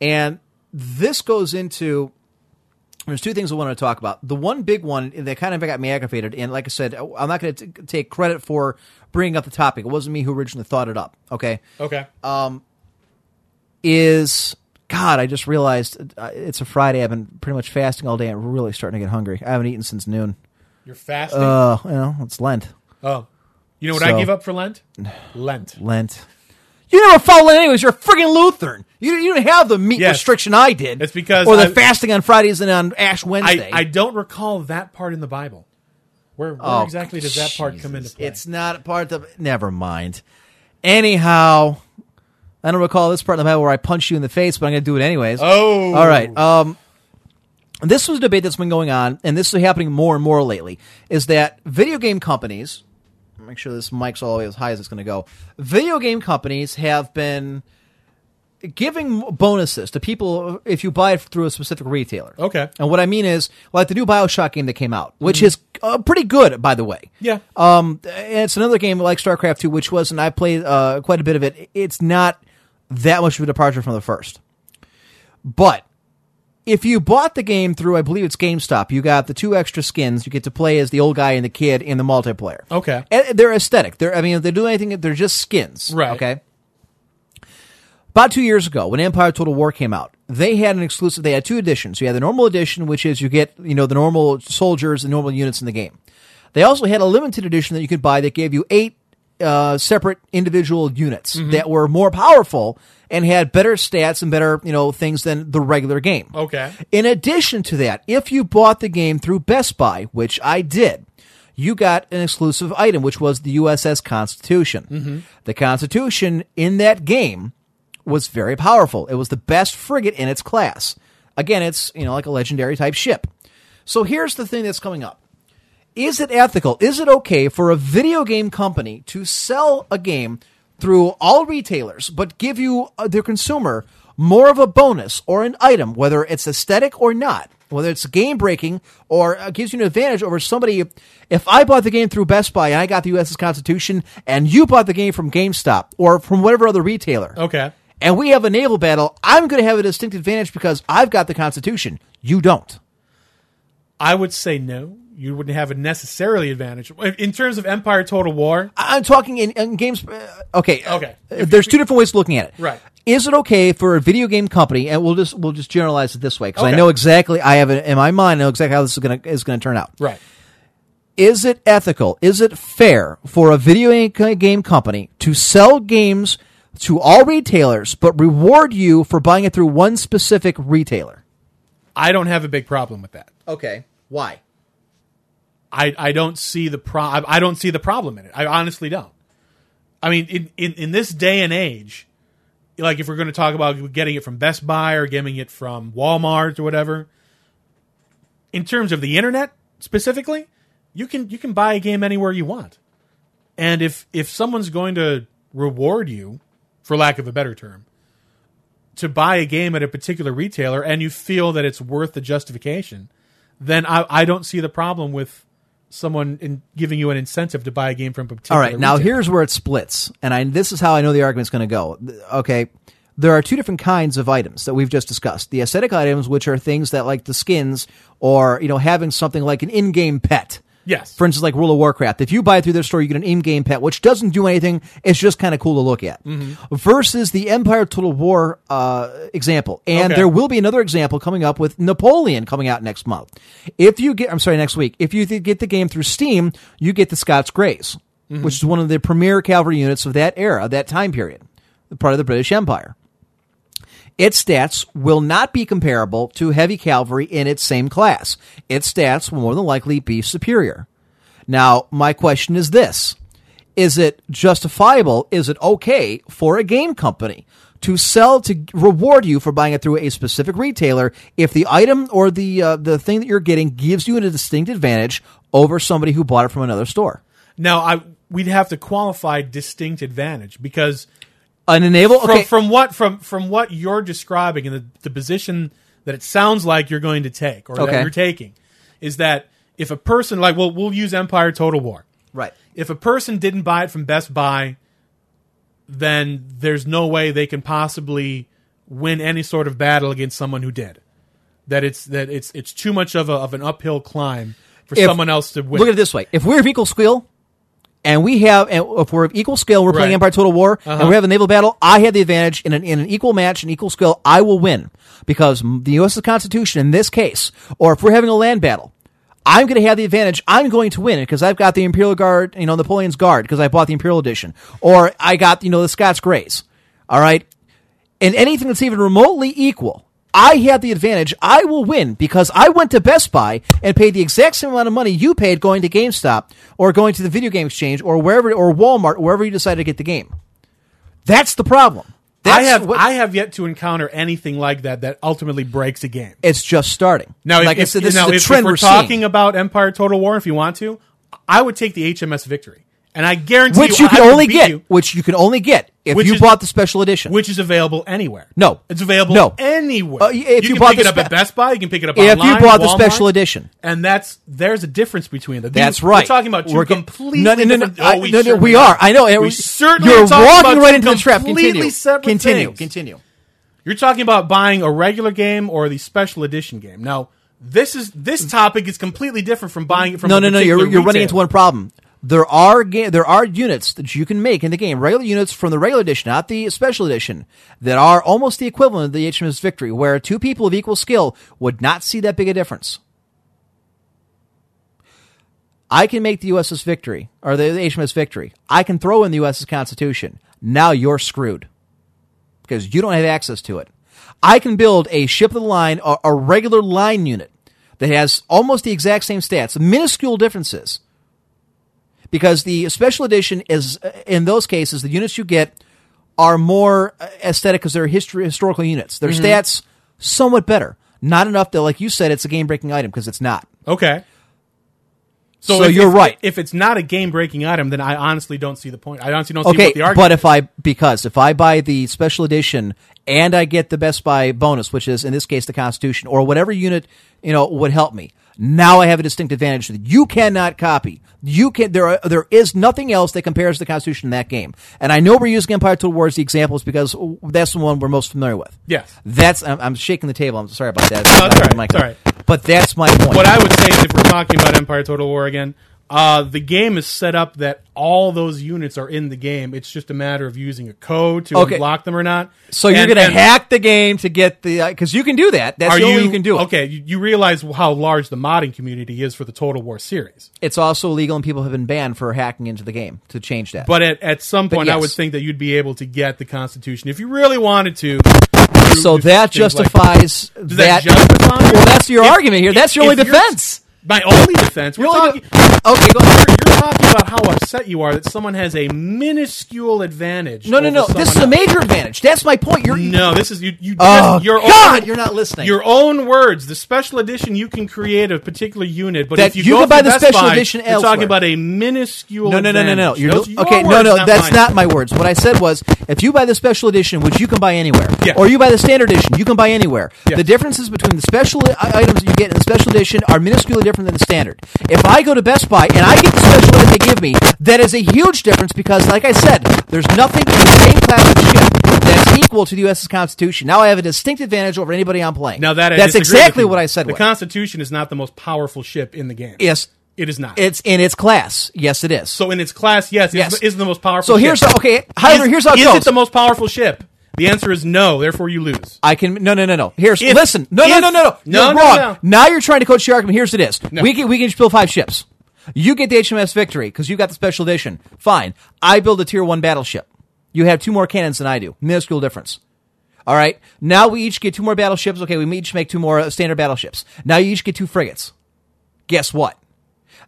And this goes into... There's 2 things I want to talk about. The one big one that kind of got me aggravated, and like I said, I'm not going to take credit for bringing up the topic. It wasn't me who originally thought it up, okay? Okay. I just realized it's a Friday. I've been pretty much fasting all day. I'm really starting to get hungry. I haven't eaten since noon. You're fasting? It's Lent. Oh. You know what I give up for Lent? Lent. You never follow it anyways. You're a friggin' Lutheran. You don't have the meat restriction I did. It's because... Or the fasting on Fridays and on Ash Wednesday. I don't recall that part in the Bible. Where exactly does that part come into play? It's not part of... Never mind. Anyhow, I don't recall this part in the Bible where I punch you in the face, but I'm going to do it anyways. Oh! All right. This was a debate that's been going on, and this is happening more and more lately, is that video game companies... Make sure this mic's all the way as high as it's going to go. Video game companies have been giving bonuses to people if you buy it through a specific retailer. Okay. And what I mean is, like the new BioShock game that came out, which is pretty good, by the way. Yeah. And it's another game like StarCraft II, which was, and I played quite a bit of it. It's not that much of a departure from the first. But if you bought the game through, I believe it's GameStop, you got the 2 extra skins. You get to play as the old guy and the kid in the multiplayer. Okay. And they're aesthetic. If they do anything, they're just skins. Right. Okay. About 2 years ago, when Empire Total War came out, they had an exclusive. They had 2 editions. You had the normal edition, which is you get the normal soldiers and normal units in the game. They also had a limited edition that you could buy that gave you 8 separate individual units that were more powerful and had better stats and better, you know, things than the regular game. Okay. In addition to that, if you bought the game through Best Buy, which I did, you got an exclusive item, which was the USS Constitution. The Constitution in that game was very powerful. It was the best frigate in its class. Again, it's, you know, like a legendary type ship. So here's the thing that's coming up. Is it ethical? Is it okay for a video game company to sell a game through all retailers, but give you, their consumer, more of a bonus or an item, whether it's aesthetic or not, whether it's game breaking or gives you an advantage over somebody? If I bought the game through Best Buy and I got the USS Constitution and you bought the game from GameStop or from whatever other retailer, okay, and we have a naval battle, I'm going to have a distinct advantage because I've got the Constitution. You don't. I would say no. You wouldn't have a necessarily advantage in terms of Empire Total War. I'm talking in games. Okay, okay. There's two different ways of looking at it. Right? Is it okay for a video game company? And we'll just generalize it this way because I know exactly. I have it in my mind. I know exactly how this is going to turn out. Right? Is it ethical? Is it fair for a video game company to sell games to all retailers but reward you for buying it through one specific retailer? I don't have a big problem with that. Okay, why? I don't see the problem in it. I honestly don't. I mean, in this day and age, like if we're going to talk about getting it from Best Buy or getting it from Walmart or whatever, in terms of the internet specifically, you can buy a game anywhere you want. And if someone's going to reward you, for lack of a better term, to buy a game at a particular retailer and you feel that it's worth the justification, then I don't see the problem with someone in giving you an incentive to buy a game from a particular retailer. All right, now here's where it splits, and this is how I know the argument's going to go. Okay, there are two different kinds of items that we've just discussed. The aesthetic items, which are things that like the skins or, you know, having something like an in-game pet. Yes. For instance, like World of Warcraft. If you buy it through their store, you get an in-game pet, which doesn't do anything. It's just kind of cool to look at. Mm-hmm. Versus the Empire Total War example. And there will be another example coming up with Napoleon coming out next month. Next week. If you get the game through Steam, you get the Scots Greys, which is one of the premier cavalry units of that era, that time period, part of the British Empire. Its stats will not be comparable to heavy cavalry in its same class. Its stats will more than likely be superior. Now, my question is this. Is it justifiable, is it okay for a game company to sell, to reward you for buying it through a specific retailer if the item or the thing that you're getting gives you a distinct advantage over somebody who bought it from another store? Now, we'd have to qualify distinct advantage because... From what you're describing and the position that it sounds like you're going to take or that you're taking is that if a person, like, we'll use Empire Total War. Right. If a person didn't buy it from Best Buy, then there's no way they can possibly win any sort of battle against someone who did. It's too much of an uphill climb for someone else to win. Look at it this way. If we're of equal skill... If we're of equal skill, we're playing Empire Total War, and we have a naval battle, I have the advantage in an equal match, an equal skill, I will win. Because the US's Constitution, in this case, or if we're having a land battle, I'm going to have the advantage, I'm going to win, because I've got the Imperial Guard, you know, Napoleon's Guard, because I bought the Imperial Edition. Or I got, you know, the Scots Greys. All right? And anything that's even remotely equal, I have the advantage, I will win because I went to Best Buy and paid the exact same amount of money you paid going to GameStop or going to the video game exchange or wherever, or Walmart, wherever you decided to get the game. That's the problem. I have yet to encounter anything like that ultimately breaks a game. It's just starting. Now, if we're talking about Empire Total War, if you want to, I would take the HMS Victory. And I guarantee which you can only get if you bought the special edition, which is available anywhere. No, it's available anywhere. If you can pick it up at Best Buy, you can pick it up online. If you bought the special edition, and there's a difference between them. That's right. We're talking about two completely different. No, we are. I know. We certainly are walking right into the trap. Continue. You're talking about buying a regular game or the special edition game. Now, this topic is completely different from buying it from. No. You're running into one problem. There are units that you can make in the game, regular units from the regular edition, not the special edition, that are almost the equivalent of the HMS Victory, where two people of equal skill would not see that big a difference. I can make the U.S.'s victory, or the HMS victory. I can throw in the U.S.'s Constitution. Now you're screwed because you don't have access to it. I can build a ship of the line, a regular line unit that has almost the exact same stats, minuscule differences, because the special edition is, in those cases, the units you get are more aesthetic because they're historical units. Their stats somewhat better. Not enough that, like you said, it's a game-breaking item, because it's not. Okay. So you're right. If it's not a game-breaking item, then I honestly don't see the point. I honestly don't see what the argument is. But if I buy the special edition and I get the Best Buy bonus, which is, in this case, the Constitution, or whatever unit would help me, now I have a distinct advantage that you cannot copy. There is nothing else that compares to the Constitution in that game. And I know we're using Empire Total War as the examples because that's the one we're most familiar with. Yes. I'm shaking the table. I'm sorry about that. No, it's all right. But that's my point. What I would say is, if we're talking about Empire Total War again, the game is set up that all those units are in the game. It's just a matter of using a code to unlock them or not. So you're going to hack the game to get the... Because you can do that. That's the only way you can do it. Okay, you realize how large the modding community is for the Total War series. It's also illegal, and people have been banned for hacking into the game to change that. But at some point, I would think that you'd be able to get the Constitution if you really wanted to. So that justifies like that. Well, that's your argument here. That's your only defense. My only defense. Go ahead. You're talking about how upset you are that someone has a minuscule advantage. No. This is a major advantage. That's my point. This is you. Oh, God, you're not listening. Your own words. The special edition, you can create a particular unit, but if you go can buy the special edition, you're talking about a minuscule. No. That's not my words. What I said was, if you buy the special edition, which you can buy anywhere, or you buy the standard edition, you can buy anywhere. Yes. The differences between the special items that you get in the special edition are minuscule different than the standard. If I go to Best Buy and I get the special that they give me, that is a huge difference because, like I said, there's nothing in the same class of ship that's equal to the U.S.'s Constitution. Now I have a distinct advantage over anybody I'm playing. Now that's exactly what I said. The Constitution is not the most powerful ship in the game. Yes. It is not. It's in its class. Yes, it is. So in its class, yes. It is the most powerful ship. So here's here's how it goes. Is it the most powerful ship? The answer is no. Therefore, you lose. No. Listen. No. You're wrong. No. Now you're trying to coach your argument. Here's it is. No. We can build 5 ships. You get the HMS Victory because you got the special edition. Fine. I build a tier 1 battleship. You have 2 more cannons than I do. Minuscule difference. All right. Now we each get 2 more battleships. Okay. We each make 2 more standard battleships. Now you each get 2 frigates. Guess what?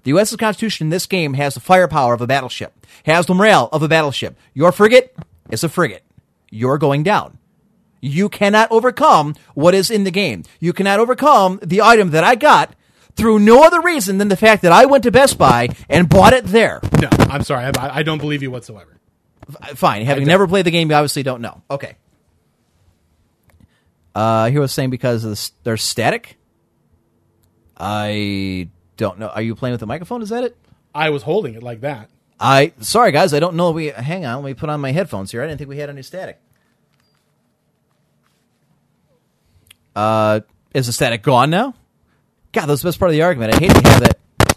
The U.S.'s Constitution in this game has the firepower of a battleship, has the morale of a battleship. Your frigate is a frigate. You're going down. You cannot overcome what is in the game. You cannot overcome the item that I got through no other reason than the fact that I went to Best Buy and bought it there. No, I'm sorry. I don't believe you whatsoever. Fine. Having never played the game, you obviously don't know. Okay. Here was saying because they're static. I don't know. Are you playing with the microphone? Is that it? I was holding it like that. Sorry guys, I don't know. Hang on, let me put on my headphones here. I didn't think we had any static. Is the static gone now? God, that's the best part of the argument. I hate to have that.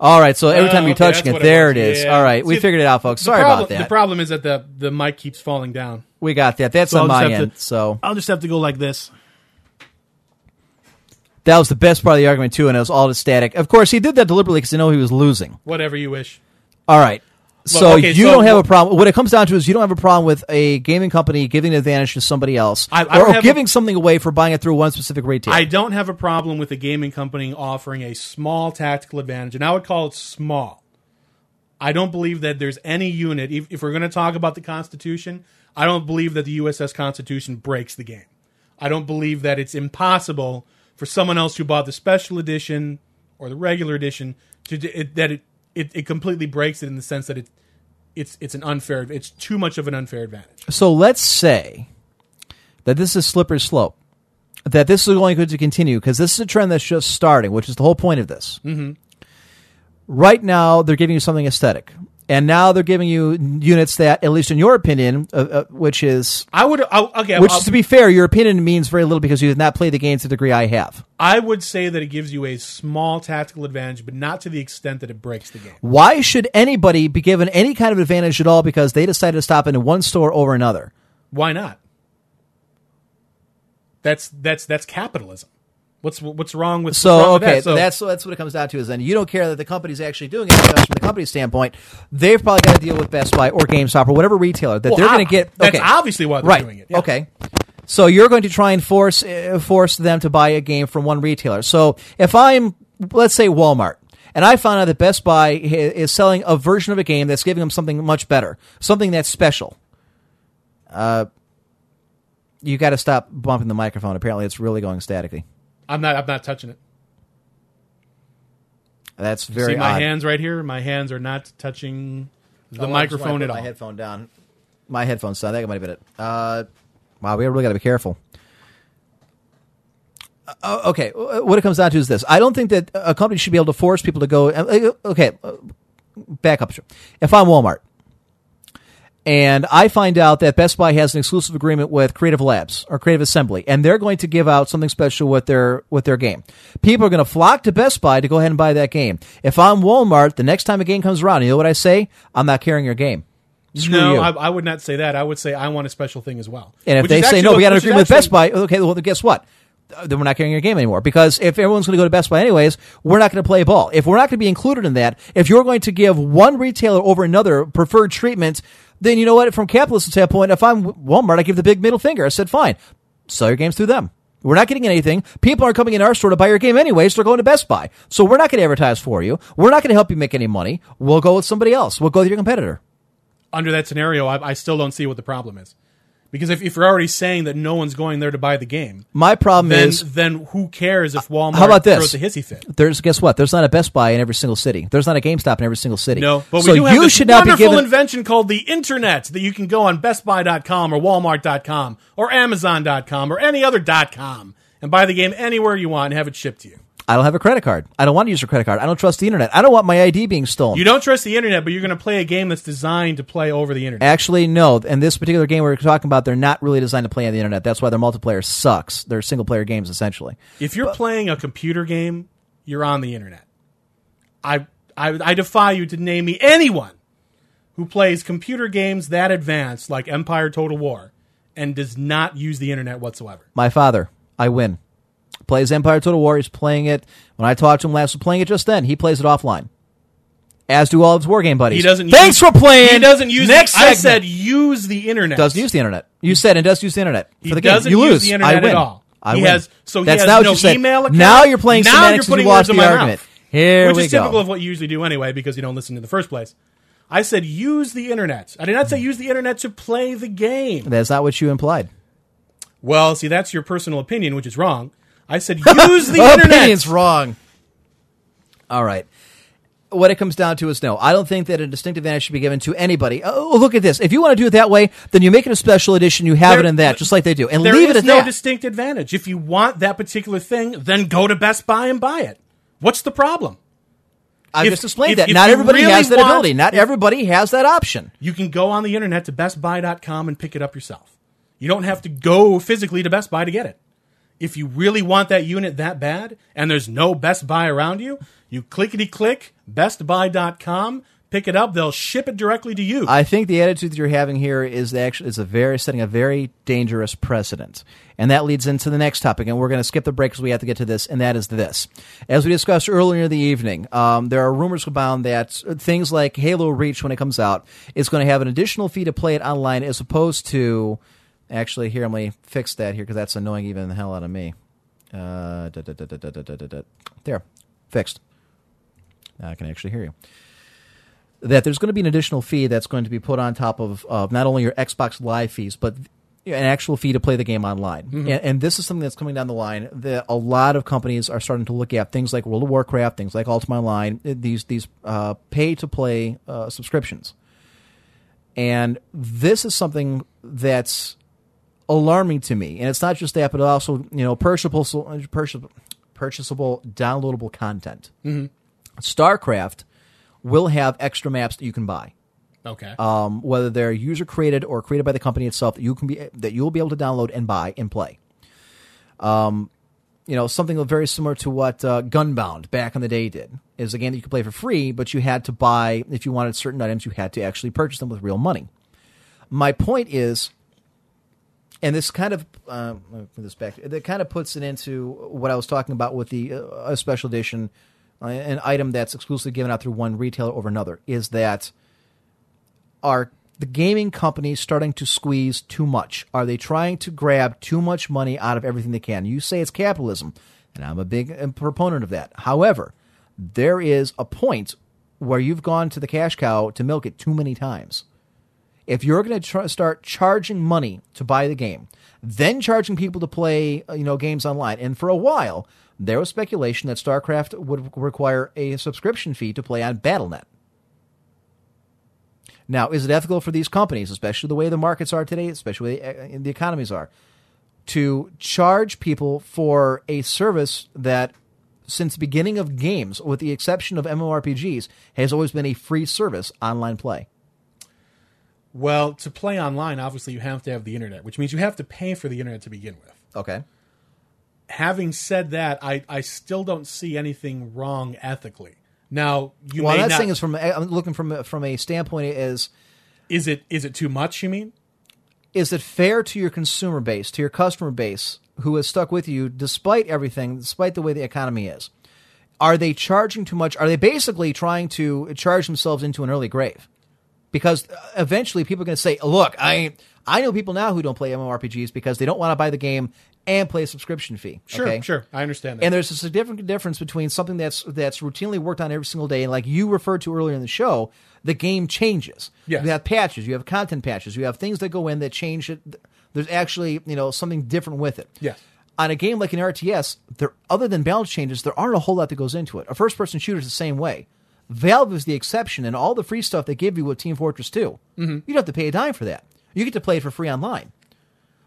All right, so every time you're touching it, there it is. Yeah. All right, we figured it out, folks. Sorry about that. The problem is that the mic keeps falling down. We got that. That's on my end. So I'll just have to go like this. That was the best part of the argument too, and it was all the static. Of course, he did that deliberately because he knew he was losing. Whatever you wish. All right. So don't have a problem. What it comes down to is you don't have a problem with a gaming company giving an advantage to somebody else or giving something away for buying it through one specific retailer. I don't have a problem with a gaming company offering a small tactical advantage, and I would call it small. I don't believe that there's any unit, if we're going to talk about the Constitution, I don't believe that the USS Constitution breaks the game. I don't believe that it's impossible for someone else who bought the special edition or the regular edition It completely breaks it in the sense that it's an unfair. It's too much of an unfair advantage. So let's say that this is slippery slope, that this is only going to continue because this is a trend that's just starting, which is the whole point of this. Mm-hmm. Right now, they're giving you something aesthetic, and now they're giving you units that, at least in your opinion, which is to be fair, your opinion means very little because you did not play the game to the degree I have. I would say that it gives you a small tactical advantage, but not to the extent that it breaks the game. Why should anybody be given any kind of advantage at all because they decided to stop into one store over another? Why not? That's capitalism. What's wrong with that? So that's what it comes down to is then you don't care that the company's actually doing it because from the company's standpoint, they've probably got to deal with Best Buy or GameStop or whatever retailer that they're going to get. That's obviously why they're doing it. Yeah. Okay. So you're going to try and force them to buy a game from one retailer. So if I'm, let's say, Walmart, and I found out that Best Buy is selling a version of a game that's giving them something much better, something that's special. You got to stop bumping the microphone. Apparently, it's really going staticky. I'm not touching it. That's very odd. See my hands right here? My hands are not touching the microphone at all. My headphone's down. That might have been it. Wow, we really got to be careful. Okay, what it comes down to is this. I don't think that a company should be able to force people to go... Okay, back up. If I'm Walmart, and I find out that Best Buy has an exclusive agreement with Creative Labs or Creative Assembly, and they're going to give out something special with their game. People are going to flock to Best Buy to go ahead and buy that game. If I'm Walmart, the next time a game comes around, you know what I say? I'm not carrying your game. Screw you. I would not say that. I would say I want a special thing as well. And if they say, no, we got an agreement with Best Buy, okay, well, guess what? Then we're not carrying your game anymore. Because if everyone's going to go to Best Buy anyways, we're not going to play ball. If we're not going to be included in that, if you're going to give one retailer over another preferred treatment, then you know what? From capitalist standpoint, if I'm Walmart, I give the big middle finger. I said, fine, sell your games through them. We're not getting anything. People aren't coming in our store to buy your game anyways. They're going to Best Buy. So we're not going to advertise for you. We're not going to help you make any money. We'll go with somebody else. We'll go with your competitor. Under that scenario, I still don't see what the problem is. Because if you're already saying that no one's going there to buy the game, my problem is then who cares if Walmart throws a hissy fit? Guess what? There's not a Best Buy in every single city. There's not a GameStop in every single city. No, but so we do have this wonderful invention called the internet that you can go on BestBuy.com or Walmart.com or Amazon.com or any other .com and buy the game anywhere you want and have it shipped to you. I don't have a credit card. I don't want to use your credit card. I don't trust the internet. I don't want my ID being stolen. You don't trust the internet, but you're going to play a game that's designed to play over the internet. Actually, no. And this particular game we're talking about, they're not really designed to play on the internet. That's why their multiplayer sucks. They're single-player games, essentially. If you're playing a computer game, you're on the internet. I defy you to name me anyone who plays computer games that advanced, like Empire Total War, and does not use the internet whatsoever. My father. I win. Plays Empire Total War. He's playing it. When I talked to him last, we're playing it just then. He plays it offline. As do all of his war game buddies. He doesn't. Thanks for playing. He doesn't use. I said use the internet. Doesn't use the internet. You said it does use the internet. For the game. Doesn't you lose. Use the internet at all. I win. That's email account. Now you're playing semantics and you lost the argument. Here we go. Which is typical of what you usually do anyway because you don't listen in the first place. I said use the internet. I did not say use the internet to play the game. That's not what you implied. Well, see, that's your personal opinion, which is wrong. I said, use the internet. Opinion's wrong. All right. What it comes down to is no. I don't think that a distinct advantage should be given to anybody. Oh, look at this. If you want to do it that way, then you make it a special edition. You have it in that, just like they do. And leave it at that. There is no distinct advantage. If you want that particular thing, then go to Best Buy and buy it. What's the problem? I just explained that. Not everybody has that ability. Not everybody has that option. You can go on the internet to bestbuy.com and pick it up yourself. You don't have to go physically to Best Buy to get it. If you really want that unit that bad, and there's no Best Buy around you, you clickety-click, bestbuy.com, pick it up, they'll ship it directly to you. I think the attitude that you're having here is actually setting a very dangerous precedent. And that leads into the next topic, and we're going to skip the break because we have to get to this, and that is this. As we discussed earlier in the evening, there are rumors abound that things like Halo Reach, when it comes out, is going to have an additional fee to play it online as opposed to... Actually, here, I'm going to fix that here because that's annoying even the hell out of me. There. Fixed. Now I can actually hear you. That there's going to be an additional fee that's going to be put on top of not only your Xbox Live fees, but an actual fee to play the game online. Mm-hmm. And this is something that's coming down the line that a lot of companies are starting to look at. Things like World of Warcraft, things like Ultima Online, these pay-to-play subscriptions. And this is something that's... alarming to me, and it's not just that, but also purchasable, downloadable content. Mm-hmm. StarCraft will have extra maps that you can buy. Okay, whether they're user created or created by the company itself, that you'll be able to download and buy and play. Something very similar to what Gunbound back in the day did is a game that you could play for free, but you had to buy if you wanted certain items, you had to actually purchase them with real money. My point is. And this kind of let me put this back. That kind of puts it into what I was talking about with the special edition, an item that's exclusively given out through one retailer over another. Is that are the gaming companies starting to squeeze too much? Are they trying to grab too much money out of everything they can? You say it's capitalism, and I'm a big proponent of that. However, there is a point where you've gone to the cash cow to milk it too many times. If you're going to start charging money to buy the game, then charging people to play, games online, and for a while there was speculation that StarCraft would require a subscription fee to play on Battle.net. Now, is it ethical for these companies, especially the way the markets are today, especially the economies are, to charge people for a service that, since the beginning of games, with the exception of MMORPGs, has always been a free service, online play? Well, to play online, obviously you have to have the internet, which means you have to pay for the internet to begin with. Okay. Having said that, I still don't see anything wrong ethically. Now, you well, may that not... thing is from I'm looking from a standpoint is it too much? You mean, is it fair to your consumer base, to your customer base, who has stuck with you despite everything, despite the way the economy is? Are they charging too much? Are they basically trying to charge themselves into an early grave? Because eventually people are going to say, look, I know people now who don't play MMORPGs because they don't want to buy the game and play a subscription fee. Sure, okay? Sure. I understand that. And there's a significant difference between something that's routinely worked on every single day, and like you referred to earlier in the show, the game changes. Yes. You have patches. You have content patches. You have things that go in that change it. There's actually something different with it. Yes. On a game like an RTS, other than balance changes, there aren't a whole lot that goes into it. A first-person shooter is the same way. Valve is the exception, and all the free stuff they give you with Team Fortress 2, mm-hmm. you don't have to pay a dime for that. You get to play it for free online.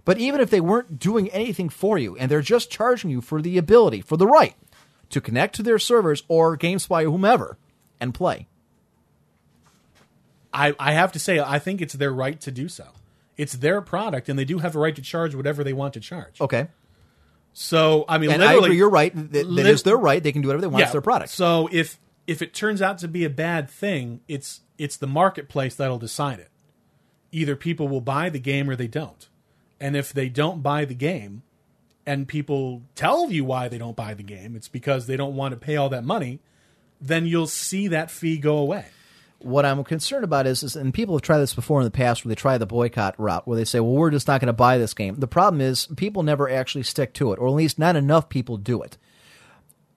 But even if they weren't doing anything for you, and they're just charging you for the ability, for the right, to connect to their servers or GameSpy or whomever, and play. I have to say, I think it's their right to do so. It's their product, and they do have a right to charge whatever they want to charge. Okay. So, I mean, and literally... I agree, you're right. That is their right. They can do whatever they want. Yeah, it's their product. So, if it turns out to be a bad thing, it's the marketplace that'll decide it. Either people will buy the game or they don't. And if they don't buy the game, and people tell you why they don't buy the game, it's because they don't want to pay all that money, then you'll see that fee go away. What I'm concerned about is, and people have tried this before in the past, where they try the boycott route, where they say, well, we're just not going to buy this game. The problem is people never actually stick to it, or at least not enough people do it.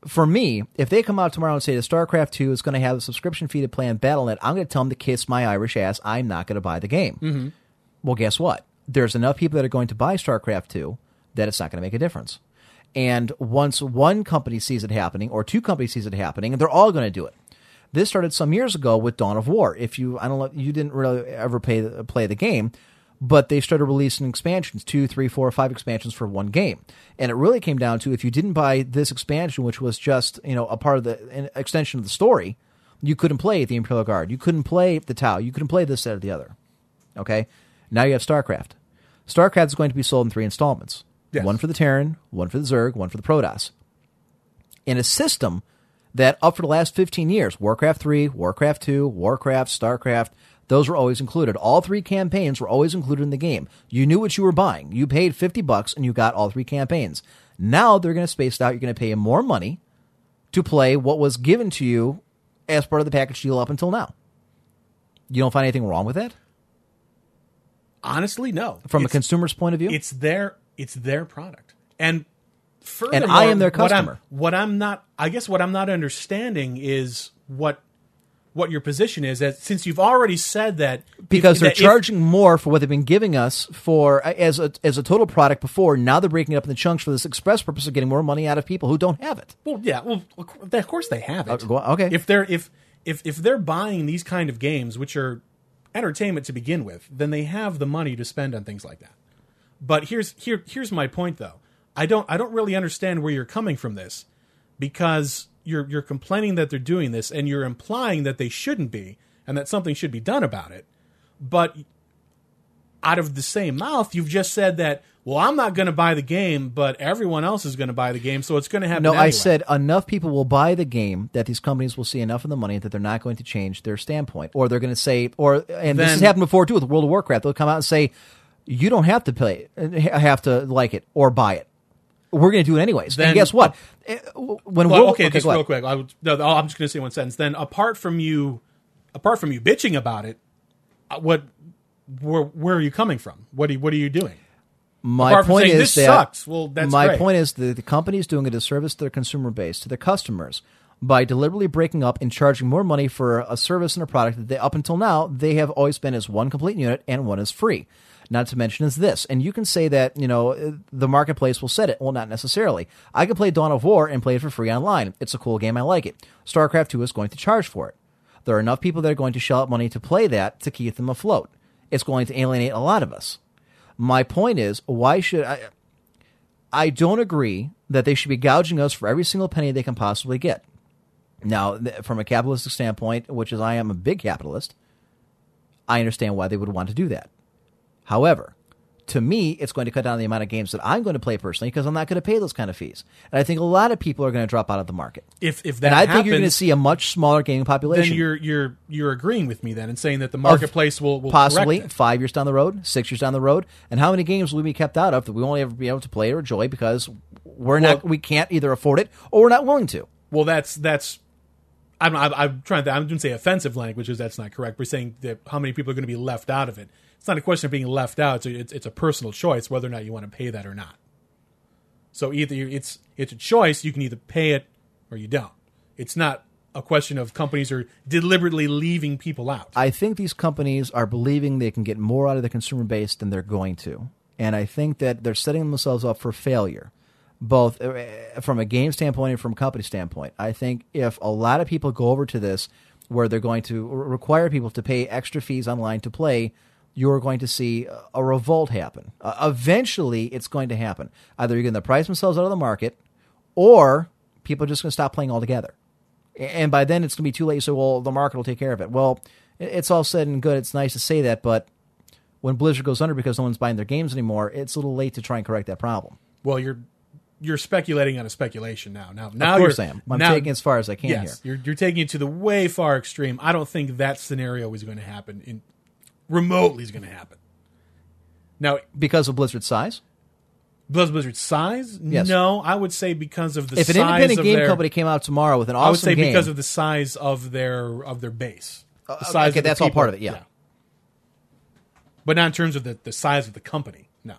For me, if they come out tomorrow and say that StarCraft II is going to have a subscription fee to play on Battle.net, I'm going to tell them to kiss my Irish ass. I'm not going to buy the game. Mm-hmm. Well, guess what? There's enough people that are going to buy StarCraft II that it's not going to make a difference. And once one company sees it happening, or two companies sees it happening, they're all going to do it. This started some years ago with Dawn of War. If you, I don't know, you didn't really ever play the game, but they started releasing expansions, 2, 3, 4, 5 expansions for one game. And it really came down to, if you didn't buy this expansion, which was just a part of an extension of the story, you couldn't play the Imperial Guard, you couldn't play the Tau, you couldn't play this, that, or the other. Okay? Now you have StarCraft. StarCraft is going to be sold in 3 installments. Yes. One for the Terran, one for the Zerg, one for the Protoss. In a system that up for the last 15 years, Warcraft 3, Warcraft 2, Warcraft, StarCraft... those were always included. All 3 campaigns were always included in the game. You knew what you were buying. You paid $50 and you got all 3 campaigns. Now they're going to space it out. You're going to pay more money to play what was given to you as part of the package deal up until now. You don't find anything wrong with that? Honestly, no. From a consumer's point of view? It's their product. And furthermore, I am their customer. What I'm not understanding is what your position is, that since you've already said that... Because they're charging more for what they've been giving us for as a total product before. Now they're breaking it up into chunks for this express purpose of getting more money out of people who don't have it. Well, yeah. Well, of course they have it. Okay. If they're buying these kind of games, which are entertainment to begin with, then they have the money to spend on things like that. But here's my point, though. I don't really understand where you're coming from this, because... You're complaining that they're doing this, and you're implying that they shouldn't be, and that something should be done about it. But out of the same mouth, you've just said that, well, I'm not going to buy the game, but everyone else is going to buy the game, so it's going to happen anyway. No, I said enough people will buy the game that these companies will see enough of the money that they're not going to change their standpoint. Or they're going to say, and this has happened before too with World of Warcraft, they'll come out and say, you don't have to play it, have to like it or buy it. We're going to do it anyways. Then, and guess what? When real quick. I'm just going to say one sentence. Then apart from you bitching about it, where are you coming from? What are you doing? My point is this sucks. Well, that's my point is that the company is doing a disservice to their consumer base, to their customers, by deliberately breaking up and charging more money for a service and a product that they, up until now, they have always been as one complete unit and one is free. Not to mention is this. And you can say that, you know, the marketplace will set it. Well, not necessarily. I could play Dawn of War and play it for free online. It's a cool game. I like it. StarCraft II is going to charge for it. There are enough people that are going to shell out money to play that to keep them afloat. It's going to alienate a lot of us. My point is, why should I don't agree that they should be gouging us for every single penny they can possibly get. Now, from a capitalistic standpoint, which is I am a big capitalist, I understand why they would want to do that. However, to me, it's going to cut down the amount of games that I'm going to play personally because I'm not going to pay those kind of fees. And I think a lot of people are going to drop out of the market. If that happens, think you're going to see a much smaller gaming population. Then you're agreeing with me then and saying that the marketplace will possibly correct it. 5 years down the road, 6 years down the road, and how many games will we be kept out of that we won't ever be able to play or enjoy because we can't either afford it or we're not willing to. Well, that's I'm trying to. I'm going to say offensive language because that's not correct. We're saying that how many people are going to be left out of it. It's not a question of being left out. It's a personal choice whether or not you want to pay that or not. So either it's a choice. You can either pay it or you don't. It's not a question of companies are deliberately leaving people out. I think these companies are believing they can get more out of their consumer base than they're going to. And I think that they're setting themselves up for failure, both from a game standpoint and from a company standpoint. I think if a lot of people go over to this where they're going to require people to pay extra fees online to play, you're going to see a revolt happen. Eventually, it's going to happen. Either you're going to price themselves out of the market, or people are just going to stop playing altogether. And by then, it's going to be too late. So, well, the market will take care of it. Well, it's all said and good. It's nice to say that, but when Blizzard goes under because no one's buying their games anymore, it's a little late to try and correct that problem. Well, you're speculating on a speculation now. Now of course I am. I'm taking it as far as I can here. You're taking it to the way far extreme. I don't think that scenario is going to happen remotely is going to happen now because of Blizzard's size. Blizzard's size? Yes. No, I would say because of the size. If an independent game company came out tomorrow with an awesome game, I would say because of the size of their base. The size of the that's people. All part of it. Yeah. But not in terms of the size of the company. No,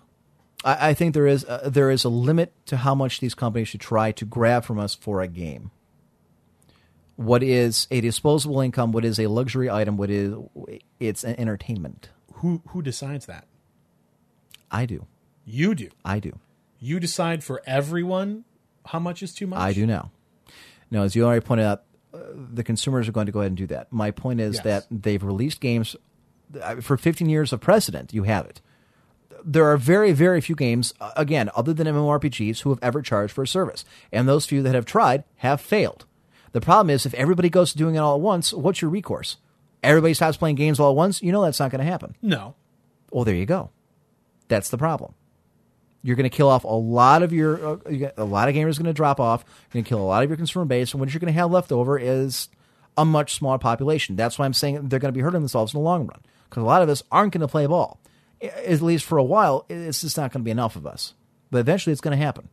I think there is a limit to how much these companies should try to grab from us for a game. What is a disposable income? What is a luxury item? It's an entertainment. Who decides that? I do. You do. I do. You decide for everyone how much is too much? I do now. Now, as you already pointed out, the consumers are going to go ahead and do that. My point is that they've released games for 15 years of precedent. You have it. There are very, very few games, again, other than MMORPGs, who have ever charged for a service. And those few that have tried have failed. The problem is, if everybody goes to doing it all at once, what's your recourse? Everybody stops playing games all at once? You know that's not going to happen. No. Well, there you go. That's the problem. You're going to kill off a lot of gamers are going to drop off. You're going to kill a lot of your consumer base, and what you're going to have left over is a much smaller population. That's why I'm saying they're going to be hurting themselves in the long run, because a lot of us aren't going to play ball. At least for a while, it's just not going to be enough of us. But eventually, it's going to happen.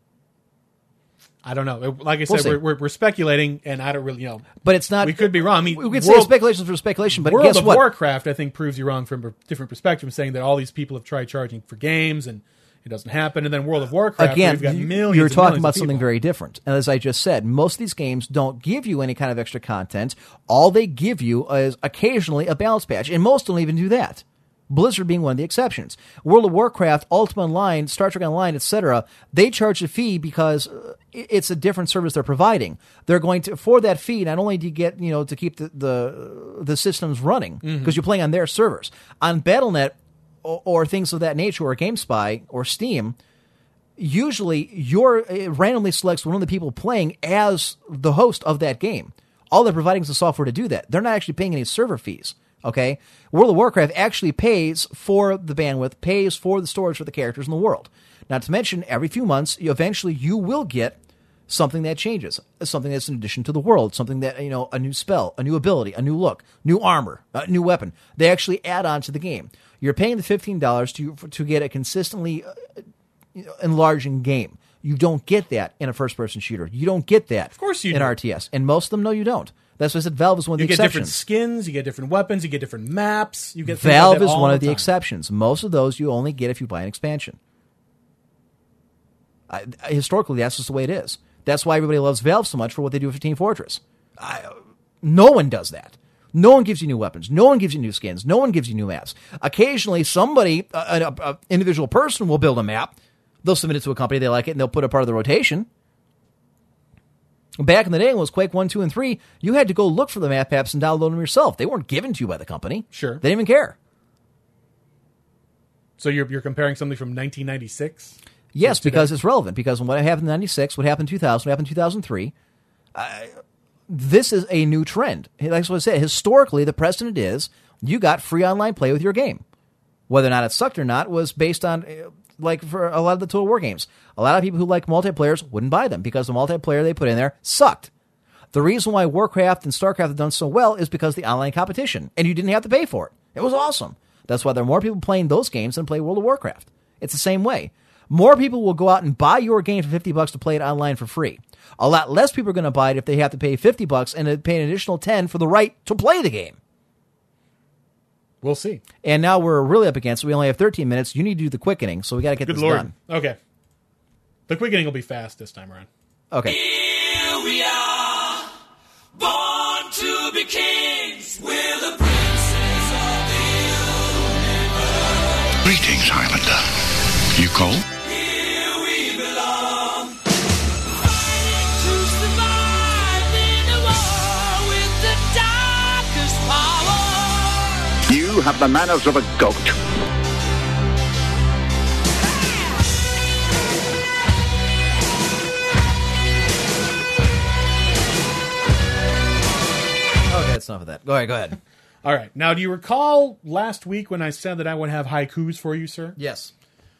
I don't know. Like I said, we're speculating, and I don't really know. But it's not. We could be wrong. I mean, we could say speculation for speculation, but guess what? World of Warcraft, I think, proves you wrong from a different perspective, saying that all these people have tried charging for games, and it doesn't happen. And then World of Warcraft, again, we've got millions. You're talking about something very different. And as I just said, most of these games don't give you any kind of extra content. All they give you is occasionally a balance patch, and most don't even do that. Blizzard being one of the exceptions. World of Warcraft, Ultima Online, Star Trek Online, etc., they charge a fee because it's a different service they're providing. They're going to, for that fee, not only do you get, you know, to keep the systems running, because you're playing on their servers. On Battle.net or things of that nature, or GameSpy or Steam, usually it randomly selects one of the people playing as the host of that game. All they're providing is the software to do that. They're not actually paying any server fees. Okay, World of Warcraft actually pays for the bandwidth, pays for the storage for the characters in the world. Not to mention, every few months, eventually you will get something that changes, something that's an addition to the world, something that, you know, a new spell, a new ability, a new look, new armor, a new weapon. They actually add on to the game. You're paying the $15 to get a consistently enlarging game. You don't get that in a first-person shooter. You don't get that in RTS. And most of them, no, you don't. That's why I said Valve is one of the exceptions. You get different skins, you get different weapons, you get different maps. You get Valve is one of the exceptions. Most of those you only get if you buy an expansion. Historically, that's just the way it is. That's why everybody loves Valve so much for what they do with Team Fortress. No one does that. No one gives you new weapons. No one gives you new skins. No one gives you new maps. Occasionally, somebody, an individual person, will build a map. They'll submit it to a company, they like it, and they'll put it part of the rotation. Back in the day, when it was Quake 1, 2, and 3, you had to go look for the map apps and download them yourself. They weren't given to you by the company. Sure. They didn't even care. So you're comparing something from 1996? Yes, because it's relevant. Because what happened in 96, what happened in 2000, what happened in 2003, this is a new trend. That's what I said. Historically, the precedent is you got free online play with your game. Whether or not it sucked or not was based on... like for a lot of the Total War games. A lot of people who like multiplayers wouldn't buy them because the multiplayer they put in there sucked. The reason why Warcraft and StarCraft have done so well is because of the online competition, and you didn't have to pay for it. It was awesome. That's why there are more people playing those games than play World of Warcraft. It's the same way. More people will go out and buy your game for $50 to play it online for free. A lot less people are going to buy it if they have to pay $50 and pay an additional $10 for the right to play the game. We'll see. And now we're really up against it. We only have 13 minutes. You need to do the quickening, so we got to get this done. Okay. The quickening will be fast this time around. Okay. Here we are, born to be kings. We're the princes of the universe. Greetings, Highlander. You call? Here we belong. Fighting to survive in a war with the darkest power. You have the manners of a goat. Okay, that's enough of that. Go ahead, All right. Now, do you recall last week when I said that I would have haikus for you, sir? Yes.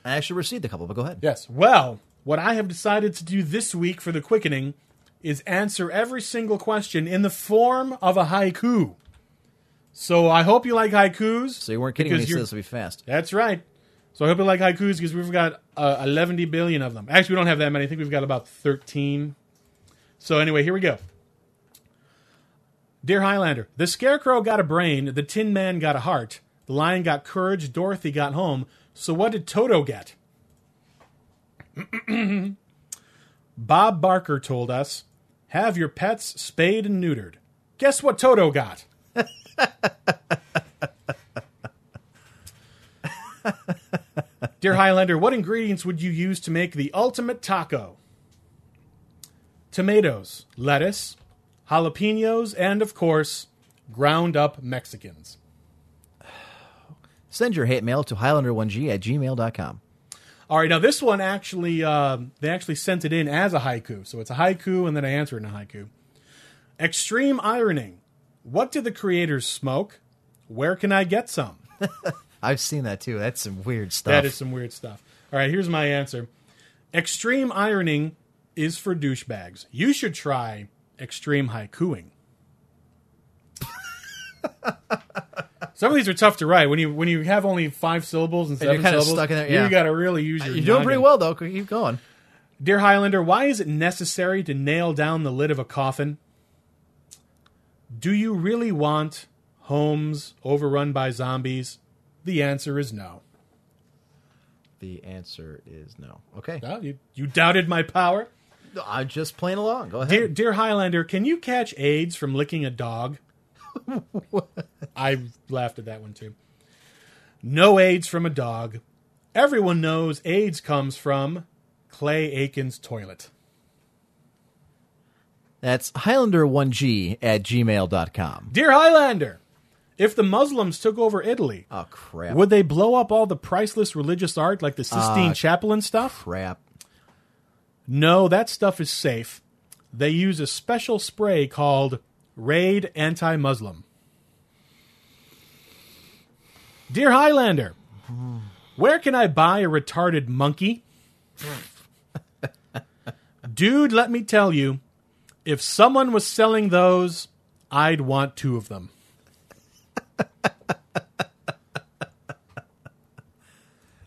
I actually received a couple, but go ahead. Yes. Well, what I have decided to do this week for the quickening is answer every single question in the form of a haiku. So I hope you like haikus. So you weren't kidding when you said this would be fast. That's right. So I hope you like haikus because we've got 11 billion of them. Actually, we don't have that many. I think we've got about 13. So anyway, here we go. Dear Highlander, the Scarecrow got a brain, the Tin Man got a heart, the Lion got courage, Dorothy got home. So what did Toto get? Bob Barker told us, have your pets spayed and neutered. Guess what Toto got? Dear Highlander, what ingredients would you use to make the ultimate taco? Tomatoes, lettuce, jalapenos, and, of course, ground-up Mexicans. Send your hate mail to highlander1g@gmail.com. All right, now this one actually, they actually sent it in as a haiku. So it's a haiku, and then I answer it in a haiku. Extreme ironing. What do the creators smoke? Where can I get some? I've seen that, too. That's some weird stuff. That is some weird stuff. All right, here's my answer. Extreme ironing is for douchebags. You should try extreme haikuing. Some of these are tough to write. When you have only 5 syllables and 7 syllables, you're kind of stuck in there, yeah. You got to really use your... You're doing pretty well, though. Keep going. Dear Highlander, why is it necessary to nail down the lid of a coffin? Do you really want homes overrun by zombies? The answer is no. The answer is no. Okay. Well, you doubted my power? I'm just playing along. Go ahead. Dear Highlander, can you catch AIDS from licking a dog? I laughed at that one, too. No AIDS from a dog. Everyone knows AIDS comes from Clay Aiken's toilet. That's highlander1g@gmail.com. Dear Highlander, if the Muslims took over Italy, would they blow up all the priceless religious art like the Sistine Chapel and stuff? No, that stuff is safe. They use a special spray called Raid Anti-Muslim. Dear Highlander, where can I buy a retarded monkey? Dude, let me tell you, if someone was selling those, I'd want two of them.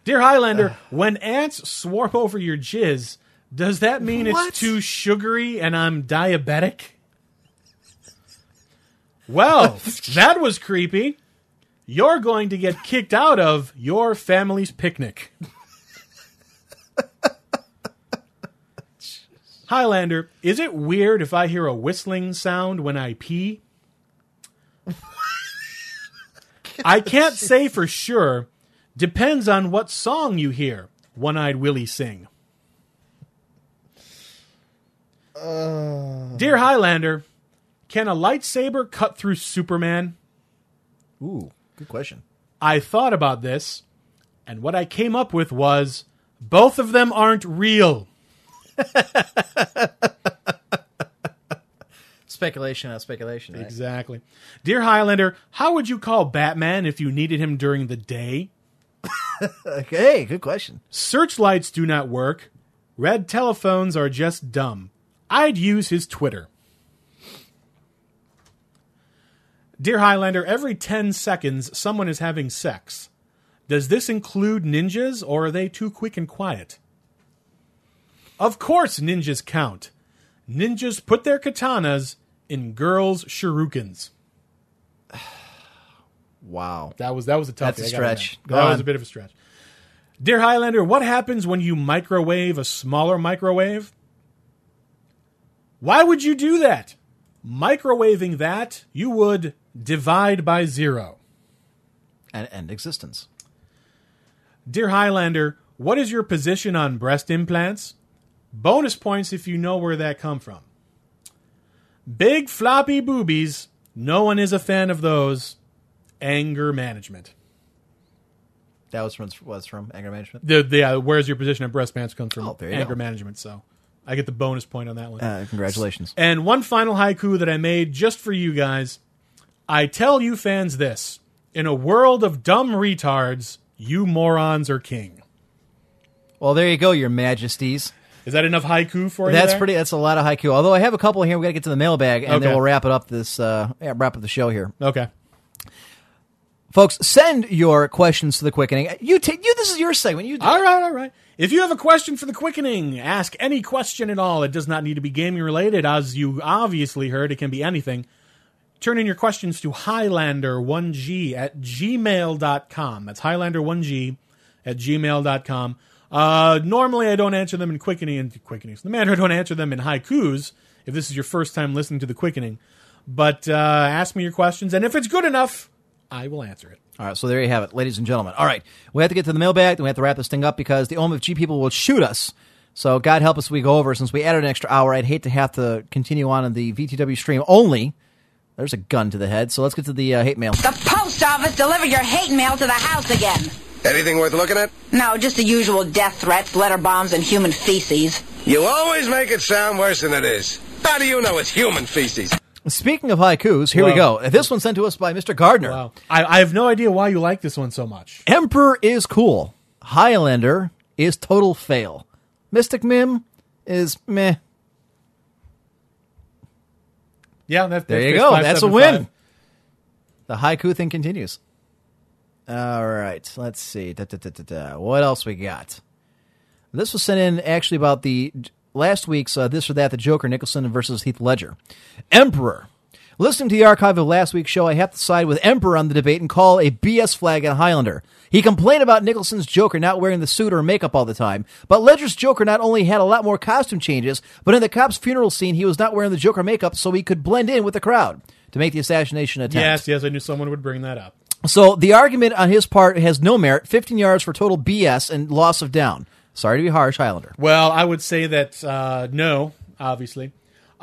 Dear Highlander, when ants swarm over your jizz, does that mean it's too sugary and I'm diabetic? Well, that was creepy. You're going to get kicked out of your family's picnic. Highlander, is it weird if I hear a whistling sound when I pee? I can't say for sure. Depends on what song you hear One-Eyed Willie sing. Dear Highlander, can a lightsaber cut through Superman? Ooh, good question. I thought about this, and what I came up with was, both of them aren't real. Speculation on speculation. Right? Exactly. Dear Highlander, how would you call Batman if you needed him during the day? Okay, good question. Searchlights do not work. Red telephones are just dumb. I'd use his Twitter. Dear Highlander, every 10 seconds, someone is having sex. Does this include ninjas, or are they too quick and quiet? Of course ninjas count. Ninjas put their katanas in girls' shurikens. Wow. That was a toughie. That's a stretch. That was a bit of a stretch. Dear Highlander, what happens when you microwave a smaller microwave? Why would you do that? Microwaving that, you would divide by zero. And end existence. Dear Highlander, what is your position on breast implants? Bonus points if you know where that come from. Big floppy boobies. No one is a fan of those. Anger management. That was from anger management? Where's your position on breast pants comes from anger management, so I get the bonus point on that one. Congratulations. And one final haiku that I made just for you guys. I tell you fans this. In a world of dumb retards, you morons are king. Well, there you go, your majesties. Is that enough haiku for you? That's a lot of haiku. Although I have a couple here. We've got to get to the mailbag, and then we'll wrap up the show here. Okay. Folks, send your questions to the Quickening. This is your segment. You do. All right. If you have a question for the Quickening, ask any question at all. It does not need to be gaming related. As you obviously heard, it can be anything. Turn in your questions to Highlander1G@gmail.com. That's Highlander1G@gmail.com. Normally I don't answer them in Quickening. So the matter I don't answer them in haikus, if this is your first time listening to the Quickening. But ask me your questions, and if it's good enough, I will answer it. All right, so there you have it, ladies and gentlemen. All right, we have to get to the mailbag, and we have to wrap this thing up because the OMFG people will shoot us. So God help us if we go over. Since we added an extra hour, I'd hate to have to continue on in the VTW stream only. There's a gun to the head, so let's get to the hate mail. The post office delivered your hate mail to the house again. Anything worth looking at? No, just the usual death threats, letter bombs, and human feces. You always make it sound worse than it is. How do you know it's human feces? Speaking of haikus, here we go. This one's sent to us by Mr. Gardner. Wow. I have no idea why you like this one so much. Emperor is cool. Highlander is total fail. Mystic Mem is meh. Yeah, there you go. That's a win. Five. The haiku thing continues. All right. Let's see. What else we got? This was sent in actually about the... last week's This or That, the Joker, Nicholson versus Heath Ledger. Emperor. Listening to the archive of last week's show, I have to side with Emperor on the debate and call a BS flag at Highlander. He complained about Nicholson's Joker not wearing the suit or makeup all the time, but Ledger's Joker not only had a lot more costume changes, but in the cop's funeral scene, he was not wearing the Joker makeup so he could blend in with the crowd to make the assassination attempt. Yes, I knew someone would bring that up. So the argument on his part has no merit, 15 yards for total BS and loss of down. Sorry to be harsh, Highlander. Well, I would say that no, obviously.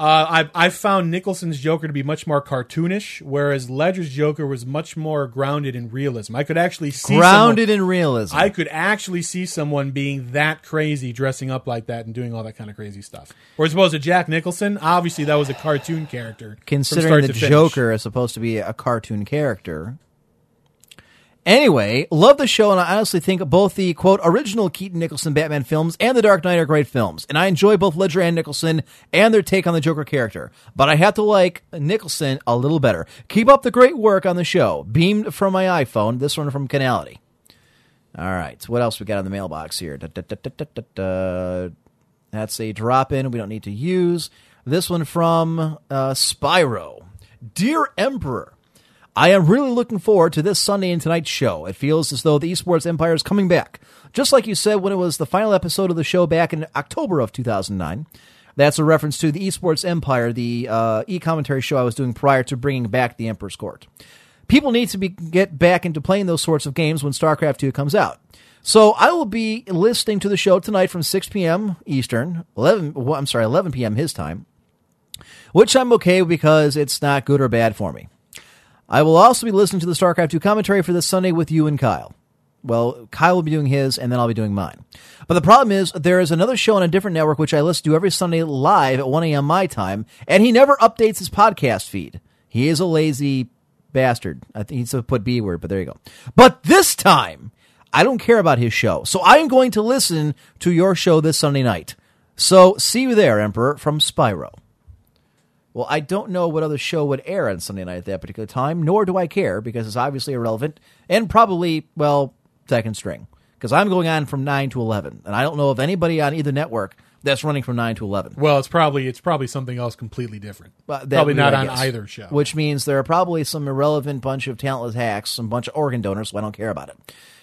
I found Nicholson's Joker to be much more cartoonish, whereas Ledger's Joker was much more grounded in realism. I could actually see I could actually see someone being that crazy, dressing up like that and doing all that kind of crazy stuff. Or as opposed to Jack Nicholson, obviously that was a cartoon character. Considering the Joker is supposed to be a cartoon character... Anyway, love the show, and I honestly think both the, quote, original Keaton Nicholson Batman films and The Dark Knight are great films, and I enjoy both Ledger and Nicholson and their take on the Joker character, but I have to like Nicholson a little better. Keep up the great work on the show. Beamed from my iPhone, this one from Canality. All right, what else we got in the mailbox here? That's a drop-in we don't need to use. This one from Spyro. Dear Emperor, I am really looking forward to this Sunday and tonight's show. It feels as though the esports empire is coming back, just like you said when it was the final episode of the show back in October of 2009. That's a reference to the esports empire, the e-commentary show I was doing prior to bringing back the Emperor's Court. People need to get back into playing those sorts of games when StarCraft II comes out. So I will be listening to the show tonight from 6 p.m. Eastern, 11 p.m. his time, which I'm okay with because it's not good or bad for me. I will also be listening to the StarCraft II commentary for this Sunday with you and Kyle. Well, Kyle will be doing his, and then I'll be doing mine. But the problem is, there is another show on a different network which I listen to every Sunday live at 1 a.m. my time, and he never updates his podcast feed. He is a lazy bastard. I think he's supposed to put B word, but there you go. But this time, I don't care about his show, so I am going to listen to your show this Sunday night. So, see you there, Emperor, from Spyro. Well, I don't know what other show would air on Sunday night at that particular time, nor do I care, because it's obviously irrelevant, and probably, well, second string, because I'm going on from 9 to 11, and I don't know of anybody on either network that's running from 9 to 11. Well, it's probably something else completely different. Probably not on either show. Which means there are probably some irrelevant bunch of talentless hacks, some bunch of organ donors, so I don't care about it.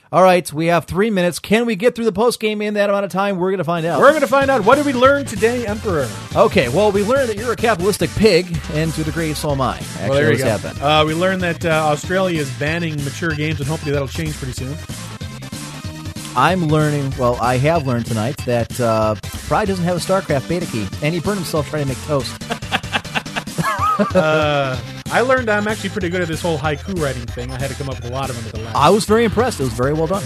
All right, we have 3 minutes. Can we get through the postgame in that amount of time? We're going to find out. We're going to find out. What did we learn today, Emperor? Okay, well, we learned that you're a capitalistic pig, and to a degree, so am I. Actually, well, there you go. We learned that Australia is banning mature games, and hopefully that'll change pretty soon. I have learned tonight that Pride doesn't have a StarCraft beta key, and he burned himself trying to make toast. I learned I'm actually pretty good at this whole haiku writing thing. I had to come up with a lot of them at the last. I was very impressed. It was very well done.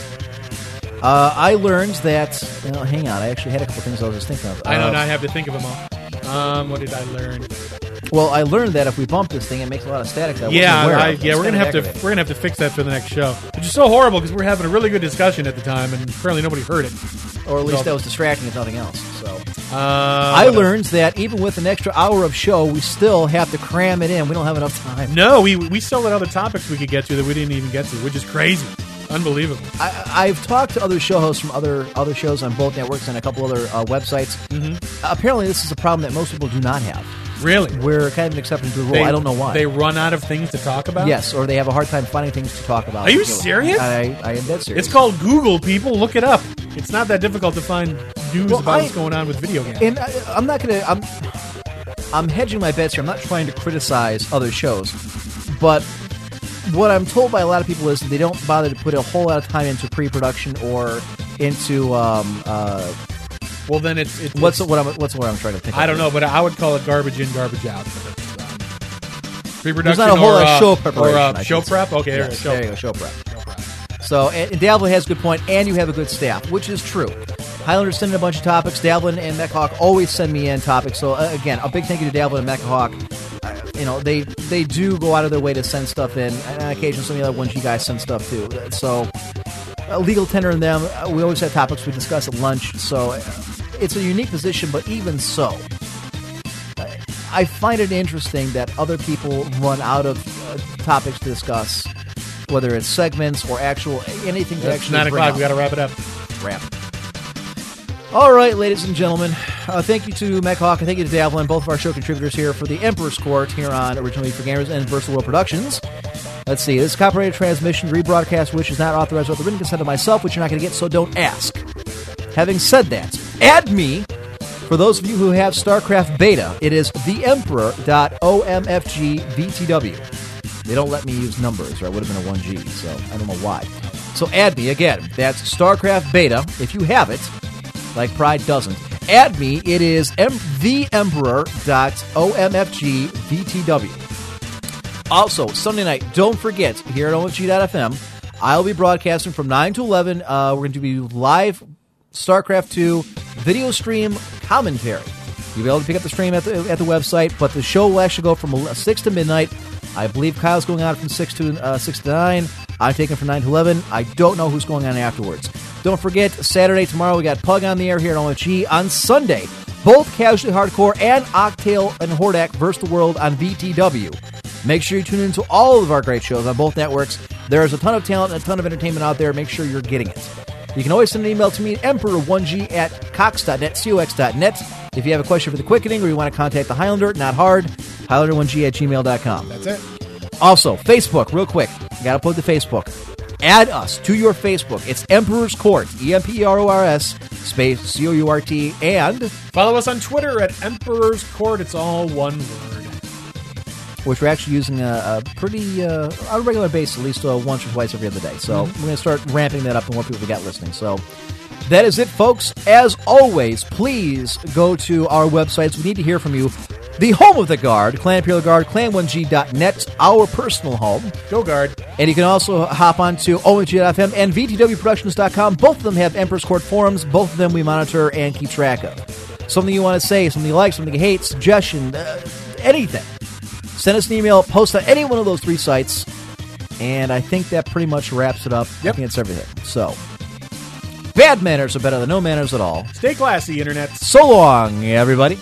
I learned that... Well, hang on. I actually had a couple things I was just thinking of. I know. Now I have to think of them all. What did I learn? Well, I learned that if we bump this thing, it makes a lot of statics. We're gonna have to fix that for the next show, which is so horrible because we're having a really good discussion at the time, and apparently nobody heard it, or at least that was distracting, if nothing else. So I learned that even with an extra hour of show, we still have to cram it in. We don't have enough time. No, we still had other topics we could get to that we didn't even get to, which is crazy. Unbelievable. I've talked to other show hosts from other shows on both networks and a couple other websites. Mm-hmm. Apparently, this is a problem that most people do not have. Really? We're kind of an exception to the rule. I don't know why. They run out of things to talk about? Yes, or they have a hard time finding things to talk about. Are you serious? I am dead serious. It's called Google, people. Look it up. It's not that difficult to find news about what's going on with video games. And I'm not going to... I'm hedging my bets here. I'm not trying to criticize other shows, but... What I'm told by a lot of people is that they don't bother to put a whole lot of time into pre-production or into. Well, then it's what's the word I'm trying to think? I don't know, but I would call it garbage in, garbage out. Pre-production. There's not a whole lot of show preparation. Or show prep. Okay, yes, there you go. Show prep. So, and Davlin has a good point, and you have a good staff, which is true. Highlanders send in a bunch of topics. Davlin and Mecha Hawk always send me in topics. So again, a big thank you to Davlin and Mecha Hawk. You know, they do go out of their way to send stuff in, and on occasion some of the other ones you guys send stuff to. So, Legal Tender and them, we always have topics we discuss at lunch, so it's a unique position, but even so, I find it interesting that other people run out of topics to discuss, whether it's segments or actual anything to actually bring up. It's 9 o'clock, we got to wrap it up. All right, ladies and gentlemen, thank you to Mecha Hawk and thank you to Davlin, both of our show contributors here for The Emperor's Court here on Original Media for Gamers and Versatile World Productions. Let's see, this copyrighted transmission rebroadcast, which is not authorized without the written consent of myself, which you're not going to get, so don't ask. Having said that, add me, for those of you who have StarCraft Beta, it is theemperor.omfgvtw. They don't let me use numbers, or I would have been a 1G, so I don't know why. So add me, again, that's StarCraft Beta, if you have it. Like Pride doesn't. Add me. It is theemperor.omfgvtw. Also, Sunday night, don't forget, here at omfg.fm, I'll be broadcasting from 9 to 11. We're going to be live StarCraft II video stream commentary. You'll be able to pick up the stream at the website, but the show will actually go from 6 to midnight. I believe Kyle's going on from 6 to 9. I've taken from 9 to 11. I don't know who's going on afterwards. Don't forget, Saturday, tomorrow, we got Pug on the air here at OMG. On Sunday, both Casually Hardcore and Octale and Hordak vs. the World on VTW. Make sure you tune into all of our great shows on both networks. There is a ton of talent and a ton of entertainment out there. Make sure you're getting it. You can always send an email to me at emperor1g@cox.net, cox.net. If you have a question for The Quickening or you want to contact the Highlander, not hard, highlander1g@gmail.com. That's it. Also, Facebook, real quick. You got to upload to Facebook. Add us to your Facebook. It's Emperor's Court, EMPERORS, space COURT, and... follow us on Twitter at Emperor's Court. It's all one word. Which we're actually using on a regular basis, at least once or twice every other day. So we're going to start ramping that up and what people we got listening. So that is it, folks. As always, please go to our websites. We need to hear from you. The home of the Guard, Clan Imperial Guard, Clan1G.net, our personal home. Go Guard. And you can also hop on to OMG.fm and VTWProductions.com. Both of them have Emperor's Court forums. Both of them we monitor and keep track of. Something you want to say, something you like, something you hate, suggestion, anything. Send us an email, post on any one of those three sites, and I think that pretty much wraps it up. Yep. I think it's everything. So, bad manners are better than no manners at all. Stay classy, Internet. So long, everybody.